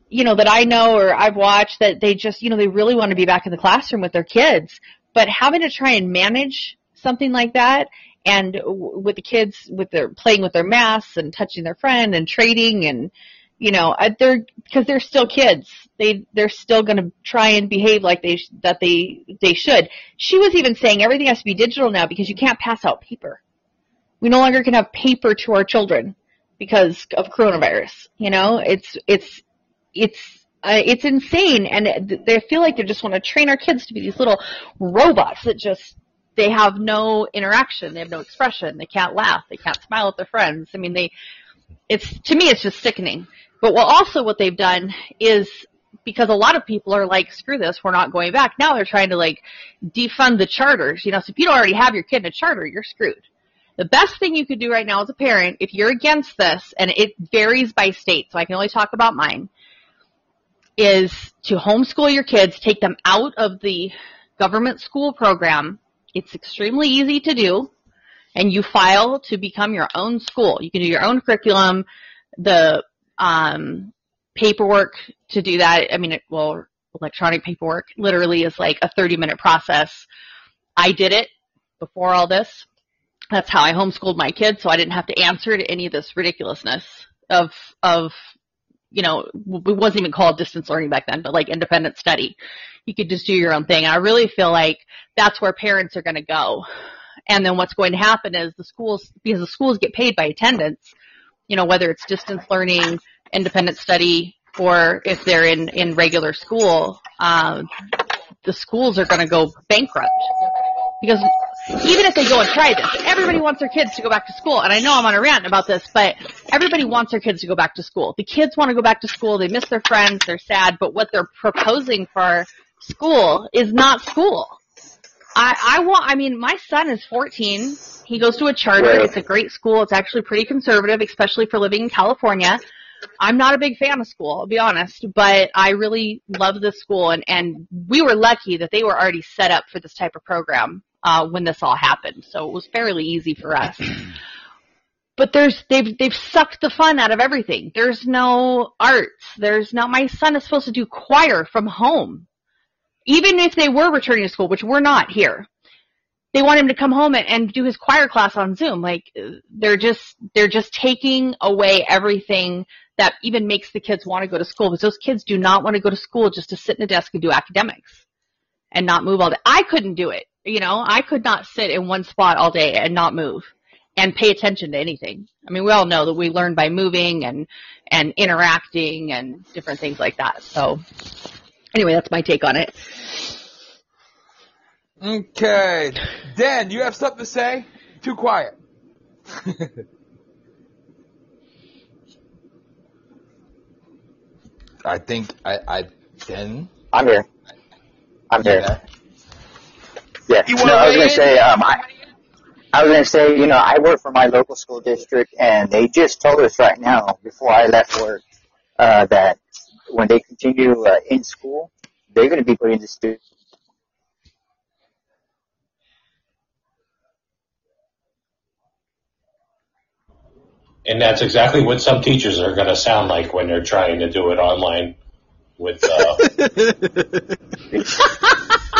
you know, that I know or I've watched that they just, you know, they really want to be back in the classroom with their kids. But having to try and manage something like that and with the kids, with their playing with their masks and touching their friend and trading and, you know, because they're still kids. They're still going to try and behave like they should. She was even saying everything has to be digital now because you can't pass out paper. We no longer can have paper to our children because of coronavirus. You know, it's insane, and they feel like they just want to train our kids to be these little robots that just they have no interaction, they have no expression, they can't laugh, they can't smile at their friends. I mean, to me it's just sickening. But what they've done is because a lot of people are like, screw this, we're not going back. Now they're trying to like defund the charters. You know, so if you don't already have your kid in a charter, you're screwed. The best thing you could do right now as a parent, if you're against this, and it varies by state, so I can only talk about mine, is to homeschool your kids, take them out of the government school program. It's extremely easy to do, and you file to become your own school. You can do your own curriculum, the paperwork to do that. I mean, electronic paperwork literally is like a 30-minute process. I did it before all this. That's how I homeschooled my kids, so I didn't have to answer to any of this ridiculousness of, you know, it wasn't even called distance learning back then, but like independent study. You could just do your own thing. And I really feel like that's where parents are going to go. And then what's going to happen is the schools, because the schools get paid by attendance, you know, whether it's distance learning, independent study, or if they're in regular school, the schools are going to go bankrupt. Because even if they go and try this, everybody wants their kids to go back to school. And I know I'm on a rant about this, but everybody wants their kids to go back to school. The kids want to go back to school. They miss their friends. They're sad. But what they're proposing for school is not school. My son is 14. He goes to a charter. It's a great school. It's actually pretty conservative, especially for living in California. I'm not a big fan of school, I'll be honest, but I really love this school, and we were lucky that they were already set up for this type of program when this all happened, so it was fairly easy for us. But they've sucked the fun out of everything. There's no arts. My son is supposed to do choir from home, even if they were returning to school, which we're not here. They want him to come home and do his choir class on Zoom. Like they're just taking away everything that even makes the kids want to go to school, because those kids do not want to go to school just to sit in a desk and do academics and not move all day. I couldn't do it. You know, I could not sit in one spot all day and not move and pay attention to anything. I mean, we all know that we learn by moving and interacting and different things like that. So anyway, that's my take on it. Okay. Dan, you have something to say? Too quiet. I think Dan? I'm here. I'm here. Yeah. I was going to say, you know, I work for my local school district, and they just told us right now, before I left work, that when they continue in school, they're going to be putting the students. And that's exactly what some teachers are going to sound like when they're trying to do it online with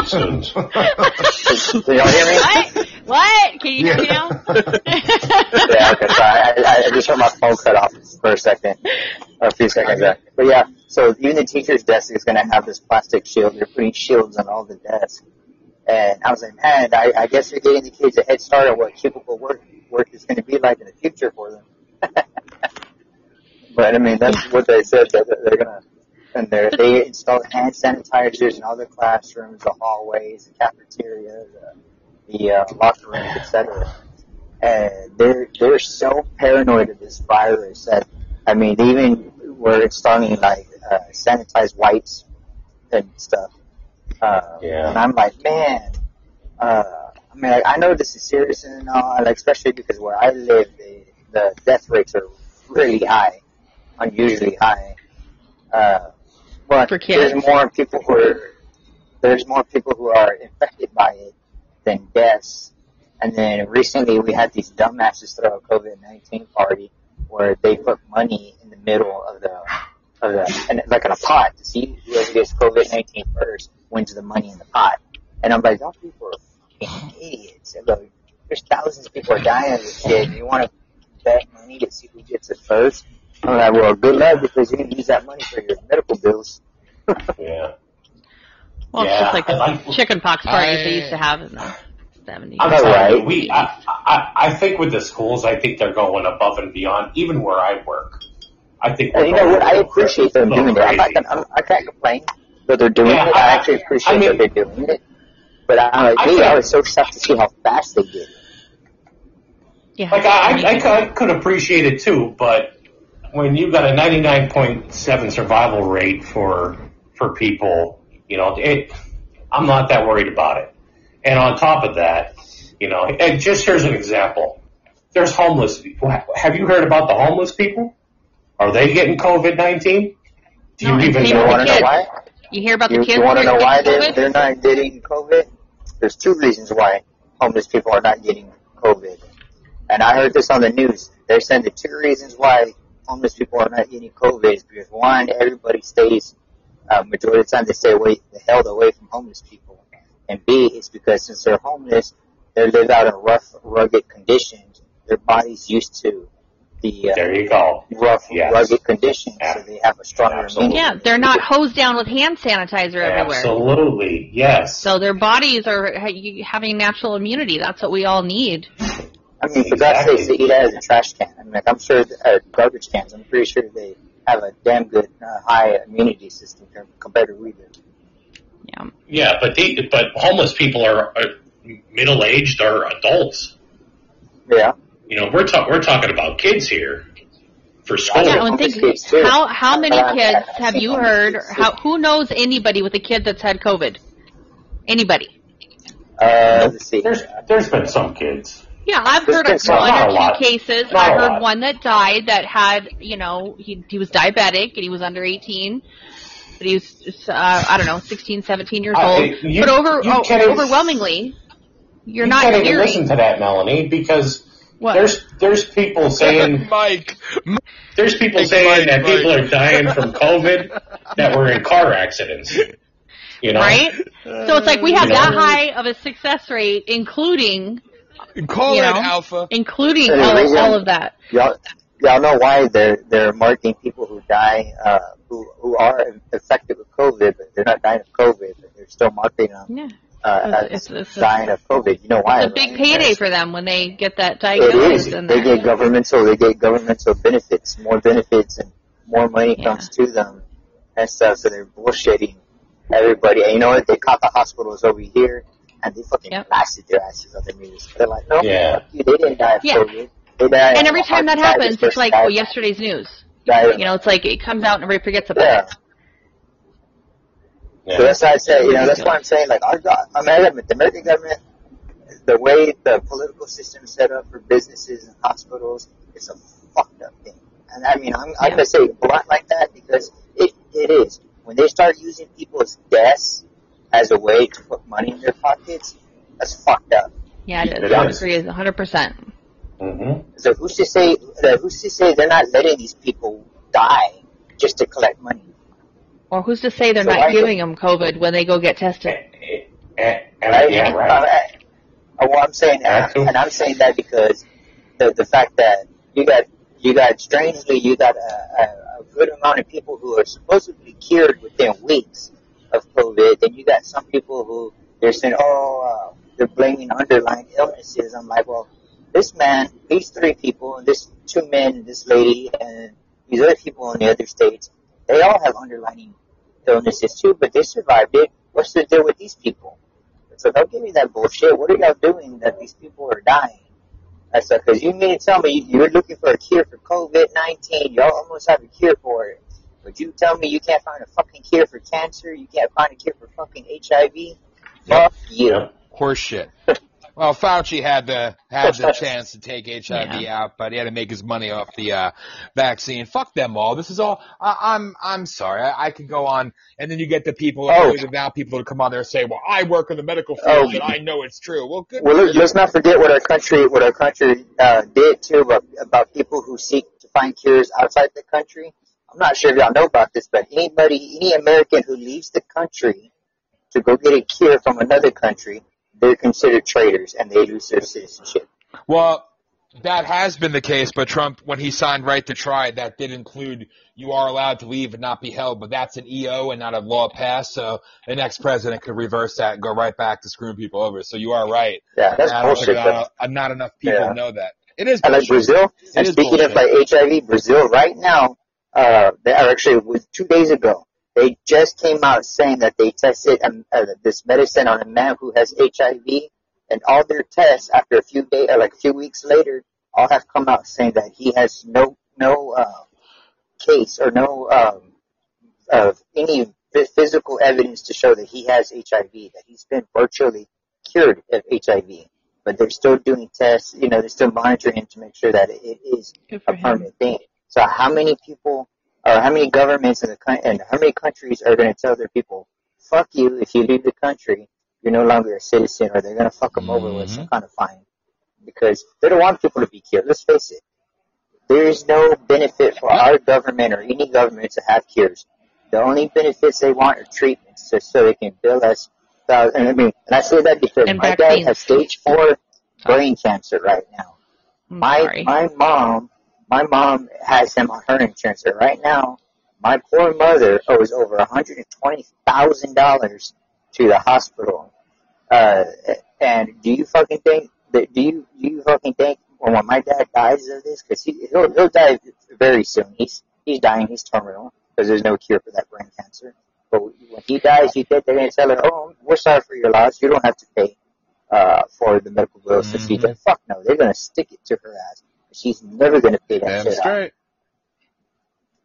students. So y'all hear me? What? Can you hear me now? Yeah, okay, sorry. I just heard my phone cut off for a second, or a few seconds there. But yeah, so even the teacher's desk is going to have this plastic shield. They're putting shields on all the desks. And I was like, man, I guess they're getting the kids a head start on what cubicle work is going to be like in the future for them. But I mean, that's what they said, that they're gonna, and they installed hand sanitizers in all the classrooms, the hallways, the cafeteria, the locker rooms, etc. And they're so paranoid of this virus that, I mean, they even were installing like sanitized wipes and stuff. And I'm like, man, I mean, I know this is serious and all, like, especially because where I live, the death rates are really high, unusually high. But there's more people who are infected by it than deaths. And then recently we had these dumbasses throw a COVID-19 party where they put money in the middle of the and like in a pot to see whoever gets COVID-19 first wins the money in the pot. And I'm like, y'all people are fucking idiots. Like, there's thousands of people dying of this shit. You want to bet money to see who gets it first? I'm like, well, good luck, because you can use that money for your medical bills. Yeah. Well, it's just like the chicken pox parties they used to have in the 70s. I'm sorry, I think with the schools, I think they're going above and beyond, even where I work. I think we're I appreciate them doing it. I can't complain that they're doing it. I actually appreciate that they're doing it. But I was so shocked to see how fast they did it. Yeah. Like, I could appreciate it, too, but when you've got a 99.7 survival rate for people, you know, I'm not that worried about it. And on top of that, you know, and just here's an example. There's homeless people. Have you heard about the homeless people? Are they getting COVID-19? Do you even want to know why? You hear about the kids? You want to know why they're not getting COVID? There's two reasons why homeless people are not getting COVID. And I heard this on the news. They're saying the two reasons why homeless people are not getting COVID is because, one, everybody stays, majority of the time they stay the hell away from homeless people. And B, it's because since they're homeless, they live out in rough, rugged conditions. Their body's used to the rough, rugged conditions, so they have a stronger immune. Yeah, they're not hosed down with hand sanitizer everywhere. Absolutely, yes. So their bodies are having natural immunity. That's what we all need. I mean, for God's sake, they eat out of the trash can. I mean, like, I'm sure garbage cans, I'm pretty sure they have a damn good high immunity system compared to we do. Yeah. Yeah, but homeless people are middle-aged or adults. Yeah. You know, we're talking about kids here for school. Yeah, and how many kids have you heard? Who knows anybody with a kid that's had COVID? Anybody? Let's see. There's been some kids. Yeah, I've heard of one or two cases. I heard one that died that had, you know, he was diabetic and he was under 18, but he was, 16, 17 years old. Overwhelmingly, you're not hearing. You can't even listen to that, Melanie, because there's people saying that people are dying from COVID that were in car accidents. You know? Right? So it's like we have that high of a success rate, including. Call it Alpha. Including all of that. Y'all know why they're marking people who die, who are infected with COVID, but they're not dying of COVID, but they're still marking them as dying of COVID. You know why? It's a big payday for them when they get that diagnosis. It is. They get governmental benefits, more benefits, and more money comes to them and stuff. So they're bullshitting everybody. And you know what? They caught the hospitals over here. And they fucking blasted their asses on the news. They're like, no, they didn't die of COVID. And every time that happens, it's like, oh, yesterday's news. You know, it's like it comes out and everybody forgets about it. Yeah. So that's why I say, you know, that's why I'm saying, like, the American government, the way the political system is set up for businesses and hospitals, it's a fucked up thing. And I mean, I'm going to say blunt like that because it is. When they start using people's deaths as a way to put money in their pockets, that's fucked up. Yeah, I agree 100%. Mm-hmm. So who's to say they're not letting these people die just to collect money? Or who's to say they're not giving them COVID when they go get tested? Well, I'm saying, and I'm saying that because the fact that you got a good amount of people who are supposedly cured within weeks of COVID, then you got some people who they're saying, they're blaming underlying illnesses. I'm like, well, this man, these three people, and this two men, and this lady, and these other people in the other states, they all have underlying illnesses too, but they survived it. What's the deal with these people? So don't give me that bullshit. What are y'all doing that these people are dying? That's because you mean to tell me you're looking for a cure for COVID-19. Y'all almost have a cure for it. But you tell me you can't find a fucking cure for cancer? You can't find a cure for fucking HIV? Fuck you. Yep. Horse shit. Well, Fauci had the chance to take HIV out, but he had to make his money off the vaccine. Fuck them all. This is all. I'm sorry. I could go on, and then you get the people. Now people to come on there and say, "Well, I work in the medical field, and I know it's true." Well, good. Well, let's not forget what our country did too about people who seek to find cures outside the country. I'm not sure if y'all know about this, but any American who leaves the country to go get a cure from another country, they're considered traitors, and they lose their citizenship. Well, that has been the case, but Trump, when he signed Right to Try, that did include you are allowed to leave and not be held, but that's an EO and not a law passed, so the next president could reverse that and go right back to screwing people over. So you are right. Yeah, that's bullshit. Not enough people know that. It is bullshit. Brazil, and speaking of HIV, Brazil right now, they are actually 2 days ago, they just came out saying that they tested this medicine on a man who has HIV, and all their tests after a few days, like a few weeks later, all have come out saying that he has no case or no any physical evidence to show that he has HIV, that he's been virtually cured of HIV. But they're still doing tests, they're still monitoring him to make sure that it is a permanent thing. So how many people? How many governments and how many countries are going to tell their people, fuck you, if you leave the country, you're no longer a citizen, or they're going to fuck them over with some kind of fine? Because they don't want people to be cured. Let's face it. There is no benefit for our government or any government to have cures. The only benefits they want are treatments, so they can bill us. And I say that because my dad has stage 4 brain cancer right now. My mom has him on her insurance. So right now, my poor mother owes over $120,000 to the hospital. And do you fucking think when my dad dies of this? Because he'll die very soon. He's dying. He's terminal because there's no cure for that brain cancer. But when he dies, they're going to tell her, "Oh, we're sorry for your loss. You don't have to pay for the medical bills." So she said, "Fuck no!" They're going to stick it to her ass. She's never going to pay that shit out.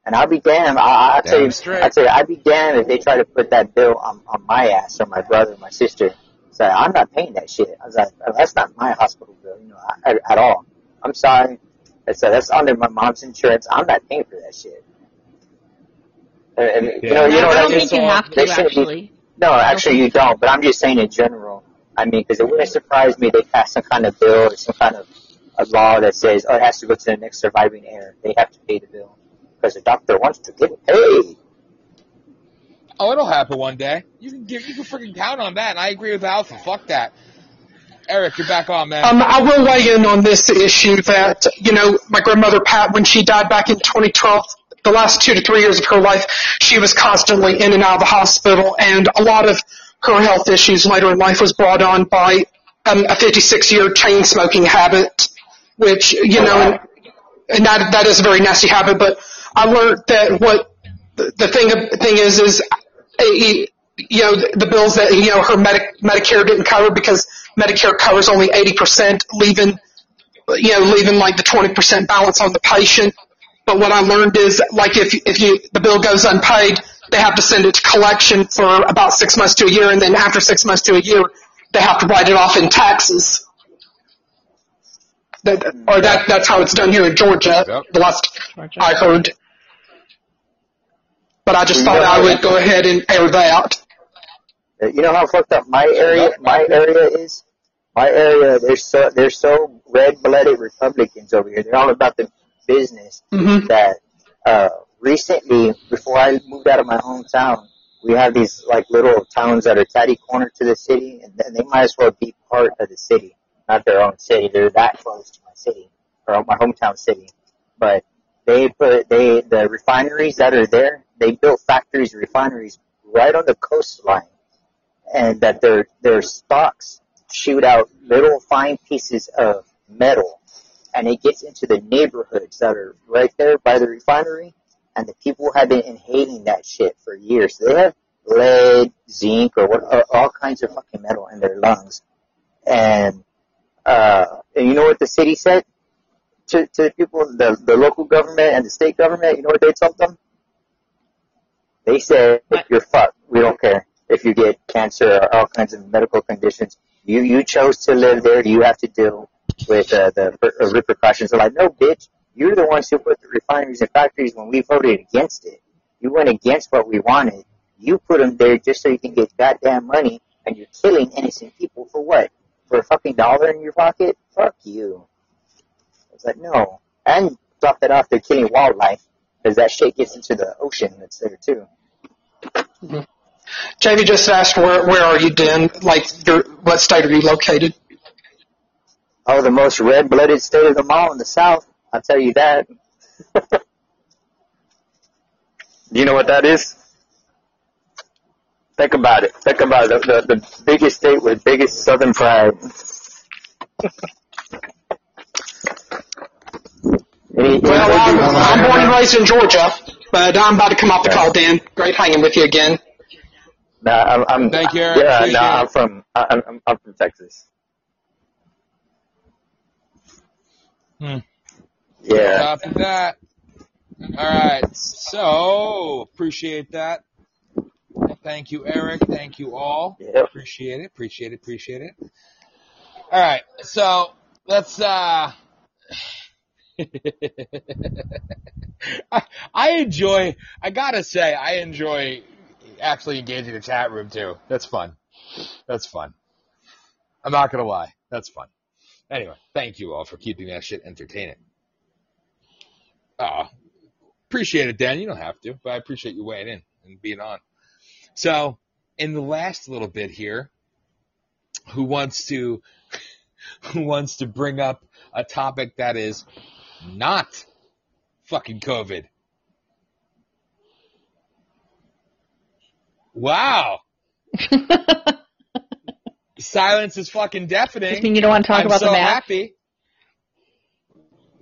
And I'll be damned. I'll be damned if they try to put that bill on my ass or my brother or my sister. So I'm not paying that shit. I was like, that's not my hospital bill, at all. I'm sorry. So that's under my mom's insurance. I'm not paying for that shit. And, you don't. But I'm just saying in general. I mean, because it wouldn't surprise me they pass some kind of bill or some kind of a law that says, it has to go to the next surviving heir. They have to pay the bill because the doctor wants to get it paid. Oh, it'll happen one day. You can freaking count on that. And I agree with Alpha. Fuck that. Eric, you're back on, man. I will weigh in on this issue that, my grandmother Pat, when she died back in 2012, the last 2 to 3 years of her life, she was constantly in and out of the hospital, and a lot of her health issues later in life was brought on by a 56-year chain smoking habit. Which, and that is a very nasty habit, but I learned that what the thing is, the bills that, her Medicare didn't cover, because Medicare covers only 80%, leaving like the 20% balance on the patient. But what I learned is, like, if the bill goes unpaid, they have to send it to collection for about 6 months to a year, and then after 6 months to a year, they have to write it off in taxes. That's how it's done here in Georgia. Yep. The last I heard, but I just thought I would go ahead and air that out. You know how fucked up my area is. My area, they're so red-blooded Republicans over here. They're all about the business. That recently, before I moved out of my hometown, we have these like little towns that are catty corner to the city, and they might as well be part of the city. Not their own city. They're that close to my city, or my hometown city. But the refineries that are there, they built factories, refineries right on the coastline, and that their stocks shoot out little fine pieces of metal and it gets into the neighborhoods that are right there by the refinery, and the people have been inhaling that shit for years. They have lead, zinc, or all kinds of fucking metal in their lungs. And you know what the city said to the people, the local government and the state government? You know what they told them? They said, you're fucked. We don't care if you get cancer or all kinds of medical conditions. You chose to live there. You have to deal with the repercussions. They're like, no, bitch. You're the ones who put the refineries and factories when we voted against it. You went against what we wanted. You put them there just so you can get goddamn money, and you're killing innocent people for what? For a fucking dollar in your pocket? Fuck you. It's like, no. And drop that off, they're killing wildlife, because that shit gets into the ocean that's there, too. Mm-hmm. Jamie just asked, where are you, Dan? Like, what state are you located? Oh, the most red-blooded state of them all in the South. I'll tell you that. You know what that is? Think about it. Think about it. The biggest state with biggest Southern pride. I'm born and raised in Georgia, but I'm about to come off the call, Dan. Great hanging with you again. Thank you. Yeah, I'm from Texas. Yeah. Copy that. All right. So, appreciate that. Thank you, Eric. Thank you all. Yep. Appreciate it. All right. So, let's I enjoy actually engaging the chat room too. That's fun. I'm not going to lie. That's fun. Anyway, thank you all for keeping that shit entertaining. Appreciate it, Dan. You don't have to, but I appreciate you weighing in and being on. So, in the last little bit here, who wants to bring up a topic that is not fucking COVID? Wow. Silence is fucking deafening. You mean you don't want to talk about the map? I'm so happy.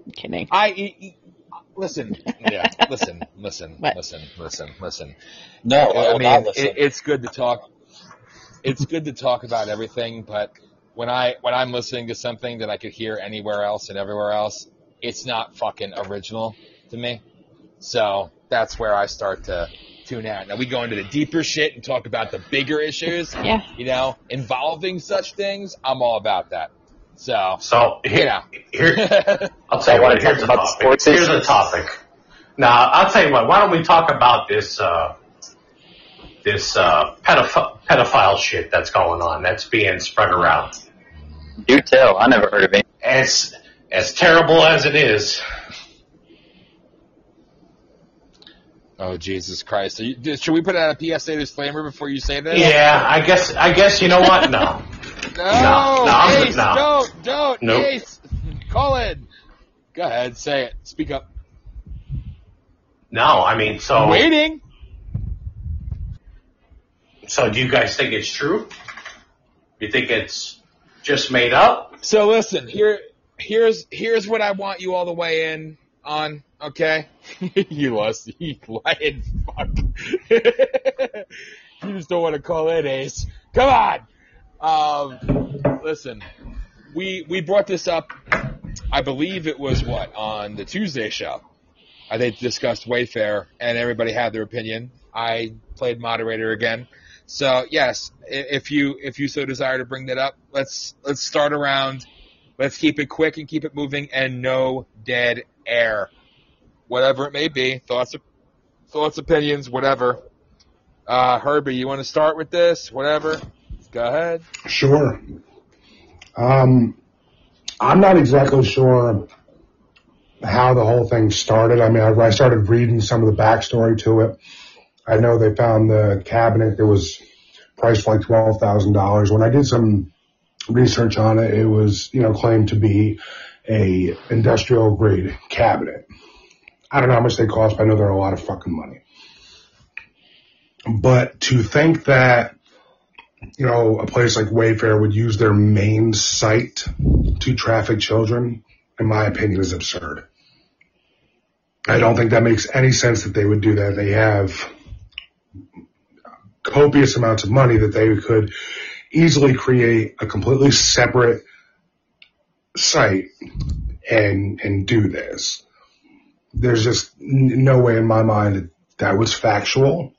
I'm kidding. Listen, yeah, listen. No, I mean, it's good to talk. It's good to talk about everything, but when I'm listening to something that I could hear anywhere else and everywhere else, it's not fucking original to me. So that's where I start to tune out. Now we go into the deeper shit and talk about the bigger issues, yeah, you know, involving such things. I'm all about that. So here, I'll tell you what. Here's the topic. Now, I'll tell you what. Why don't we talk about this pedophile shit that's going on, that's being spread around? Do tell. I never heard of it. As terrible as it is. Oh, Jesus Christ! Should we put out a PSA disclaimer before you say that? Yeah, I guess you know what? No. No, Ace, no. Don't. Nope. Ace, call in. Go ahead, say it. Speak up. No, I mean, so. I'm waiting. So do you guys think it's true? You think it's just made up? So listen, here's what I want you all the way in on, okay? You lost. You lying fuck. You just don't want to call in, Ace. Come on. Listen, we brought this up, I believe it was on the Tuesday show. They discussed Wayfair, and everybody had their opinion. I played moderator again. So, yes, if you so desire to bring that up, let's start around. Let's keep it quick and keep it moving and no dead air. Whatever it may be, thoughts, opinions, whatever. Herbie, you want to start with this? Whatever. Go ahead. Sure. I'm not exactly sure how the whole thing started. I mean, I started reading some of the backstory to it. I know they found the cabinet that was priced for like $12,000. When I did some research on it, it was, you know, claimed to be a industrial grade cabinet. I don't know how much they cost, but I know they're a lot of fucking money. But to think that, you know, a place like Wayfair would use their main site to traffic children in my opinion, is absurd. I don't think that makes any sense that they would do that. They have copious amounts of money that they could easily create a completely separate site and do this. There's just no way in my mind that that was factual,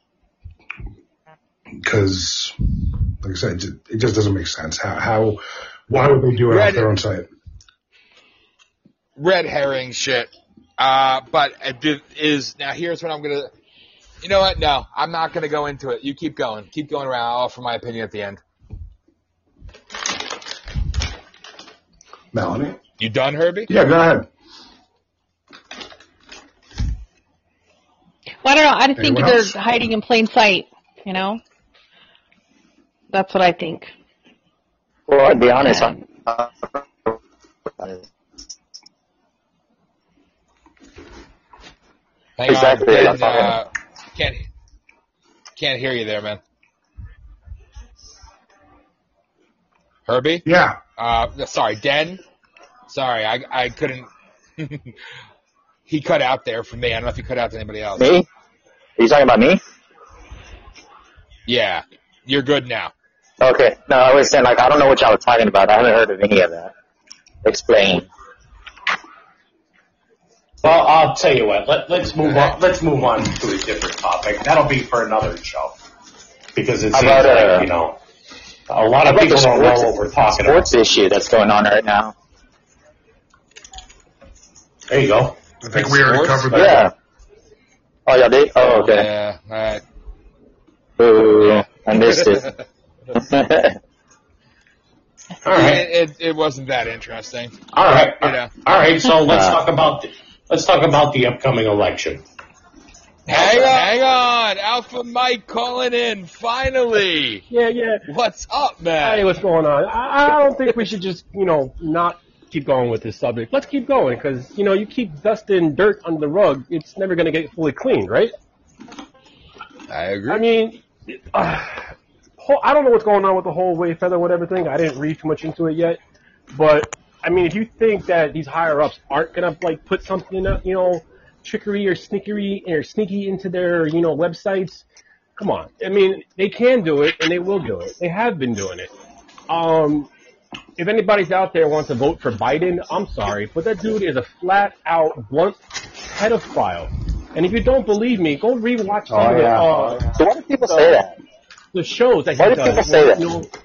because, like I said, it just doesn't make sense. Why would they do it off their own site? Red herring shit. Now here's what I'm going to, you know what? No, I'm not going to go into it. You keep going around. I'll offer my opinion at the end. Melanie? You done, Herbie? Yeah, go ahead. Well, I don't know. I think they're hiding in plain sight, you know? That's what I think. Well, I'd be honest. Yeah. Hang on. Can't hear you there, man. Herbie? Yeah. Sorry, Den? Sorry, I couldn't. He cut out there for me. I don't know if he cut out to anybody else. Me? Are you talking about me? Yeah. You're good now. Okay. No, I was saying, I don't know what y'all were talking about. I haven't heard of any of that. Explain. Well, I'll tell you what. Let's move on. Let's move on to a different topic. That'll be for another show, because it seems like a lot of people don't know what we're talking about. Sports issue that's going on right now. There you go. I think we already covered that. Yeah. Oh, yeah, they. Oh, okay. Yeah. All right. Ooh, I missed it. All right. It wasn't that interesting. All right. All right. So let's talk about. Let's talk about the upcoming election. Hang on. Alpha Mike calling in, finally. Yeah. What's up, man? Hey, what's going on? I don't think we should just, not keep going with this subject. Let's keep going, because, you keep dusting dirt under the rug, it's never going to get fully clean, right? I agree. I mean, I don't know what's going on with the whole wave feather, whatever thing. I didn't read too much into it yet, but... I mean, if you think that these higher-ups aren't going to, put something, trickery or sneaky into their, websites, come on. I mean, they can do it, and they will do it. They have been doing it. If anybody's out there wants to vote for Biden, I'm sorry, but that dude is a flat-out, blunt pedophile. And if you don't believe me, go rewatch so why do people say that? The shows that he does. Why do people say that?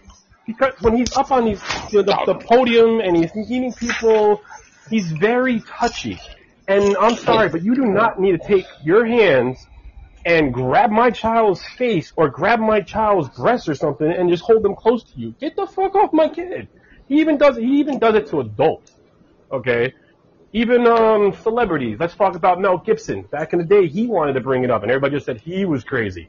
When he's up on these, the podium and he's meeting people, he's very touchy. And I'm sorry, but you do not need to take your hands and grab my child's face or grab my child's breast or something and just hold them close to you. Get the fuck off my kid. He even does it to adults. Okay? Even celebrities. Let's talk about Mel Gibson. Back in the day, he wanted to bring it up, and everybody just said he was crazy.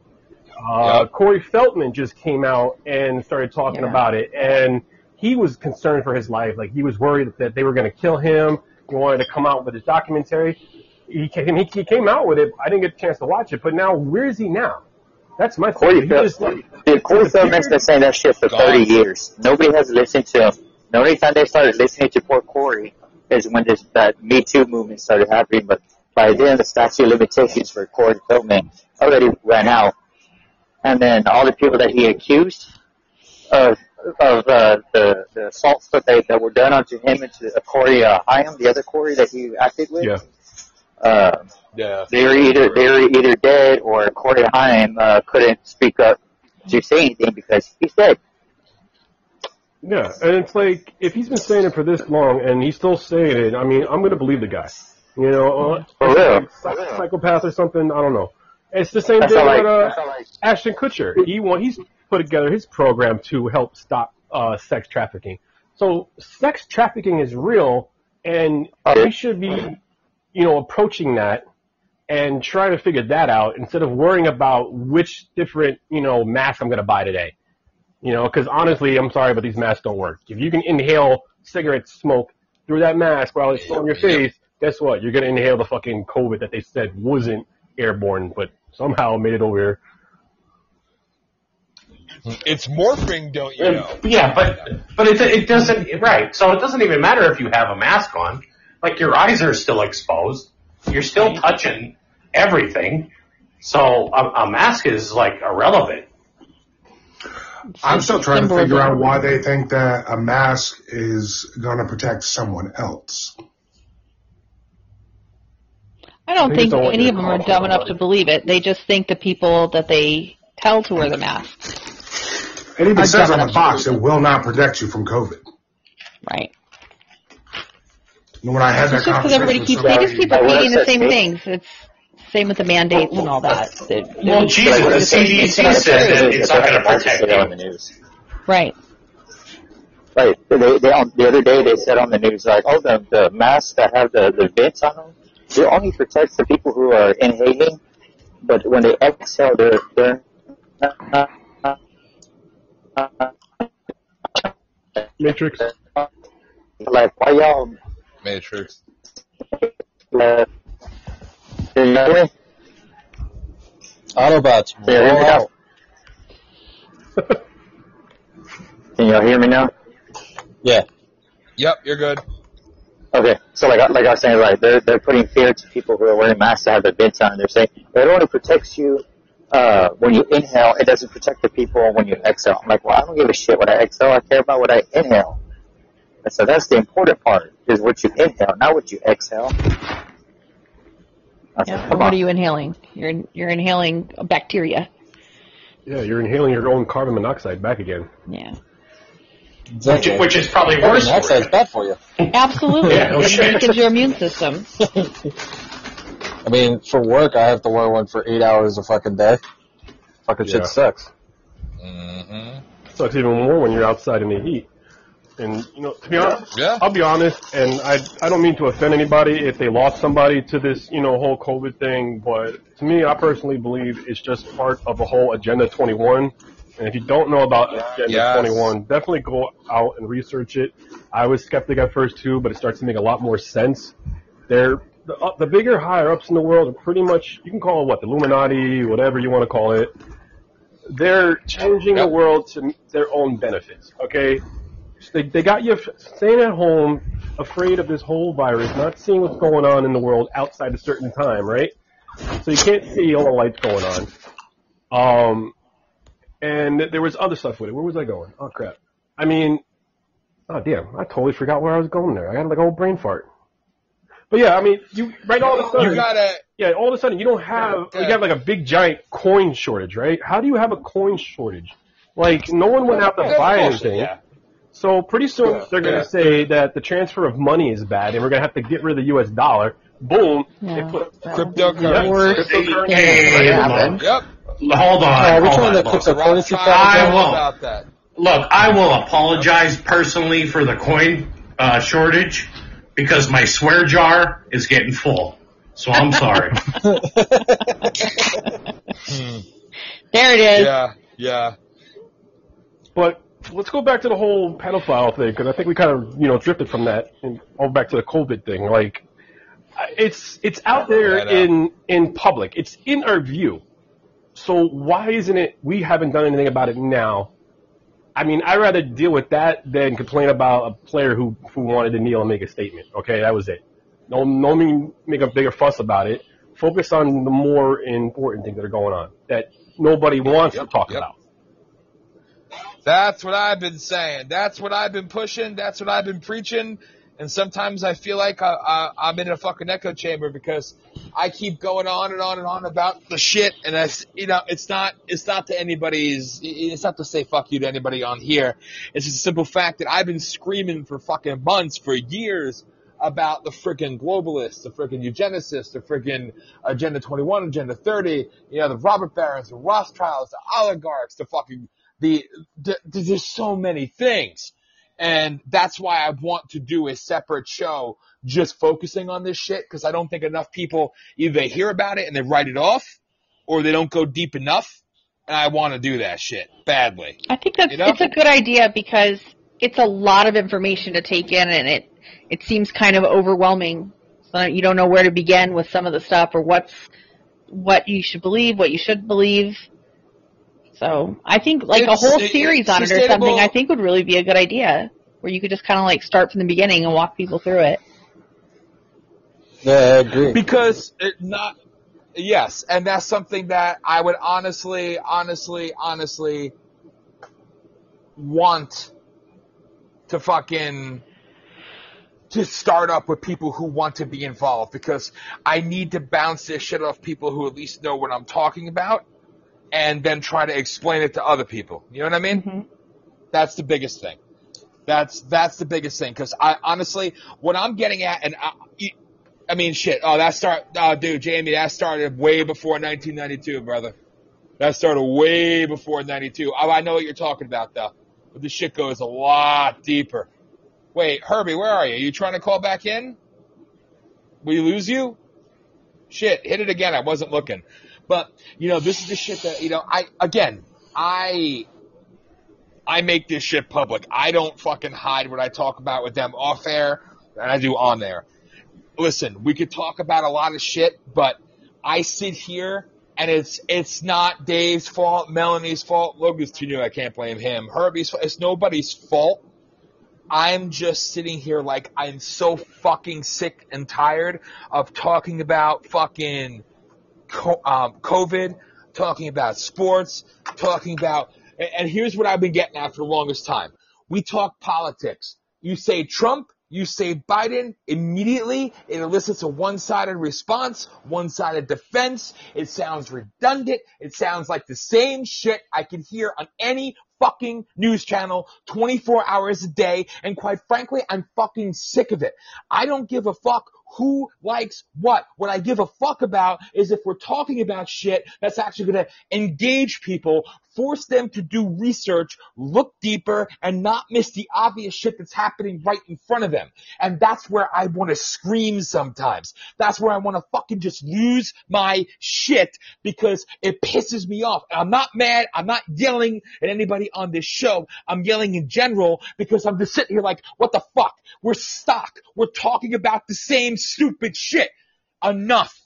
Corey Feldman just came out and started talking about it, and he was concerned for his life. He was worried that they were going to kill him. He wanted to come out with his documentary. He came out with it. I didn't get a chance to watch it, but now, where is he now? That's my thing. Corey Feldman's been saying that shit for 30 years. Nobody has listened to him. The only time they started listening to poor Corey is when that Me Too movement started happening, but by then, the statute of limitations for Corey Feldman already ran out. And then all the people that he accused of the assaults that were done onto him and to Corey Haim, the other Corey that he acted with, they were either dead or Corey Haim couldn't speak up to say anything because he's dead. Yeah, and it's if he's been saying it for this long and he's still saying it, I mean, I'm going to believe the guy. Psychopath or something, I don't know. It's the same thing with Ashton Kutcher. He's put together his program to help stop sex trafficking. So sex trafficking is real, and we should be, approaching that and trying to figure that out instead of worrying about which different, mask I'm going to buy today. Because honestly, I'm sorry, but these masks don't work. If you can inhale cigarette smoke through that mask while it's on your face, guess what? You're going to inhale the fucking COVID that they said wasn't airborne, but somehow made it over here. It's morphing, don't you know? Yeah, but it doesn't... Right, so it doesn't even matter if you have a mask on. like your eyes are still exposed. You're still touching everything. So a mask is like irrelevant. I'm still trying to figure out why they think that a mask is going to protect someone else. I don't think any of them are dumb enough to believe it. They just think the people that they tell to wear the mask. It even says on the box, it will not protect you from COVID. Right. When I had that conversation with somebody, they just keep repeating the same things. It's same with the mandates and all that. Well, Jesus, the CDC said that it's not going to protect you. On the news. Right. Right. The other day they said on the news, like, oh, the masks that have the vents on them, it only protects the people who are inhaling, but when they exhale, they're Matrix. Like, why y'all... Matrix. Autobots, roll out. Can y'all hear me now? Yeah. Yep, you're good. Okay, so like I was saying, like they're putting fear to people who are wearing masks to have their vents on. They're saying it only protects you when you inhale. It doesn't protect the people when you exhale. I'm like, well, I don't give a shit what I exhale. I care about what I inhale. And so that's the important part is what you inhale, not what you exhale. Yeah, like, what are you inhaling? You're inhaling bacteria. Yeah, you're inhaling your own carbon monoxide back again. Yeah. Exactly. Which is probably worse. That's bad for you. Absolutely. Yeah, no shit. It weakens your immune system. I mean, for work, I have to wear one for 8 hours a fucking day. Fucking shit sucks. Mm-hmm. Sucks even more when you're outside in the heat. And you know, to be honest, I'll be honest, and I don't mean to offend anybody if they lost somebody to this, you know, whole COVID thing. But to me, I personally believe it's just part of a whole Agenda 21. And if you don't know about Agenda 21, definitely go out and research it. I was skeptic at first, too, but it starts to make a lot more sense. They're, the bigger higher-ups in the world are pretty much, you can call it what, the Illuminati, whatever you want to call it. They're changing the world to their own benefits, okay? They got you staying at home, afraid of this whole virus, not seeing what's going on in the world outside a certain time, right? So you can't see all the lights going on. And there was other stuff with it. Where was I going? Oh, crap. I mean, oh, damn. I totally forgot where I was going there. I got like a whole brain fart. But, yeah, I mean, you right all of a sudden. You got to. Yeah, all of a sudden you don't have. You have like a big, giant coin shortage, right? How do you have a coin shortage? Like, no one went out to buy anything. Yeah. So pretty soon they're going to say that the transfer of money is bad and we're going to have to get rid of the U.S. dollar. Boom. Yeah. They put cryptocurrency. Yep. Hold on. Which one that puts a currency about that? Look, I will apologize personally for the coin shortage because my swear jar is getting full. So I'm sorry. There it is. Yeah, yeah. But let's go back to the whole pedophile thing because I think we kind of, you know, drifted from that and all back to the COVID thing. Like, it's out there in public. It's in our view. So why isn't it we haven't done anything about it now? I mean, I'd rather deal with that than complain about a player who wanted to kneel and make a statement. Okay, that was it. Don't make a bigger fuss about it. Focus on the more important things that are going on that nobody wants to talk about. That's what I've been saying. That's what I've been pushing. That's what I've been preaching. And sometimes I feel like I'm in a fucking echo chamber because I keep going on and on and on about the shit. And I, you know, it's not to anybody's, it's not to say fuck you to anybody on here. It's just a simple fact that I've been screaming for fucking months, for years, about the freaking globalists, the freaking eugenicists, the freaking Agenda 21, Agenda 30, you know, the Robert Barons, the Rothschilds, the oligarchs, the fucking, there's so many things. And that's why I want to do a separate show just focusing on this shit because I don't think enough people either they hear about it and they write it off or they don't go deep enough. And I want to do that shit badly. I think that's it's a good idea because it's a lot of information to take in and it seems kind of overwhelming. So you don't know where to begin with some of the stuff or what you should believe, what you should believe. So I think like a whole series on it or something I think would really be a good idea where you could just kind of like start from the beginning and walk people through it. Yeah, I agree. Because it not, yes, and that's something that I would honestly want to fucking just start up with people who want to be involved, because I need to bounce this shit off people who at least know what I'm talking about and then try to explain it to other people. You know what I mean? Mm-hmm. That's the biggest thing. That's the biggest thing, because I honestly, what I'm getting at, and I mean, shit. Oh, dude, Jamie, that started way before 1992, brother. That started way before 92. Oh, I know what you're talking about, though. But this shit goes a lot deeper. Wait, Herbie, where are you? Are you trying to call back in? We lose you? Shit, hit it again. I wasn't looking. But, you know, this is the shit that, you know, I make this shit public. I don't fucking hide what I talk about with them off air and I do on there. Listen, we could talk about a lot of shit, but I sit here and it's not Dave's fault, Melanie's fault, Logan's too new, I can't blame him, Herbie's fault, it's nobody's fault. I'm just sitting here like I'm so fucking sick and tired of talking about fucking COVID, talking about sports, talking about, and here's what I've been getting at for the longest time. We talk politics. You say Trump, you say Biden, immediately it elicits a one-sided response, one-sided defense. It sounds redundant. It sounds like the same shit I can hear on any fucking news channel 24 hours a day. And quite frankly, I'm fucking sick of it. I don't give a fuck who likes what. What I give a fuck about is if we're talking about shit that's actually going to engage people, force them to do research, look deeper, and not miss the obvious shit that's happening right in front of them. And that's where I want to scream sometimes. That's where I want to fucking just lose my shit, because it pisses me off. And I'm not mad. I'm not yelling at anybody on this show. I'm yelling in general, because I'm just sitting here like, what the fuck? We're stuck. We're talking about the same stupid shit. Enough.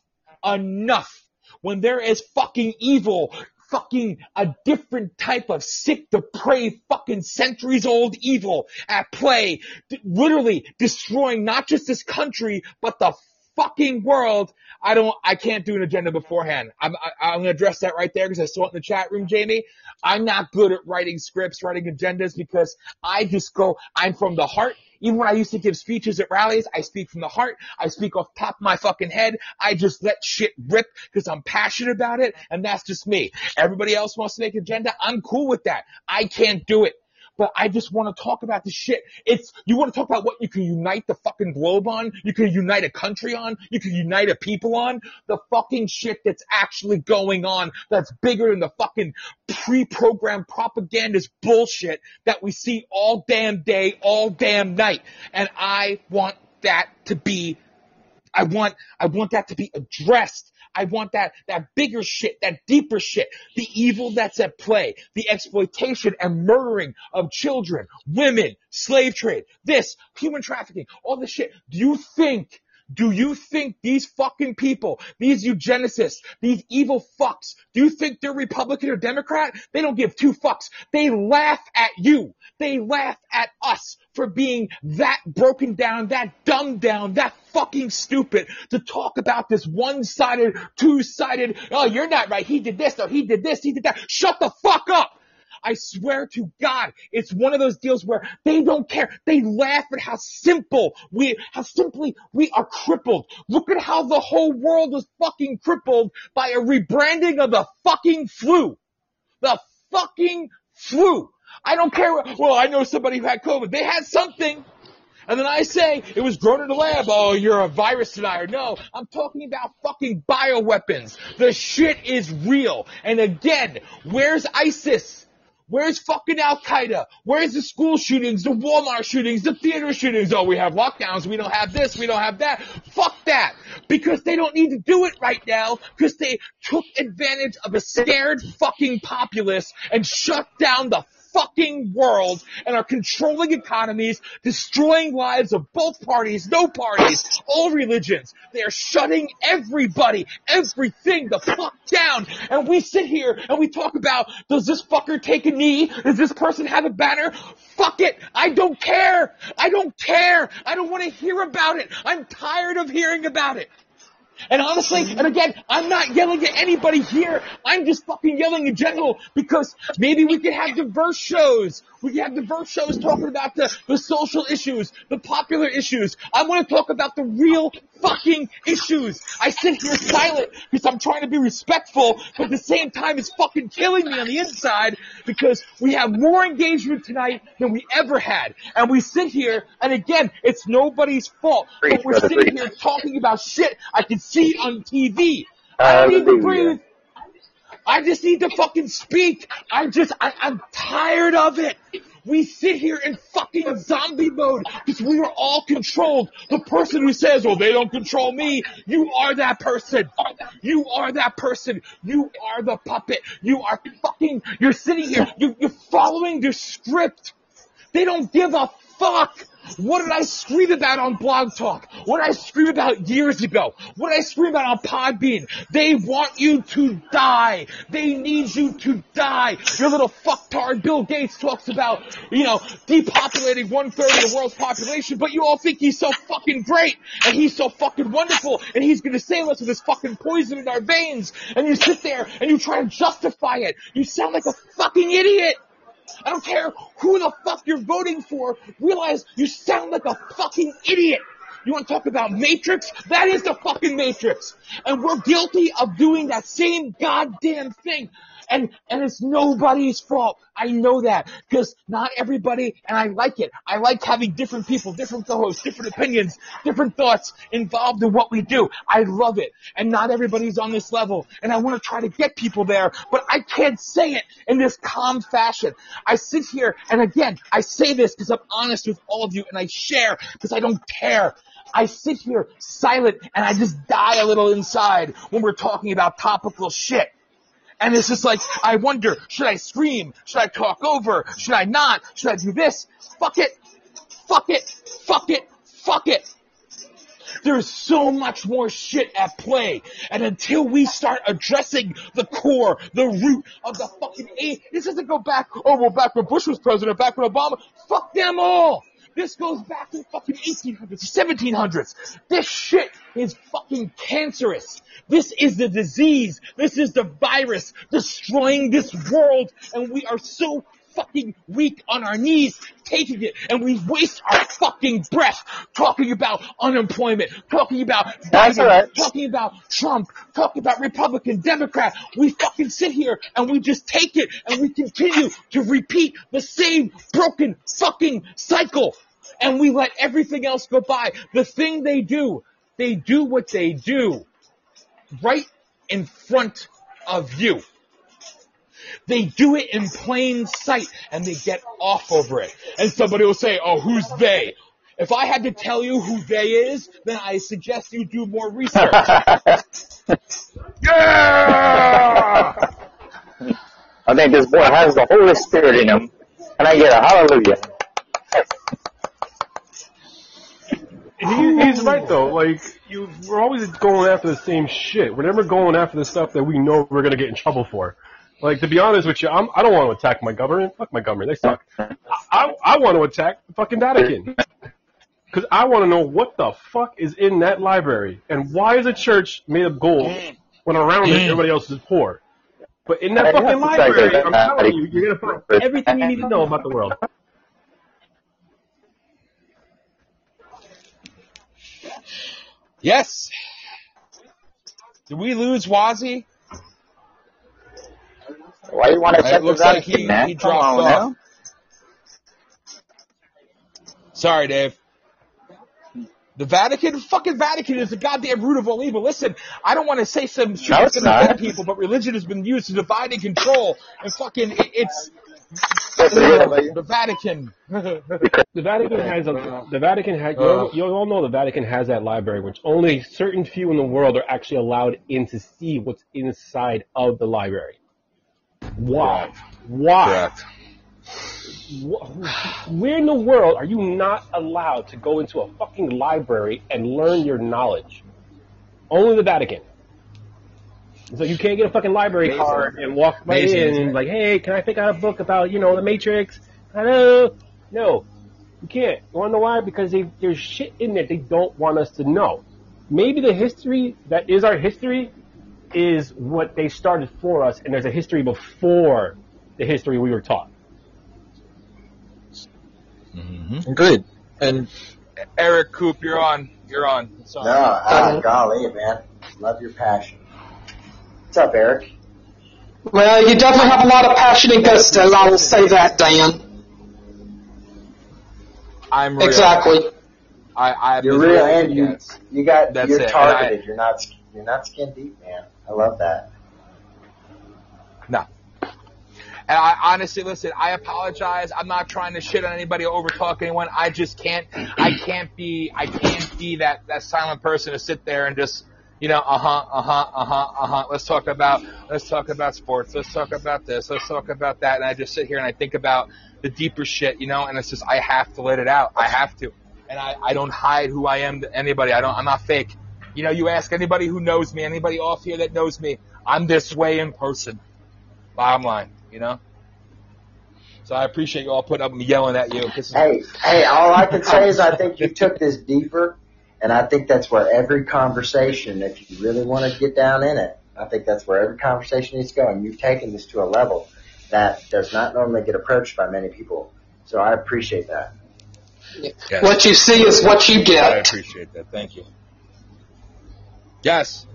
When there is fucking evil, fucking a different type of sick, depraved, fucking centuries-old evil at play, literally destroying not just this country, but the fucking world. I can't do an agenda beforehand. I'm going to address that right there, because I saw it in the chat room, Jamie. I'm not good at writing scripts, writing agendas, because I'm from the heart. Even when I used to give speeches at rallies, I speak from the heart. I speak off the top of my fucking head. I just let shit rip because I'm passionate about it, and that's just me. Everybody else wants to make an agenda. I'm cool with that. I can't do it. But I just want to talk about the shit. You want to talk about what you can unite the fucking globe on? You can unite a country on? You can unite a people on? The fucking shit that's actually going on, that's bigger than the fucking pre-programmed propagandist bullshit that we see all damn day, all damn night. And I want that to be, I want that to be addressed. I want that bigger shit, that deeper shit, the evil that's at play, the exploitation and murdering of children, women, slave trade, this, human trafficking, all this shit. Do you think these fucking people, these eugenicists, these evil fucks, do you think they're Republican or Democrat? They don't give two fucks. They laugh at you. They laugh at us for being that broken down, that dumbed down, that fucking stupid to talk about this one-sided, two-sided, oh, you're not right. He did this, or he did this, he did that. Shut the fuck up. I swear to God, it's one of those deals where they don't care. They laugh at how simply we are crippled. Look at how the whole world was fucking crippled by a rebranding of the fucking flu. The fucking flu. I don't care. Well, I know somebody who had COVID. They had something. And then I say, it was grown in the lab. Oh, you're a virus denier. No, I'm talking about fucking bioweapons. The shit is real. And again, where's ISIS? Where's fucking Al-Qaeda? Where's the school shootings, the Walmart shootings, the theater shootings? Oh, we have lockdowns. We don't have this. We don't have that. Fuck that. Because they don't need to do it right now, because they took advantage of a scared fucking populace and shut down the fucking world and are controlling economies, destroying lives of both parties, no parties, all religions. They are shutting everybody, everything the fuck down. And we sit here and we talk about, does this fucker take a knee? Does this person have a banner? Fuck it. I don't care. I don't care. I don't want to hear about it. I'm tired of hearing about it. And honestly, and again, I'm not yelling at anybody here. I'm just fucking yelling in general because maybe we could have diverse shows. We could have diverse shows talking about the social issues, the popular issues. I want to talk about the real fucking issues. I sit here silent because I'm trying to be respectful, but at the same time, it's fucking killing me on the inside because we have more engagement tonight than we ever had. And we sit here, and again, it's nobody's fault, but we're sitting here talking about shit I can see it on TV. I don't need to breathe. I just need to fucking speak. I'm tired of it. We sit here in fucking zombie mode because we are all controlled. The person who says, well, they don't control me, you are that person. You are that person. You are the puppet. You are fucking, you're sitting here. You're following their script. They don't give a fuck. What did I scream about on Blog Talk? What did I scream about years ago? What did I scream about on Podbean? They want you to die. They need you to die. Your little fucktard Bill Gates talks about, you know, depopulating 1/3 of the world's population, but you all think he's so fucking great, and he's so fucking wonderful, and he's gonna save us with his fucking poison in our veins, and you sit there and you try to justify it. You sound like a fucking idiot. I don't care who the fuck you're voting for. Realize you sound like a fucking idiot. You want to talk about Matrix? That is the fucking Matrix. And we're guilty of doing that same goddamn thing. And it's nobody's fault. I know that because not everybody, and I like it. I like having different people, different co-hosts, different opinions, different thoughts involved in what we do. I love it. And not everybody's on this level. And I want to try to get people there, but I can't say it in this calm fashion. I sit here, and again, I say this because I'm honest with all of you, and I share because I don't care. I sit here silent, and I just die a little inside when we're talking about topical shit. And it's just like, I wonder, should I scream? Should I talk over? Should I not? Should I do this? Fuck it. Fuck it. Fuck it. Fuck it. There's so much more shit at play. And until we start addressing the core, the root of the fucking aid, this doesn't go back, oh, well, back when Bush was president, back when Obama, fuck them all. This goes back to the fucking 1800s, 1700s. This shit is fucking cancerous. This is the disease. This is the virus destroying this world. And we are so fucking weak on our knees taking it. And we waste our fucking breath talking about unemployment, talking about Biden, talking about Trump, talking about Republican, Democrat. We fucking sit here and we just take it and we continue to repeat the same broken fucking cycle. And we let everything else go by. The thing they do what they do right in front of you. They do it in plain sight, and they get off over it. And somebody will say, oh, who's they? If I had to tell you who they is, then I suggest you do more research. Yeah! I think this boy has the Holy Spirit in him, and I get a hallelujah. He's right, though. Like, we're always going after the same shit. We're never going after the stuff that we know we're going to get in trouble for. Like, to be honest with you, I don't want to attack my government. Fuck my government. They suck. I want to attack the fucking Vatican. Because I want to know what the fuck is in that library. And why is a church made of gold when around it everybody else is poor? But in that fucking library, I'm telling you, you're going to find everything you need to know about the world. Yes. Did we lose Wazzy? Why do you want to check the Vatican, man? He dropped off. Sorry, Dave. The Vatican? Fucking Vatican is the goddamn root of all evil. Listen, I don't want to say some shit that's going to offend people, but religion has been used to divide and control, and fucking, it's... The Vatican. You all know the Vatican has that library, which only certain few in the world are actually allowed in to see what's inside of the library. Why? Correct. Where in the world are you not allowed to go into a fucking library and learn your knowledge? Only the Vatican. So you can't get a fucking library card and walk right in and like, hey, can I pick out a book about, you know, the Matrix? Hello? No, you can't. You want to know why? Because there's shit in there they don't want us to know. Maybe the history that is our history is what they started for us, and there's a history before the history we were taught. Mm-hmm. Good. And Eric, Coop, you're on. You're on. It's on. No, golly, man. Love your passion. What's up, Eric? Well, you definitely have a lot of passion and gusto. I will say that, Dan. I'm real. Exactly. I'm you're real, and you got that's you're it. Targeted. You're not skin deep, man. I love that. No. And I honestly, listen, I apologize. I'm not trying to shit on anybody or overtalk anyone. I just can't. I can't be that silent person to sit there and just, you know, Let's talk about sports. Let's talk about this. Let's talk about that. And I just sit here and I think about the deeper shit, you know. And it's just I have to let it out. I have to. And I don't hide who I am to anybody. I'm not fake. You know, you ask anybody who knows me, anybody off here that knows me, I'm this way in person. Bottom line. You know, so I appreciate you all putting up and yelling at you. Hey! All I can say is I think you took this deeper, and I think that's where every conversation, if you really want to get down in it, I think that's where every conversation needs to go. And you've taken this to a level that does not normally get approached by many people. So I appreciate that. Yes. What you see is what you get. I appreciate that. Thank you. Yes.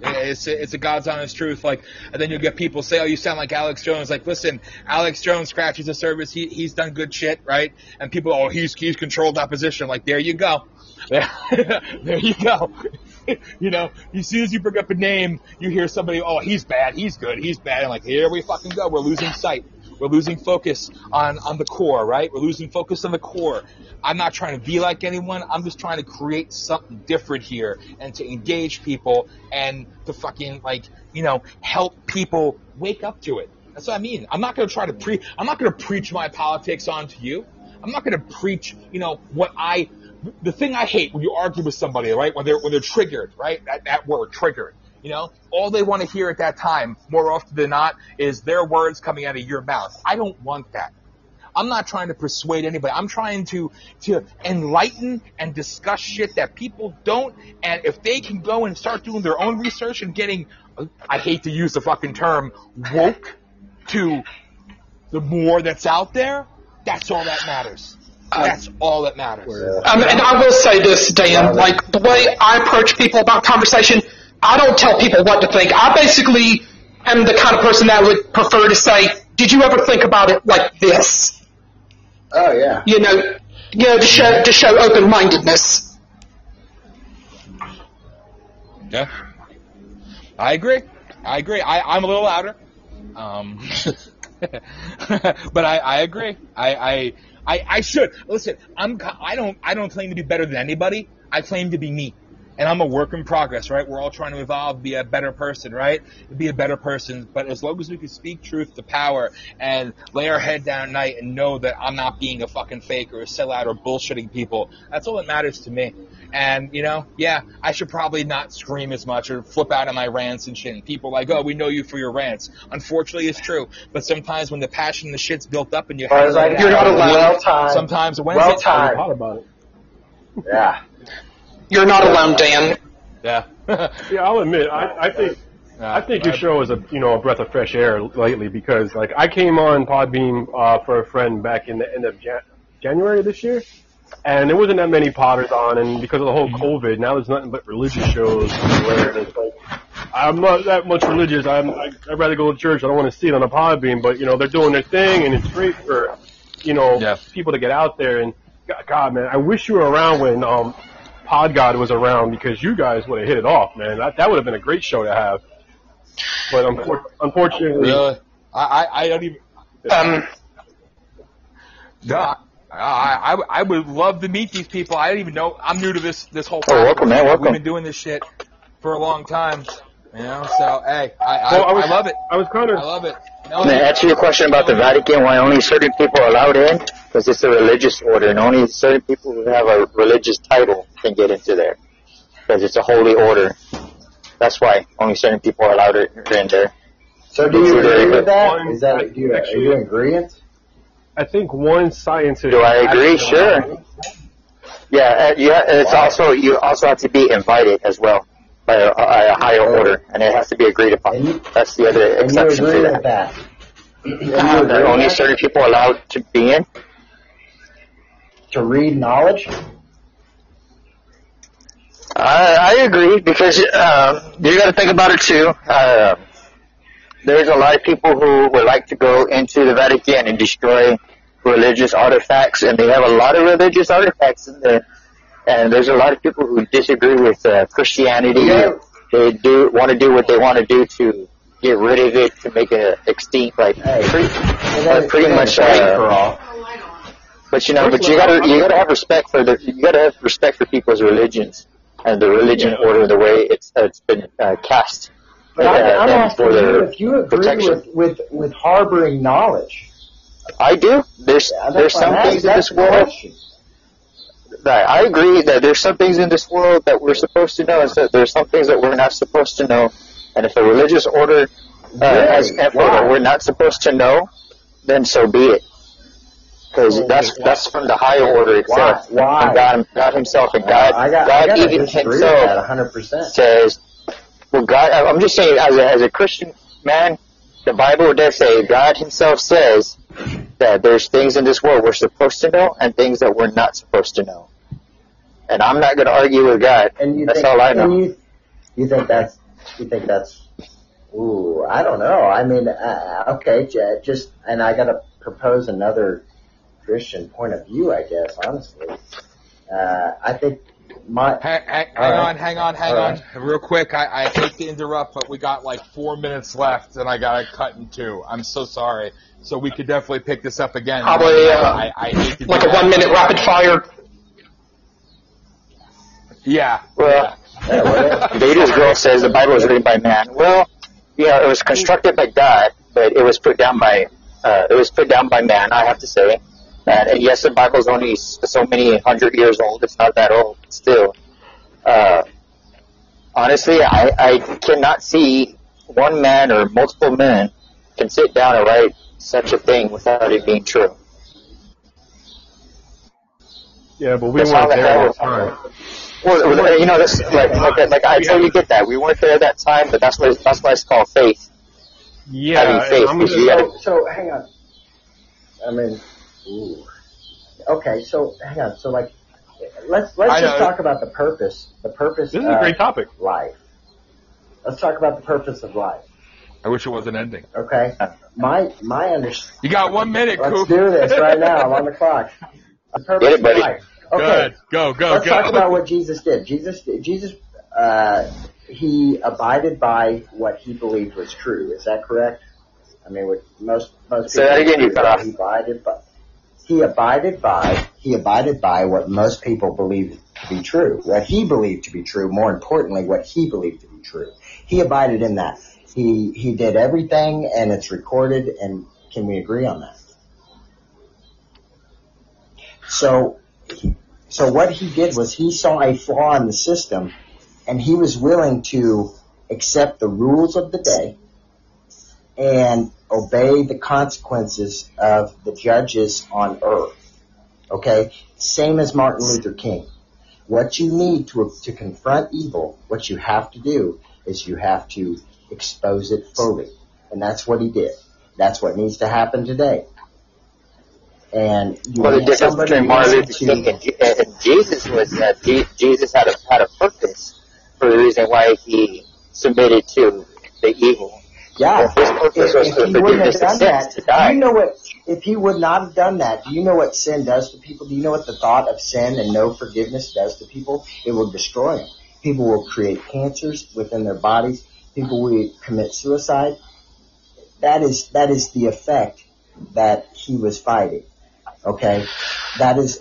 It's a God's honest truth. Like, and then you'll get people say, oh, you sound like Alex Jones. Like, listen, Alex Jones scratches the surface. He's done good shit, right? And people, oh, he's controlled opposition. Like, there you go. There you go. You know, as soon as you bring up a name, you hear somebody, oh, he's bad, he's good, he's bad. And like, here we fucking go. We're losing sight. We're losing focus on the core, right? We're losing focus on the core. I'm not trying to be like anyone. I'm just trying to create something different here and to engage people and to fucking, like, you know, help people wake up to it. That's what I mean. I'm not going to preach my politics onto you. I'm not going to preach, you know, the thing I hate when you argue with somebody, right? When they're triggered, right? That word, triggered. You know, all they want to hear at that time, more often than not, is their words coming out of your mouth. I don't want that. I'm not trying to persuade anybody. I'm trying to enlighten and discuss shit that people don't. And if they can go and start doing their own research and getting, I hate to use the fucking term, woke to the more that's out there, that's all that matters. That's all that matters. And I will say this, Dan, like the way I approach people about conversation, I don't tell people what to think. I basically am the kind of person that would prefer to say, did you ever think about it like this? Oh, yeah. You know, to show open-mindedness. Yeah. I agree. I'm a little louder. But I agree. I should. Listen, I don't claim to be better than anybody. I claim to be me. And I'm a work in progress, right? We're all trying to evolve, be a better person, right? Be a better person. But as long as we can speak truth to power and lay our head down at night and know that I'm not being a fucking fake or a sellout or bullshitting people, that's all that matters to me. And, you know, yeah, I should probably not scream as much or flip out on my rants and shit. And people are like, oh, we know you for your rants. Unfortunately, it's true. But sometimes when the passion and the shit's built up and you have like, you're not allowed. Sometimes when it's hot about it. Yeah. You're not alone, Dan. Yeah. Yeah, I'll admit, I think your show is a breath of fresh air lately because, like, I came on Podbean for a friend back in the end of January this year, and there wasn't that many podders on, and because of the whole COVID, now there's nothing but religious shows where it's like, I'm not that much religious. I'd rather go to church. I don't want to see it on a Podbean, but, you know, they're doing their thing, and it's great for, you know, people to get out there. And, God, man, I wish you were around when Pod God was around because you guys would have hit it off, man. That would have been a great show to have. But unfortunately... Really? I don't even... I would love to meet these people. I don't even know. I'm new to this whole podcast. Welcome. We've been doing this shit for a long time. You know, so, hey, I love it. I was kind of... I love it. To answer your question about the Vatican, why only certain people are allowed in? Because it's a religious order, and only certain people who have a religious title can get into there. Because it's a holy order. That's why only certain people are allowed in there. So do you agree with that? Is that do you actually agree with? I think one scientist. Do I agree? Sure. Yeah, yeah. It's also you also have to be invited as well by a higher order, and it has to be agreed upon. That's the other exception to that. That only certain people are allowed to be in to read knowledge. I agree because you got to think about it too. There's a lot of people who would like to go into the Vatican and destroy religious artifacts, and they have a lot of religious artifacts in there. And there's a lot of people who disagree with Christianity. Yeah. They do want to do what they want to do to get rid of it, to make it extinct, like pretty much. But you know, you gotta have respect for people's religions and the religion order, the way it's been cast. But I'm asking you if you agree with harboring knowledge. I do. There's some things in this world that I agree that there's some things in this world that we're supposed to know, and so there's some things that we're not supposed to know. And if a religious order has effort that we're not supposed to know, then so be it. Because that's from the higher order itself. Why? From God Himself, and God even Himself 100%. Says. Well, God, I'm just saying, as a Christian man, the Bible does say God Himself says that there's things in this world we're supposed to know and things that we're not supposed to know. And I'm not going to argue with God. And all I know. You think that's? Ooh, I don't know. I mean, okay, just and I got to propose another Christian point of view, I guess. Honestly, I think. Hang on. Real quick, I hate to interrupt, but we got like 4 minutes left, and I got to cut in two. I'm so sorry. So we could definitely pick this up again. Probably I hate to like a 1 minute rapid fire. Yeah. Well, Vader's girl says the Bible was written by man. Well, yeah, it was constructed by God, but it was put down by man. I have to say. And yes, the Bible's only so many hundred years old. It's not that old still. Honestly, I cannot see one man or multiple men can sit down and write such a thing without it being true. Yeah, but we weren't there at the time. Well, you know, that's like I totally get that. We weren't there at that time, but that's why it's called faith. Yeah. Having faith. So hang on. I mean. Ooh. Okay, so hang on. So, like, let's just talk about the purpose. The purpose. This is a great topic. Life. Let's talk about the purpose of life. I wish it wasn't ending. Okay. My understanding. You got 1 minute. Let's do this right now. I'm on the clock. The purpose of life. Okay. Good. Go. Let's talk about what Jesus did. Jesus, he abided by what he believed was true. Is that correct? I mean, with most people. Say that again. You cut off. He abided by. He abided by what most people believed to be true, what he believed to be true, more importantly, what he believed to be true. He abided in that. He did everything, and it's recorded, and can we agree on that? So what he did was he saw a flaw in the system, and he was willing to accept the rules of the day and obey the consequences of the judges on earth. Okay? Same as Martin Luther King. What you need to confront evil, what you have to do is you have to expose it fully. And that's what he did. That's what needs to happen today. And the difference between Martin Luther King and Jesus was that Jesus had a purpose for the reason why he submitted to the evil. Yeah, if he wouldn't have done that, if he would not have done that, do you know what sin does to people? Do you know what the thought of sin and no forgiveness does to people? It will destroy them. People will create cancers within their bodies. People will commit suicide. That is the effect that he was fighting. Okay, that is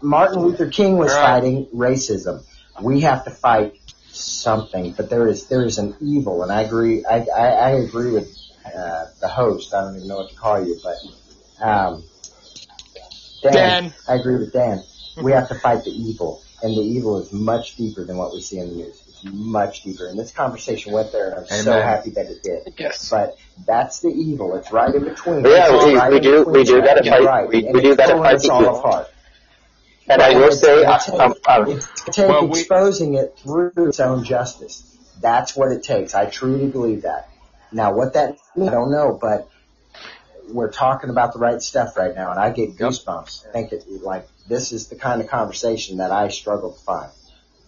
Martin Luther King was fighting racism. We have to fight something, but there is an evil, and I agree. I agree with the host. I don't even know what to call you, but Dan. I agree with Dan. We have to fight the evil, and the evil is much deeper than what we see in the news. It's much deeper, and this conversation went there, and I'm Amen. So happy that it did. Yes, but that's the evil. It's right in between. Yeah, we do gotta fight the evil. Apart. And I will say, it takes exposing it through its own justice. That's what it takes. I truly believe that. Now, what that means, I don't know, but we're talking about the right stuff right now, and I get goosebumps. I think it, like, this is the kind of conversation that I struggle to find,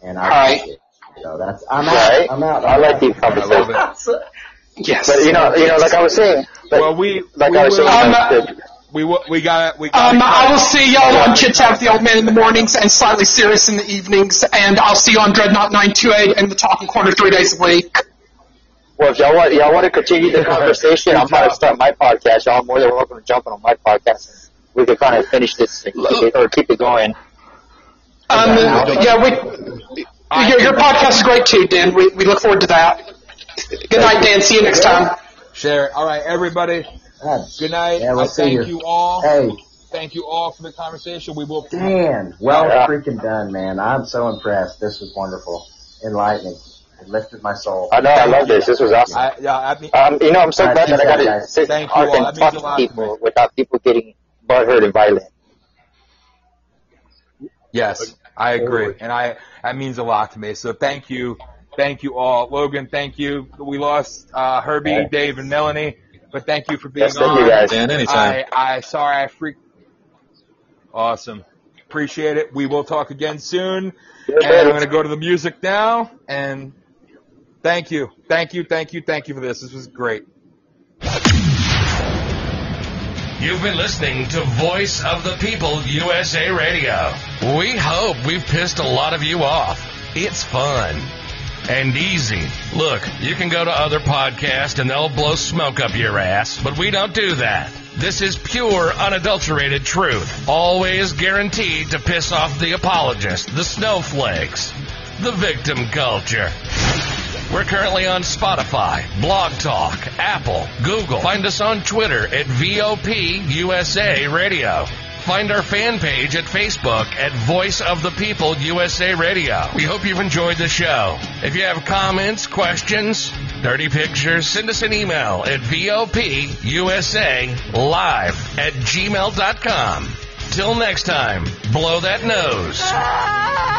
and I like it. So that's I'm out. I like these conversations. Yes, but you know, like I was saying, I will see y'all on Chit Chat with the Old Man in the mornings and Slightly Serious in the evenings, and I'll see you on Dreadnought 928 and the Talking Corner 3 days a week. Well, if y'all want to continue the conversation, I'm going to start my podcast. Y'all are more than welcome to jump on my podcast. We can kind of finish this thing or keep it going. Your podcast is great too, Dan. We look forward to that. Good night, Dan. See you next time. Sure. All right, everybody. Good night. Yeah, we'll thank you all. Hey. Thank you all for the conversation. We will. Dan, freaking done, man. I'm so impressed. This was wonderful, enlightening. It lifted my soul. I know. I love this. This was awesome. I'm so glad that I got to sit and talk to people without people getting butthurt and violent. Yes, I agree, and that means a lot to me. So thank you, all, Logan. Thank you. We lost Herbie, Dave, and Melanie. But thank you for being on. You guys. Dan, anytime. I freaked. Awesome. Appreciate it. We will talk again soon. And I'm going to go to the music now. And thank you. Thank you for this. This was great. You've been listening to Voice of the People USA Radio. We hope we've pissed a lot of you off. It's fun. And easy. Look, you can go to other podcasts and they'll blow smoke up your ass, but we don't do that. This is pure, unadulterated truth, always guaranteed to piss off the apologists, the snowflakes, the victim culture. We're currently on Spotify, Blog Talk, Apple, Google. Find us on Twitter at VOPUSARadio. Find our fan page at Facebook at Voice of the People USA Radio. We hope you've enjoyed the show. If you have comments, questions, dirty pictures, send us an email at VOPUSALive@gmail.com. Till next time, blow that nose.